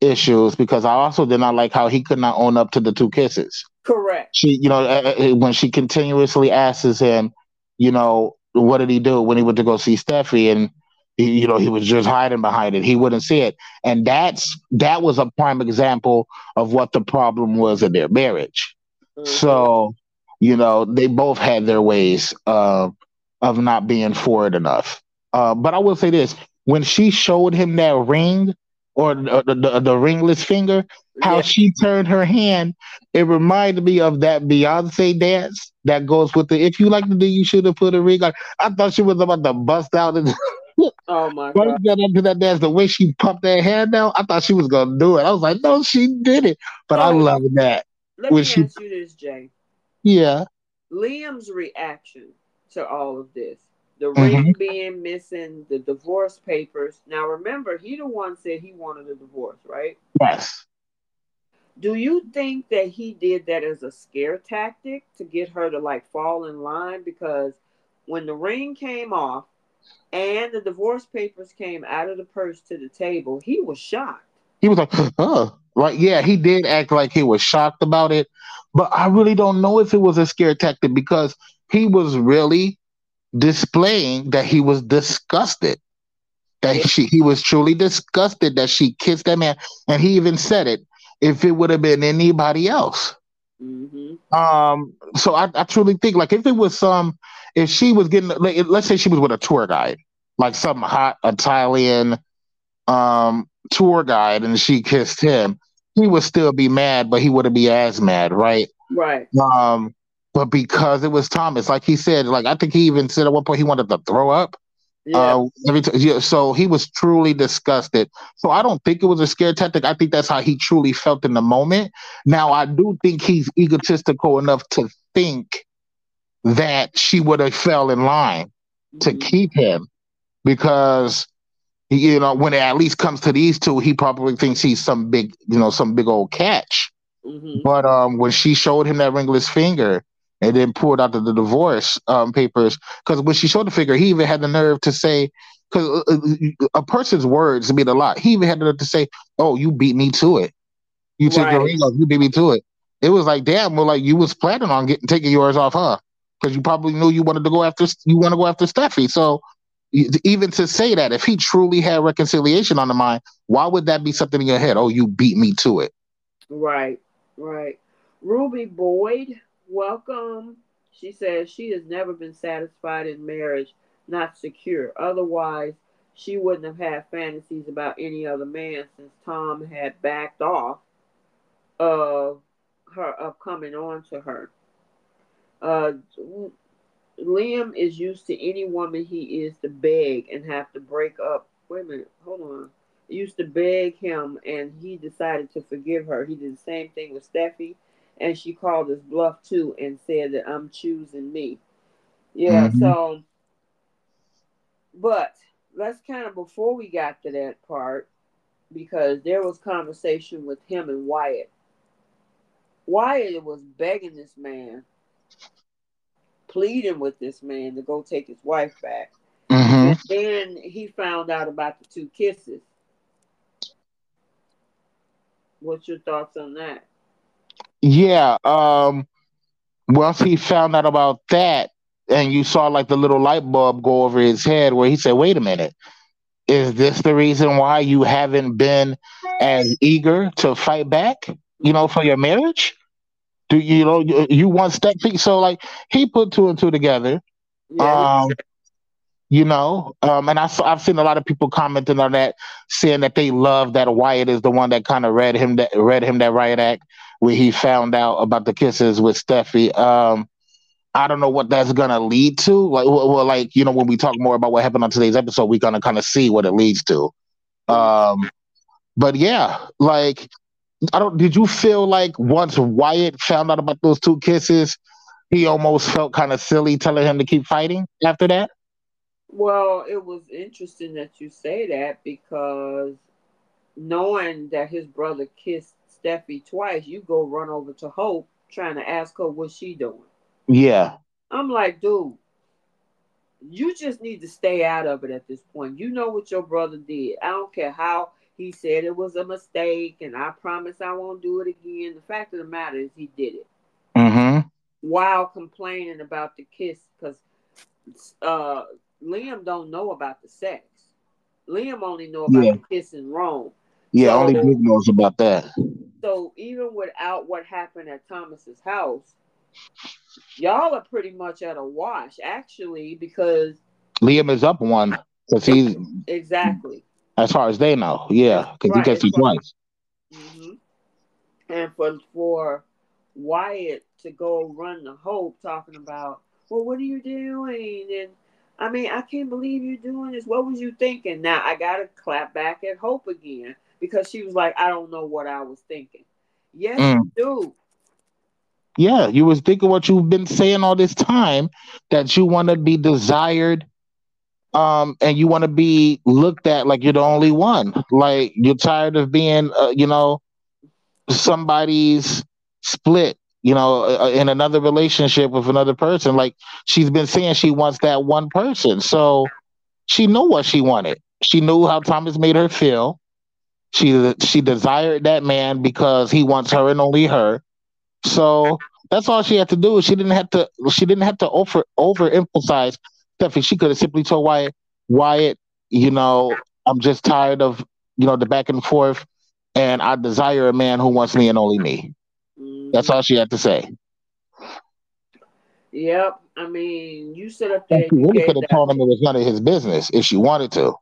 issues because I also did not like how he could not own up to the two kisses. Correct. She, you know, uh, when she continuously asks him, you know, what did he do when he went to go see Steffi, and he, you know, he was just hiding behind it. He wouldn't see it, and that's that was a prime example of what the problem was in their marriage. Mm-hmm. So, you know, they both had their ways uh, of not being forward enough. Uh, but I will say this: when she showed him that ring. Or the, the, the ringless finger, how yeah. she turned her hand, it reminded me of that Beyonce dance that goes with the, if you like to do, you should have put a ring on. I thought she was about to bust out. And oh my God. Got into that dance, the way she pumped that hand out, I thought she was going to do it. I was like, no, she did it. But oh, I love that. Let when me she, ask you this, Jay. Yeah. Liam's reaction to all of this. The ring mm-hmm. being missing, the divorce papers. Now, remember, he the one said he wanted a divorce, right? Yes. Do you think that he did that as a scare tactic to get her to, like, fall in line? Because when the ring came off and the divorce papers came out of the purse to the table, he was shocked. He was like, huh. Like, yeah, he did act like he was shocked about it. But I really don't know if it was a scare tactic because he was really displaying that he was disgusted, that yeah. she he was truly disgusted that she kissed that man, and he even said it. If it would have been anybody else, mm-hmm. um. So I, I truly think like if it was some, if she was getting, like, let's say she was with a tour guide, like some hot Italian, um, tour guide, and she kissed him, he would still be mad, but he wouldn't be as mad, right? Right. Um. But because it was Thomas, like he said, like I think he even said at one point he wanted to throw up. Yeah. Uh, every t- yeah, so he was truly disgusted. So I don't think it was a scare tactic. I think that's how he truly felt in the moment. Now, I do think he's egotistical enough to think that she would have fell in line mm-hmm. to keep him because, you know, when it at least comes to these two, he probably thinks he's some big, you know, some big old catch. Mm-hmm. But um, when she showed him that ringless finger, and then pulled out the, the divorce um, papers. Because when she showed the figure, he even had the nerve to say, because a person's words mean a lot. He even had the nerve to say, oh, you beat me to it. You took right. your ring off, you beat me to it. It was like, damn, well, like you was planning on getting taking yours off, huh? Because you probably knew you wanted to go after you want to go after Steffi. So even to say that, if he truly had reconciliation on the mind, why would that be something in your head? Oh, you beat me to it. Right, right. Ruby Boyd. Welcome. She says she has never been satisfied in marriage, not secure. Otherwise, she wouldn't have had fantasies about any other man since Tom had backed off of her of coming on to her. Uh, Liam is used to any woman he is to beg and have to break up. Wait a minute. Hold on. Used to beg him, and he decided to forgive her. He did the same thing with Steffi. And she called his bluff, too, and said that I'm choosing me. Yeah, mm-hmm. so, but let's kind of, before we got to that part, because there was conversation with him and Wyatt Wyatt was begging this man, pleading with this man to go take his wife back. Mm-hmm. And then he found out about the two kisses. What's your thoughts on that? Yeah. Um, once he found out about that, and you saw like the little light bulb go over his head where he said, wait a minute, is this the reason why you haven't been as eager to fight back, you know, for your marriage? Do you know you, you want that piece? So like he put two and two together. Yeah. Um, you know, um, and I, I've seen a lot of people commenting on that, saying that they love that Wyatt is the one that kind of read him that read him that riot act where he found out about the kisses with Steffi. Um, I don't know what that's gonna lead to. Like, well, like you know, when we talk more about what happened on today's episode, we're gonna kind of see what it leads to. Um, but yeah, like I don't. Did you feel like once Wyatt found out about those two kisses, he almost felt kind of silly telling him to keep fighting after that? Well, it was interesting that you say that because knowing that his brother kissed Steffi twice, you go run over to Hope trying to ask her what she doing. Yeah. I'm like, dude, you just need to stay out of it at this point. You know what your brother did. I don't care how he said it was a mistake and I promise I won't do it again. The fact of the matter is he did it. Mm-hmm. While complaining about the kiss because uh Liam don't know about the sex. Liam only know about yeah. the kiss in Rome. Yeah, so, only Nick knows about that. So even without what happened at Thomas's house, y'all are pretty much at a wash, actually, because Liam is up one because he's exactly as far as they know. Yeah, because right, he gets his wife. Mm-hmm. And for for Wyatt to go run the Hope talking about, well, what are you doing? And I mean, I can't believe you're doing this. What was you thinking? Now, I got to clap back at Hope again because she was like, I don't know what I was thinking. Yes, mm. you do. Yeah, you was thinking what you've been saying all this time, that you want to be desired um, and you want to be looked at like you're the only one. Like, you're tired of being, uh, you know, somebody's split. You know, in another relationship with another person, like she's been saying she wants that one person. So she knew what she wanted. She knew how Thomas made her feel. She she desired that man because he wants her and only her. So that's all she had to do. She didn't have to. She didn't have to over overemphasize Steffi. She could have simply told Wyatt, Wyatt, you know, I'm just tired of you know the back and forth, and I desire a man who wants me and only me. That's all she had to say. Yep. I mean, you sit up there. She really could have told him it was none of his business if she wanted to.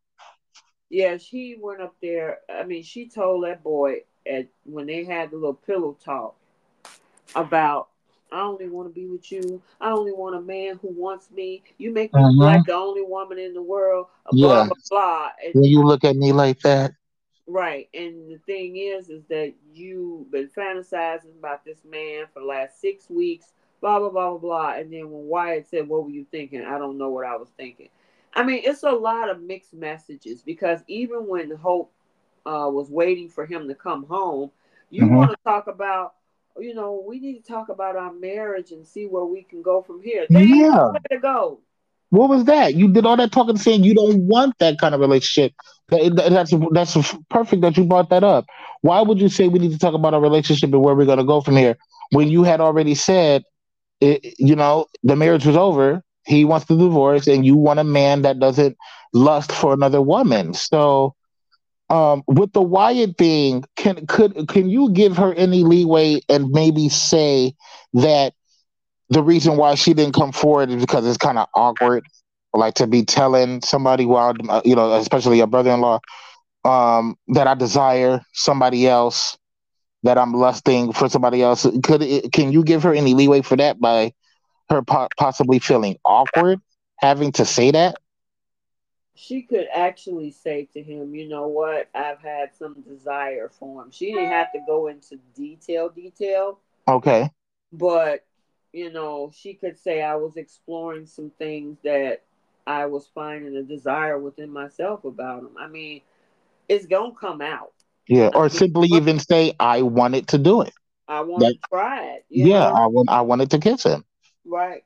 Yeah, she went up there. I mean, she told that boy at when they had the little pillow talk about, I only want to be with you. I only want a man who wants me. You make me mm-hmm. like the only woman in the world. Blah, yeah. blah, blah. And when you look at me like that. Right, and the thing is, is that you've been fantasizing about this man for the last six weeks, blah, blah, blah, blah, blah. And then when Wyatt said, what were you thinking? I don't know what I was thinking. I mean, it's a lot of mixed messages because even when Hope uh, was waiting for him to come home, you mm-hmm. want to talk about, you know, we need to talk about our marriage and see where we can go from here. There yeah. ain't nowhere to go. What was that? You did all that talking saying you don't want that kind of relationship. That's that's perfect that you brought that up. Why would you say we need to talk about our relationship and where we're going to go from here when you had already said, it, you know, the marriage was over, he wants the divorce, and you want a man that doesn't lust for another woman. So um, with the Wyatt thing, can could can you give her any leeway and maybe say that the reason why she didn't come forward is because it's kind of awkward, like to be telling somebody, while you know, especially your brother-in-law, um, that I desire somebody else, that I'm lusting for somebody else. Could it, can you give her any leeway for that by her po- possibly feeling awkward having to say that? She could actually say to him, you know what, I've had some desire for him. She didn't have to go into detail, detail. Okay. But you know, she could say I was exploring some things that I was finding a desire within myself about them. I mean, it's going to come out. Yeah, or I mean, simply even say I wanted to do it. I want that, to try it. Yeah, know? I want. I wanted to kiss him. Right.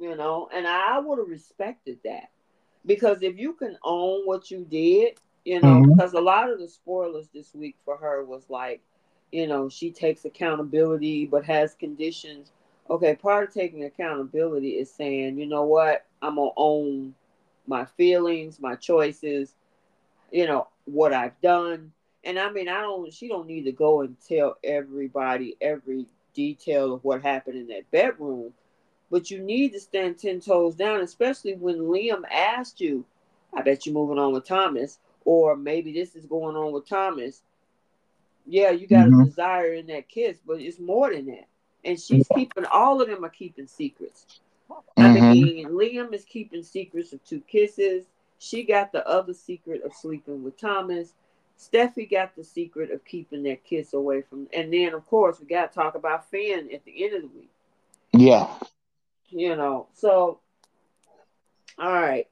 You know, and I would have respected that, because if you can own what you did, you know, mm-hmm. because a lot of the spoilers this week for her was like, you know, she takes accountability but has conditions. Okay, part of taking accountability is saying, you know what, I'm going to own my feelings, my choices, you know, what I've done. And I mean, I don't, she don't need to go and tell everybody every detail of what happened in that bedroom. But you need to stand ten toes down, especially when Liam asked you, I bet you're moving on with Thomas, or maybe this is going on with Thomas. Yeah, you got mm-hmm. a desire in that kiss, but it's more than that. And she's yeah. keeping, all of them are keeping secrets. Mm-hmm. I mean, Liam is keeping secrets of two kisses. She got the other secret of sleeping with Thomas. Steffi got the secret of keeping that kiss away from, and then, of course, we got to talk about Finn at the end of the week. Yeah. You know, so, all right.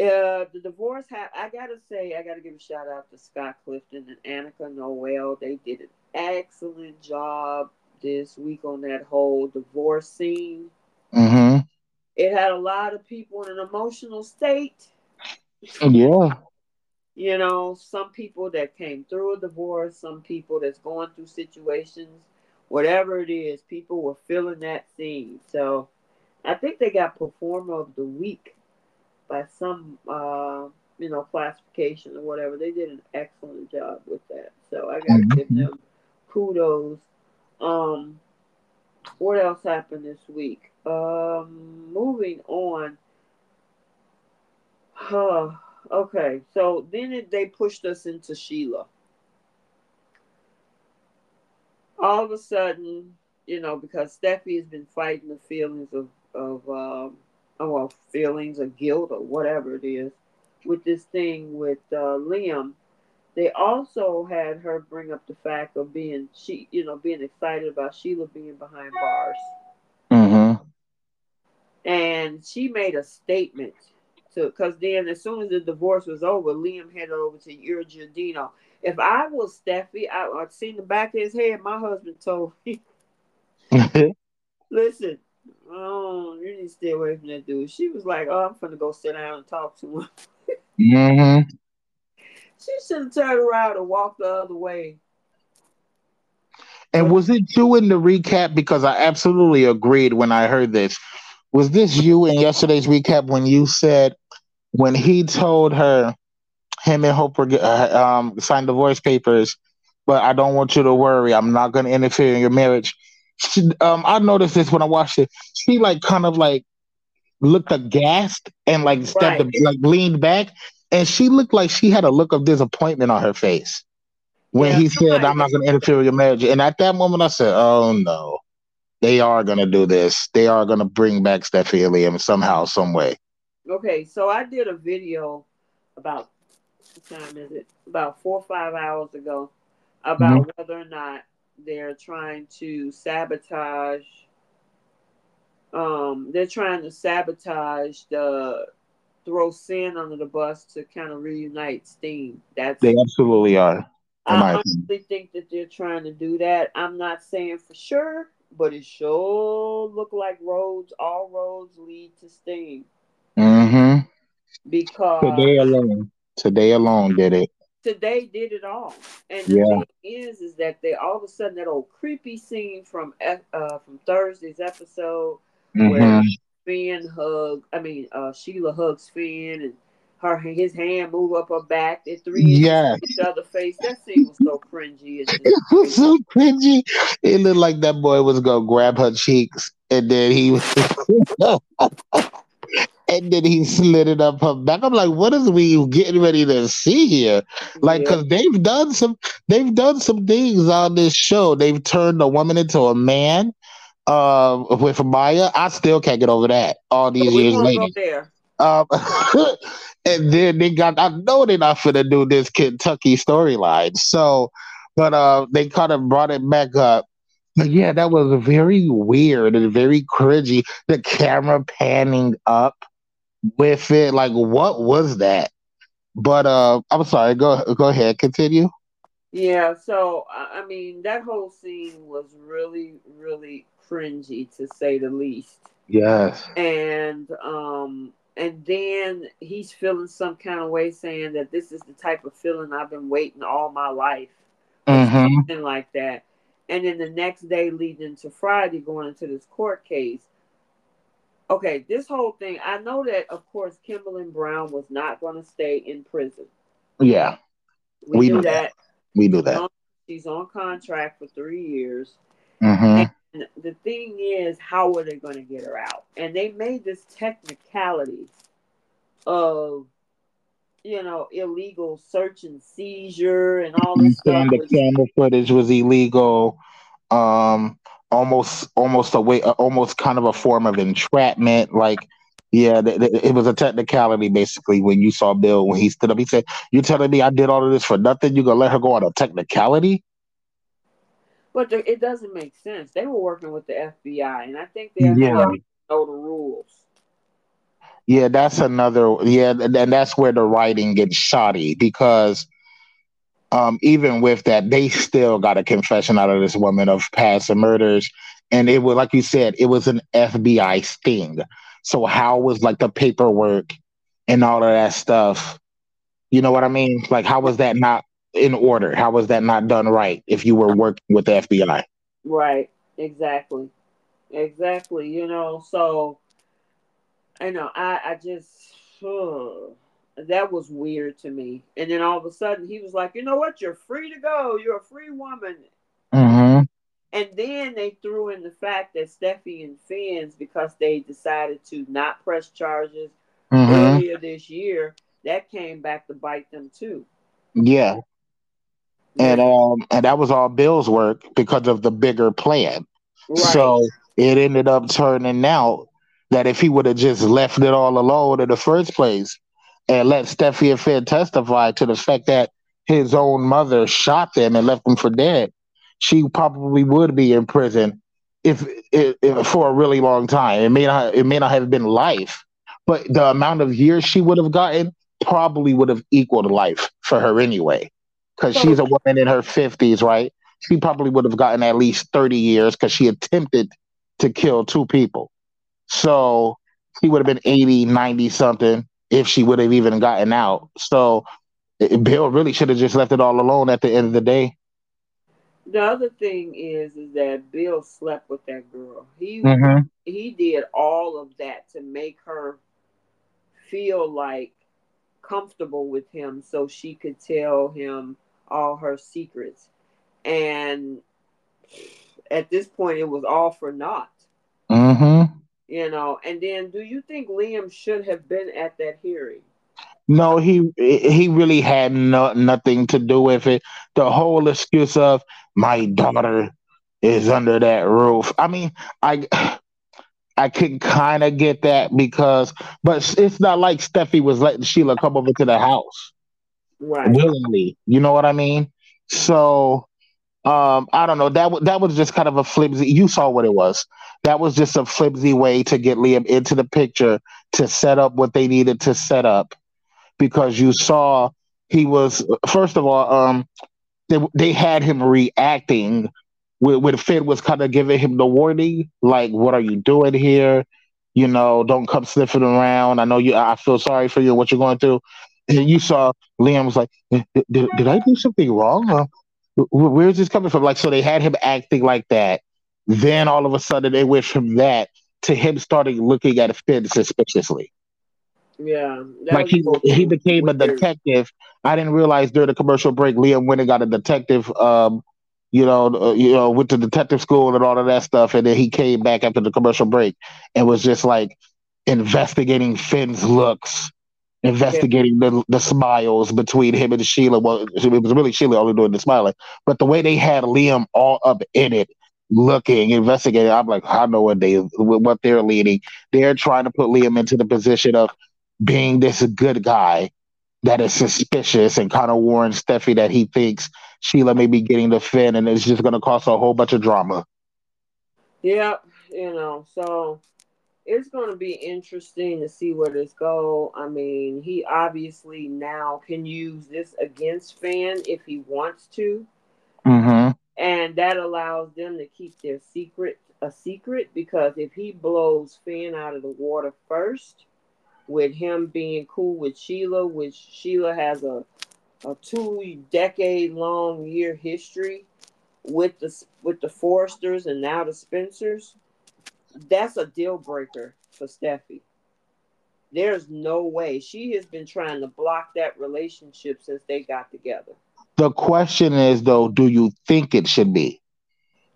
Uh, the divorce, ha- I got to say, I got to give a shout out to Scott Clifton and Annika Noel. They did an excellent job this week on that whole divorce scene. Mm-hmm. It had a lot of people in an emotional state. Yeah. You know, some people that came through a divorce, some people that's going through situations. Whatever it is, people were feeling that scene. So I think they got Performer of the Week by some, uh, you know, classification or whatever. They did an excellent job with that. So I got to give them kudos. Um, what else happened this week? Um, moving on. Uh, okay, so then it, they pushed us into Sheila. All of a sudden, you know, because Steffi has been fighting the feelings of, of um, oh, well, feelings of guilt or whatever it is with this thing with uh, Liam. They also had her bring up the fact of being, she, you know, being excited about Sheila being behind bars. Mm-hmm. And she made a statement to, because then as soon as the divorce was over, Liam headed over to Il Giordino. If I was Steffi, I, I'd seen the back of his head. My husband told me, listen, oh, you need to stay away from that dude. She was like, oh, I'm going to go sit down and talk to him. Mm-hmm. She should have turned around and walked the other way. And was it you in the recap? Because I absolutely agreed when I heard this. Was this you in yesterday's recap when you said, when he told her, him and Hope were, um, signed divorce papers, but I don't want you to worry. I'm not going to interfere in your marriage. She, um, I noticed this when I watched it. She like kind of like looked aghast and like stepped, right. like leaned back, and she looked like she had a look of disappointment on her face when yeah, he somebody. said, "I'm not going to interfere with your marriage." And at that moment, I said, "Oh no, they are going to do this. They are going to bring back Steffi and Liam somehow, some way." Okay, so I did a video about. What time is it? About four or five hours ago, about mm-hmm. whether or not they're trying to sabotage. Um, they're trying to sabotage the throw Sin under the bus to kind of reunite Steam. That's they absolutely are. I honestly think that they're trying to do that. I'm not saying for sure, but it sure look like roads. All roads lead to Steam. Mm-hmm. Because today alone. Today alone did it. Today did it all. And yeah. the thing is, is that they all of a sudden, that old creepy scene from uh, from Thursday's episode mm-hmm. where Finn hug, I mean, uh, Sheila hugs Finn and her his hand move up her back. They three yeah. each other face. That scene was so cringy. It was so cringy. It looked like that boy was going to grab her cheeks and then he was... And then he slid it up her back. I'm like, what is we getting ready to see here? Like, because yeah. they've done some, they've done some things on this show. They've turned a woman into a man uh, with Maya. I still can't get over that all these years later. Um, and then they got, I know they're not finna do this Kentucky storyline. So, but uh, they kind of brought it back up. But yeah, that was very weird and very cringy. The camera panning up with it, like what was that? But uh, I'm sorry. Go go ahead, continue. Yeah, so, I mean, that whole scene was really, really cringy, to say the least. Yes. And um, and then he's feeling some kind of way, saying that this is the type of feeling I've been waiting all my life. Mm-hmm. Something like that. And then the next day leading into Friday, going into this court case. Okay, this whole thing, I know that, of course, Kimberlyn Brown was not going to stay in prison. Yeah. We, we knew do that. that. We knew that. She's on contract for three years. Mm-hmm. And the thing is, how are they going to get her out? And they made this technicality of, you know, illegal search and seizure and all this and stuff. The camera footage was illegal. Um, almost, almost a way, almost kind of a form of entrapment. Like, yeah, th- th- it was a technicality basically. When you saw Bill, when he stood up, he said, "You're telling me I did all of this for nothing? You gonna let her go on a technicality?" But the, it doesn't make sense. They were working with the F B I, and I think they yeah. know the rules. Yeah, that's another. Yeah, and that's where the writing gets shoddy because um, even with that, they still got a confession out of this woman of past murders, and it was like you said, it was an F B I sting. So how was like the paperwork and all of that stuff? You know what I mean? Like, how was that not in order? How was that not done right? If you were working with the F B I, right? Exactly, exactly. You know, so. I know. I, I just, ugh, that was weird to me. And then all of a sudden he was like, you know what? You're free to go. You're a free woman. Mm-hmm. And then they threw in the fact that Steffi and Finn's, because they decided to not press charges mm-hmm. earlier this year, that came back to bite them too. Yeah. And, um, and that was all Bill's work because of the bigger plan. Right. So it ended up turning out that if he would have just left it all alone in the first place and let Steffi and Finn testify to the fact that his own mother shot them and left them for dead, she probably would be in prison if, if, if for a really long time. It may not, it may not have been life, but the amount of years she would have gotten probably would have equaled life for her anyway, because she's a woman in her fifties, right? She probably would have gotten at least thirty years because she attempted to kill two people. So he would have been eighty, ninety something if she would have even gotten out. So Bill really should have just left it all alone at the end of the day. The other thing is, is that Bill slept with that girl. He mm-hmm. he did all of that to make her feel like comfortable with him so she could tell him all her secrets. And at this point, it was all for naught. Mm-hmm. You know, and then do you think Liam should have been at that hearing? No, he he really had no, nothing to do with it. The whole excuse of my daughter is under that roof. I mean, I I can kind of get that because, but it's not like Steffi was letting Sheila come over to the house right. willingly. You know what I mean? So. Um, I don't know. That w- that was just kind of a flimsy. You saw what it was. That was just a flimsy way to get Liam into the picture to set up what they needed to set up, because you saw he was first of all. Um, they they had him reacting when, when Finn was kind of giving him the warning, like, "What are you doing here? You know, don't come sniffing around. I know you. I feel sorry for you and what you're going through." And you saw Liam was like, "Did, did I do something wrong?" Or, where is this coming from? Like, so they had him acting like that. Then all of a sudden they went from that to him starting looking at Finn suspiciously. Yeah. Like he, he became weird. a detective. I didn't realize during the commercial break, Liam went and got a detective, um, you know, uh, you know, went to detective school and all of that stuff. And then he came back after the commercial break and was just like investigating Finn's looks. Investigating the, the smiles between him and Sheila. Well, it was really Sheila only doing the smiling, but the way they had Liam all up in it, looking, investigating, I'm like, I know what they what they're leading. They're trying to put Liam into the position of being this good guy that is suspicious and kind of warns Steffi that he thinks Sheila may be getting the Finn, and it's just going to cause a whole bunch of drama. Yep, yeah, you know, so. it's going to be interesting to see where this goes. I mean, he obviously now can use this against Finn if he wants to. Mm-hmm. And that allows them to keep their secret a secret, because if he blows Finn out of the water first, with him being cool with Sheila, which Sheila has a, a two-decade-long year history with the with the Forresters and now the Spencers, that's a deal-breaker for Steffi. There's no way. She has been trying to block that relationship since they got together. The question is, though, do you think it should be?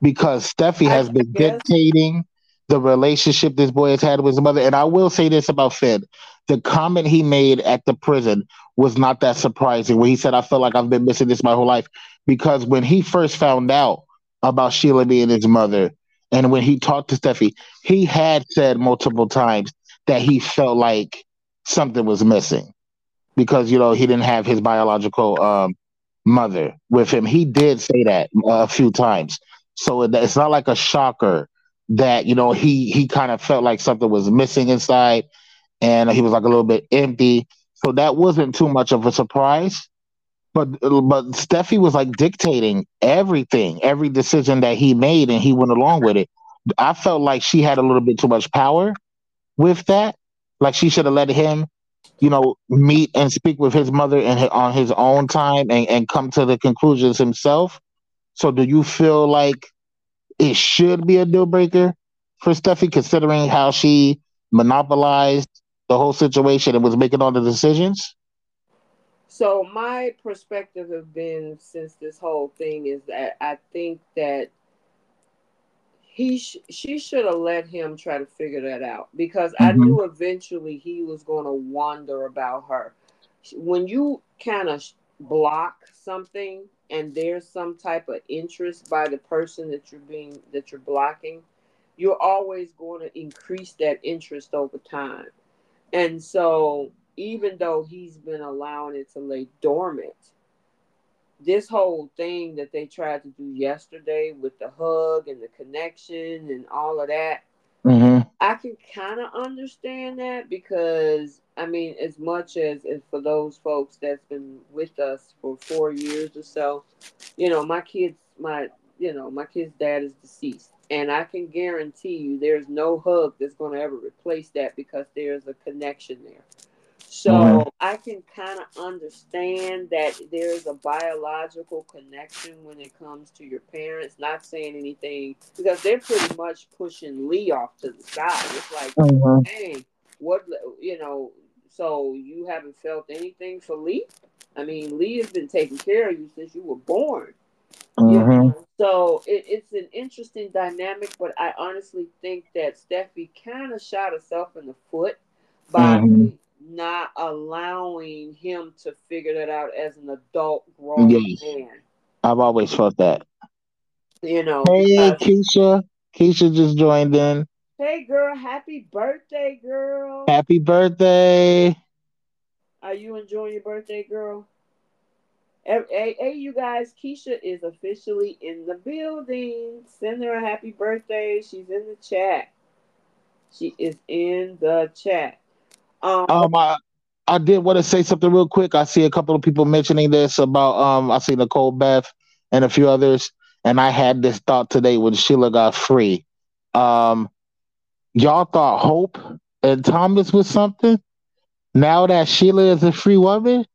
Because Steffi has I been guess. dictating the relationship this boy has had with his mother. And I will say this about Finn. The comment he made at the prison was not that surprising, where he said, I feel like I've been missing this my whole life. Because when he first found out about Sheila being his mother, and when he talked to Steffi, he had said multiple times that he felt like something was missing because, you know, he didn't have his biological um, mother with him. He did say that a few times. So it's not like a shocker that, you know, he he kind of felt like something was missing inside, and he was like a little bit empty. So that wasn't too much of a surprise. But but Steffi was like dictating everything, every decision that he made, and he went along with it. I felt like she had a little bit too much power with that. Like she should have let him, you know, meet and speak with his mother and on his own time and, and come to the conclusions himself. So do you feel like it should be a deal breaker for Steffi, considering how she monopolized the whole situation and was making all the decisions? So my perspective has been since this whole thing is that I think that he sh- she should have let him try to figure that out, because mm-hmm. I knew eventually he was going to wonder about her. When you kind of block something and there's some type of interest by the person that you're being that you're blocking, you're always going to increase that interest over time. And so even though he's been allowing it to lay dormant, this whole thing that they tried to do yesterday with the hug and the connection and all of that, mm-hmm. I can kind of understand that, because I mean, as much as, as for those folks that's been with us for four years or so, you know, my kids, my, you know, my kid's dad is deceased, and I can guarantee you there's no hug that's going to ever replace that, because there's a connection there. So mm-hmm. I can kind of understand that there's a biological connection when it comes to your parents, not saying anything, because they're pretty much pushing Lee off to the side. It's like, mm-hmm. dang, what, you know, so you haven't felt anything for Lee? I mean, Lee has been taking care of you since you were born. Mm-hmm. You know? So it, it's an interesting dynamic, but I honestly think that Steffi kind of shot herself in the foot by mm-hmm. not allowing him to figure that out as an adult grown yes. man. I've always felt that. You know. Hey, uh, Keisha. Keisha just joined in. Hey, girl. Happy birthday, girl. Happy birthday. Are you enjoying your birthday, girl? Hey, hey, hey, you guys. Keisha is officially in the building. Send her a happy birthday. She's in the chat. She is in the chat. Um, um I, I did want to say something real quick. I see a couple of people mentioning this about, um, I see Nicole Beth and a few others. And I had this thought today when Sheila got free. Um, Y'all thought Hope and Thomas was something. Now that Sheila is a free woman,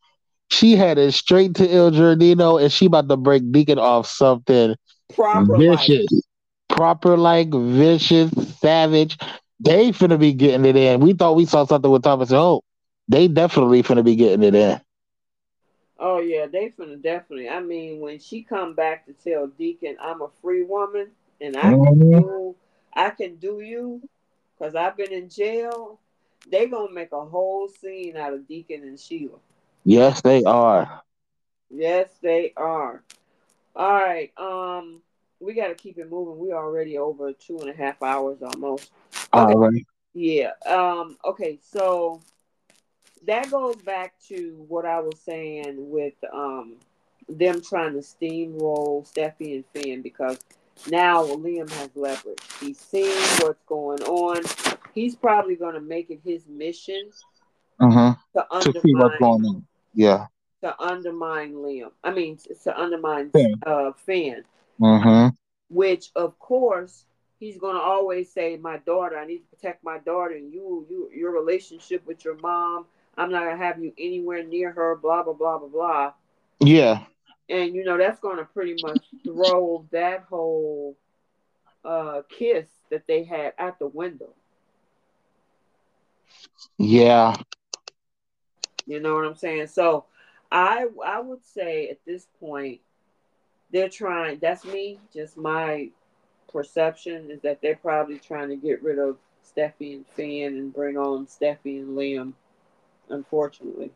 she headed straight to Il Giordino, and she about to break Deacon off something proper vicious, like. proper like vicious, savage. They finna be getting it in. We thought we saw something with Thomas and Hope. They definitely finna be getting it in. Oh yeah, they finna definitely. I mean, when she come back to tell Deacon, I'm a free woman, and I mm-hmm. can do, I can do you. Because I've been in jail, they going to make a whole scene out of Deacon and Sheila. Yes, they are. Yes, they are. All right. Um, we got to keep it moving. We're already over two and a half hours almost. Okay. All right. Yeah. Um. Okay, so that goes back to what I was saying with um them trying to steamroll Steffi and Finn, because Now Liam has leverage. He's seeing what's going on. He's probably going to make it his mission uh-huh. to, undermine, to see what's going on. Yeah. To undermine Liam. I mean, to undermine Finn. Uh, Finn. Uh-huh. Which, of course, he's going to always say, my daughter, I need to protect my daughter and you, you your relationship with your mom. I'm not going to have you anywhere near her, blah, blah, blah, blah, blah. Yeah. And, you know, that's going to pretty much throw that whole uh, kiss that they had at the window. Yeah. You know what I'm saying? So I I would say at this point, they're trying, that's me, just my perception is that they're probably trying to get rid of Steffi and Finn and bring on Steffi and Liam, unfortunately.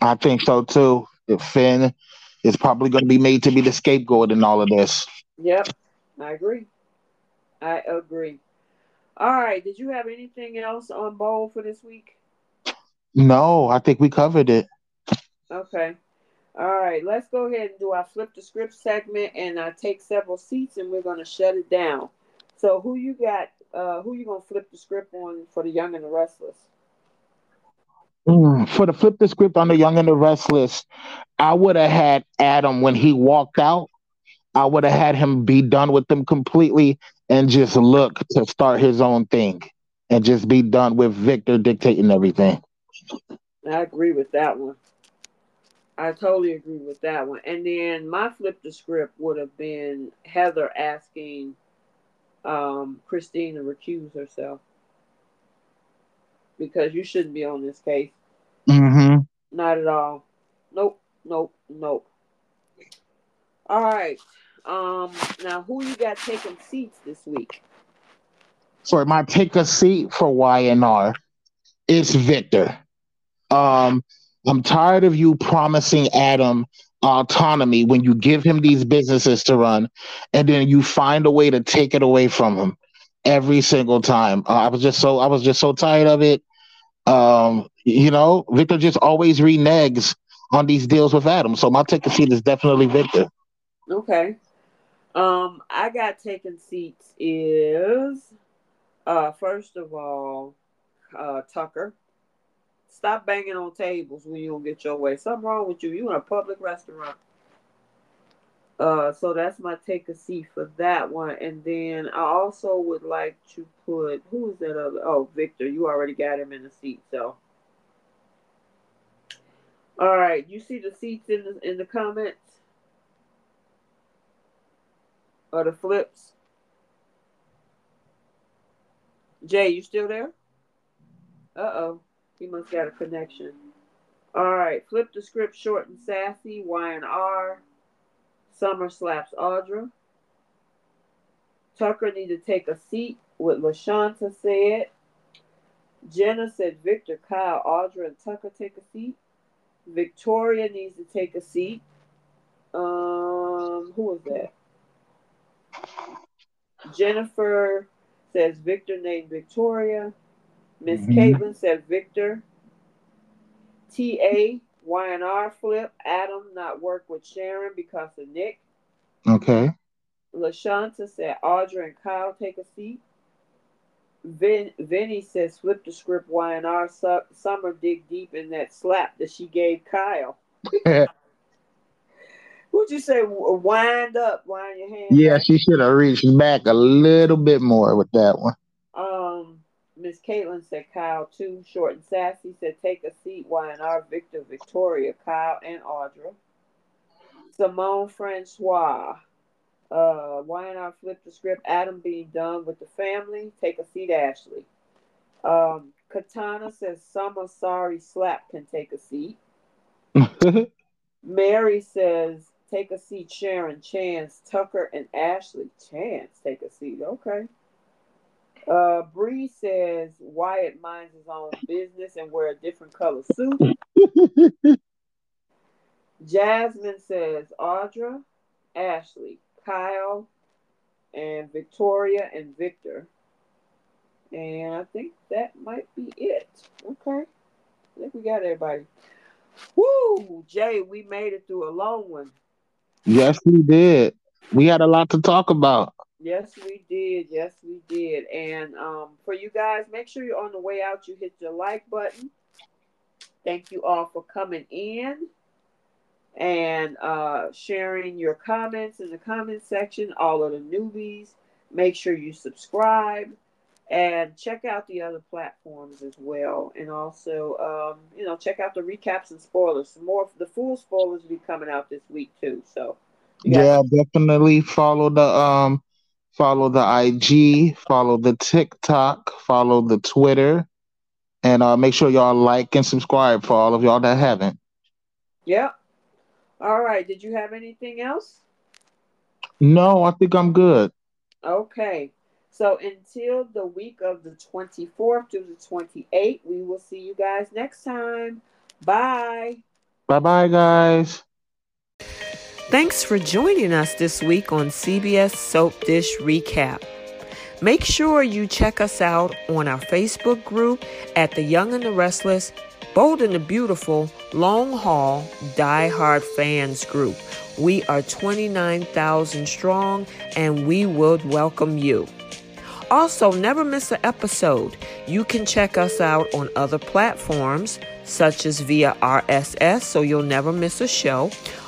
I think so, too. Finn is probably going to be made to be the scapegoat in all of this. Yep, I agree. I agree. All right, did you have anything else on Bold for this week? No, I think we covered it. Okay. All right, let's go ahead and do our Flip the Script segment, and I take several seats, and we're going to shut it down. So who you got, uh, who you going to flip the script on for The Young and the Restless? For the flip the script on The Young and the Restless, I would have had Adam when he walked out. I would have had him be done with them completely and just look to start his own thing and just be done with Victor dictating everything. I agree with that one. I totally agree with that one. And then my flip the script would have been Heather asking um, Christine to recuse herself. Because you shouldn't be on this case. Mm-hmm. Not at all. Nope, nope, nope. All right. Um, now, who you got taking seats this week? For my take a seat for Y and R, it's Victor. Um, I'm tired of you promising Adam autonomy when you give him these businesses to run, and then you find a way to take it away from him. Every single time, uh, I was just so I was just so tired of it. Um, you know, Victor just always reneges on these deals with Adam. So my taken seat is definitely Victor. Okay, um, I got taken seats is uh, first of all uh, Tucker. Stop banging on tables when you don't get your way. Something wrong with you. You in a public restaurant. Uh, so that's my take a seat for that one. And then I also would like to put, who is that other? Oh, Victor, you already got him in the seat, so. All right, you see the seats in the, in the comments? Or the flips? Jay, you still there? Uh-oh, he must got a connection. All right, flip the script short and sassy, Y and R. Summer slaps Audra. Tucker need to take a seat, what LaShanta said. Jenna said Victor, Kyle, Audra, and Tucker take a seat. Victoria needs to take a seat. Um, who was that? Jennifer says Victor named Victoria. Miss mm-hmm. Caitlin said Victor. T A Y and R flip, Adam not work with Sharon because of Nick. Okay. LaShanta said Audra and Kyle take a seat. Vin, Vinny says flip the script, Y and R. Su- Summer dig deep in that slap that she gave Kyle. Would you say wind up, wind your hand? Yeah, up? She should have reached back a little bit more with that one. Miss Caitlin said Kyle too. Short and sassy said take a seat. Y and R Victor, Victoria, Kyle, and Audra. Simone Francois. Uh, Y and R flipped the script. Adam being done with the family. Take a seat, Ashley. Um, Katana says Summer sorry slap can take a seat. Mary says take a seat. Sharon, Chance, Tucker, and Ashley. Chance take a seat. Okay. Uh, Bree says Wyatt minds his own business and wear a different color suit. Jasmine says Audra, Ashley, Kyle, and Victoria and Victor. And I think that might be it. Okay. I think we got everybody. Woo! Jay, we made it through a long one. Yes, we did. We had a lot to talk about. Yes, we did. Yes, we did. And um, for you guys, make sure you're on the way out. You hit your like button. Thank you all for coming in and uh, sharing your comments in the comment section. All of the newbies, make sure you subscribe and check out the other platforms as well. And also, um, you know, check out the recaps and spoilers. Some more, the full spoilers will be coming out this week too. So, yeah, definitely follow the um, follow the I G, follow the TikTok, follow the Twitter. And uh, make sure y'all like and subscribe for all of y'all that haven't. Yeah. All right. Did you have anything else? No, I think I'm good. Okay. So until the week of the twenty-fourth to the twenty-eighth, we will see you guys next time. Bye. Bye-bye, guys. Thanks for joining us this week on C B S Soap Dish Recap. Make sure you check us out on our Facebook group at The Young and the Restless, Bold and the Beautiful, Long Haul, Die Hard Fans Group. We are twenty-nine thousand strong, and we would welcome you. Also, never miss an episode. You can check us out on other platforms, such as via R S S, so you'll never miss a show.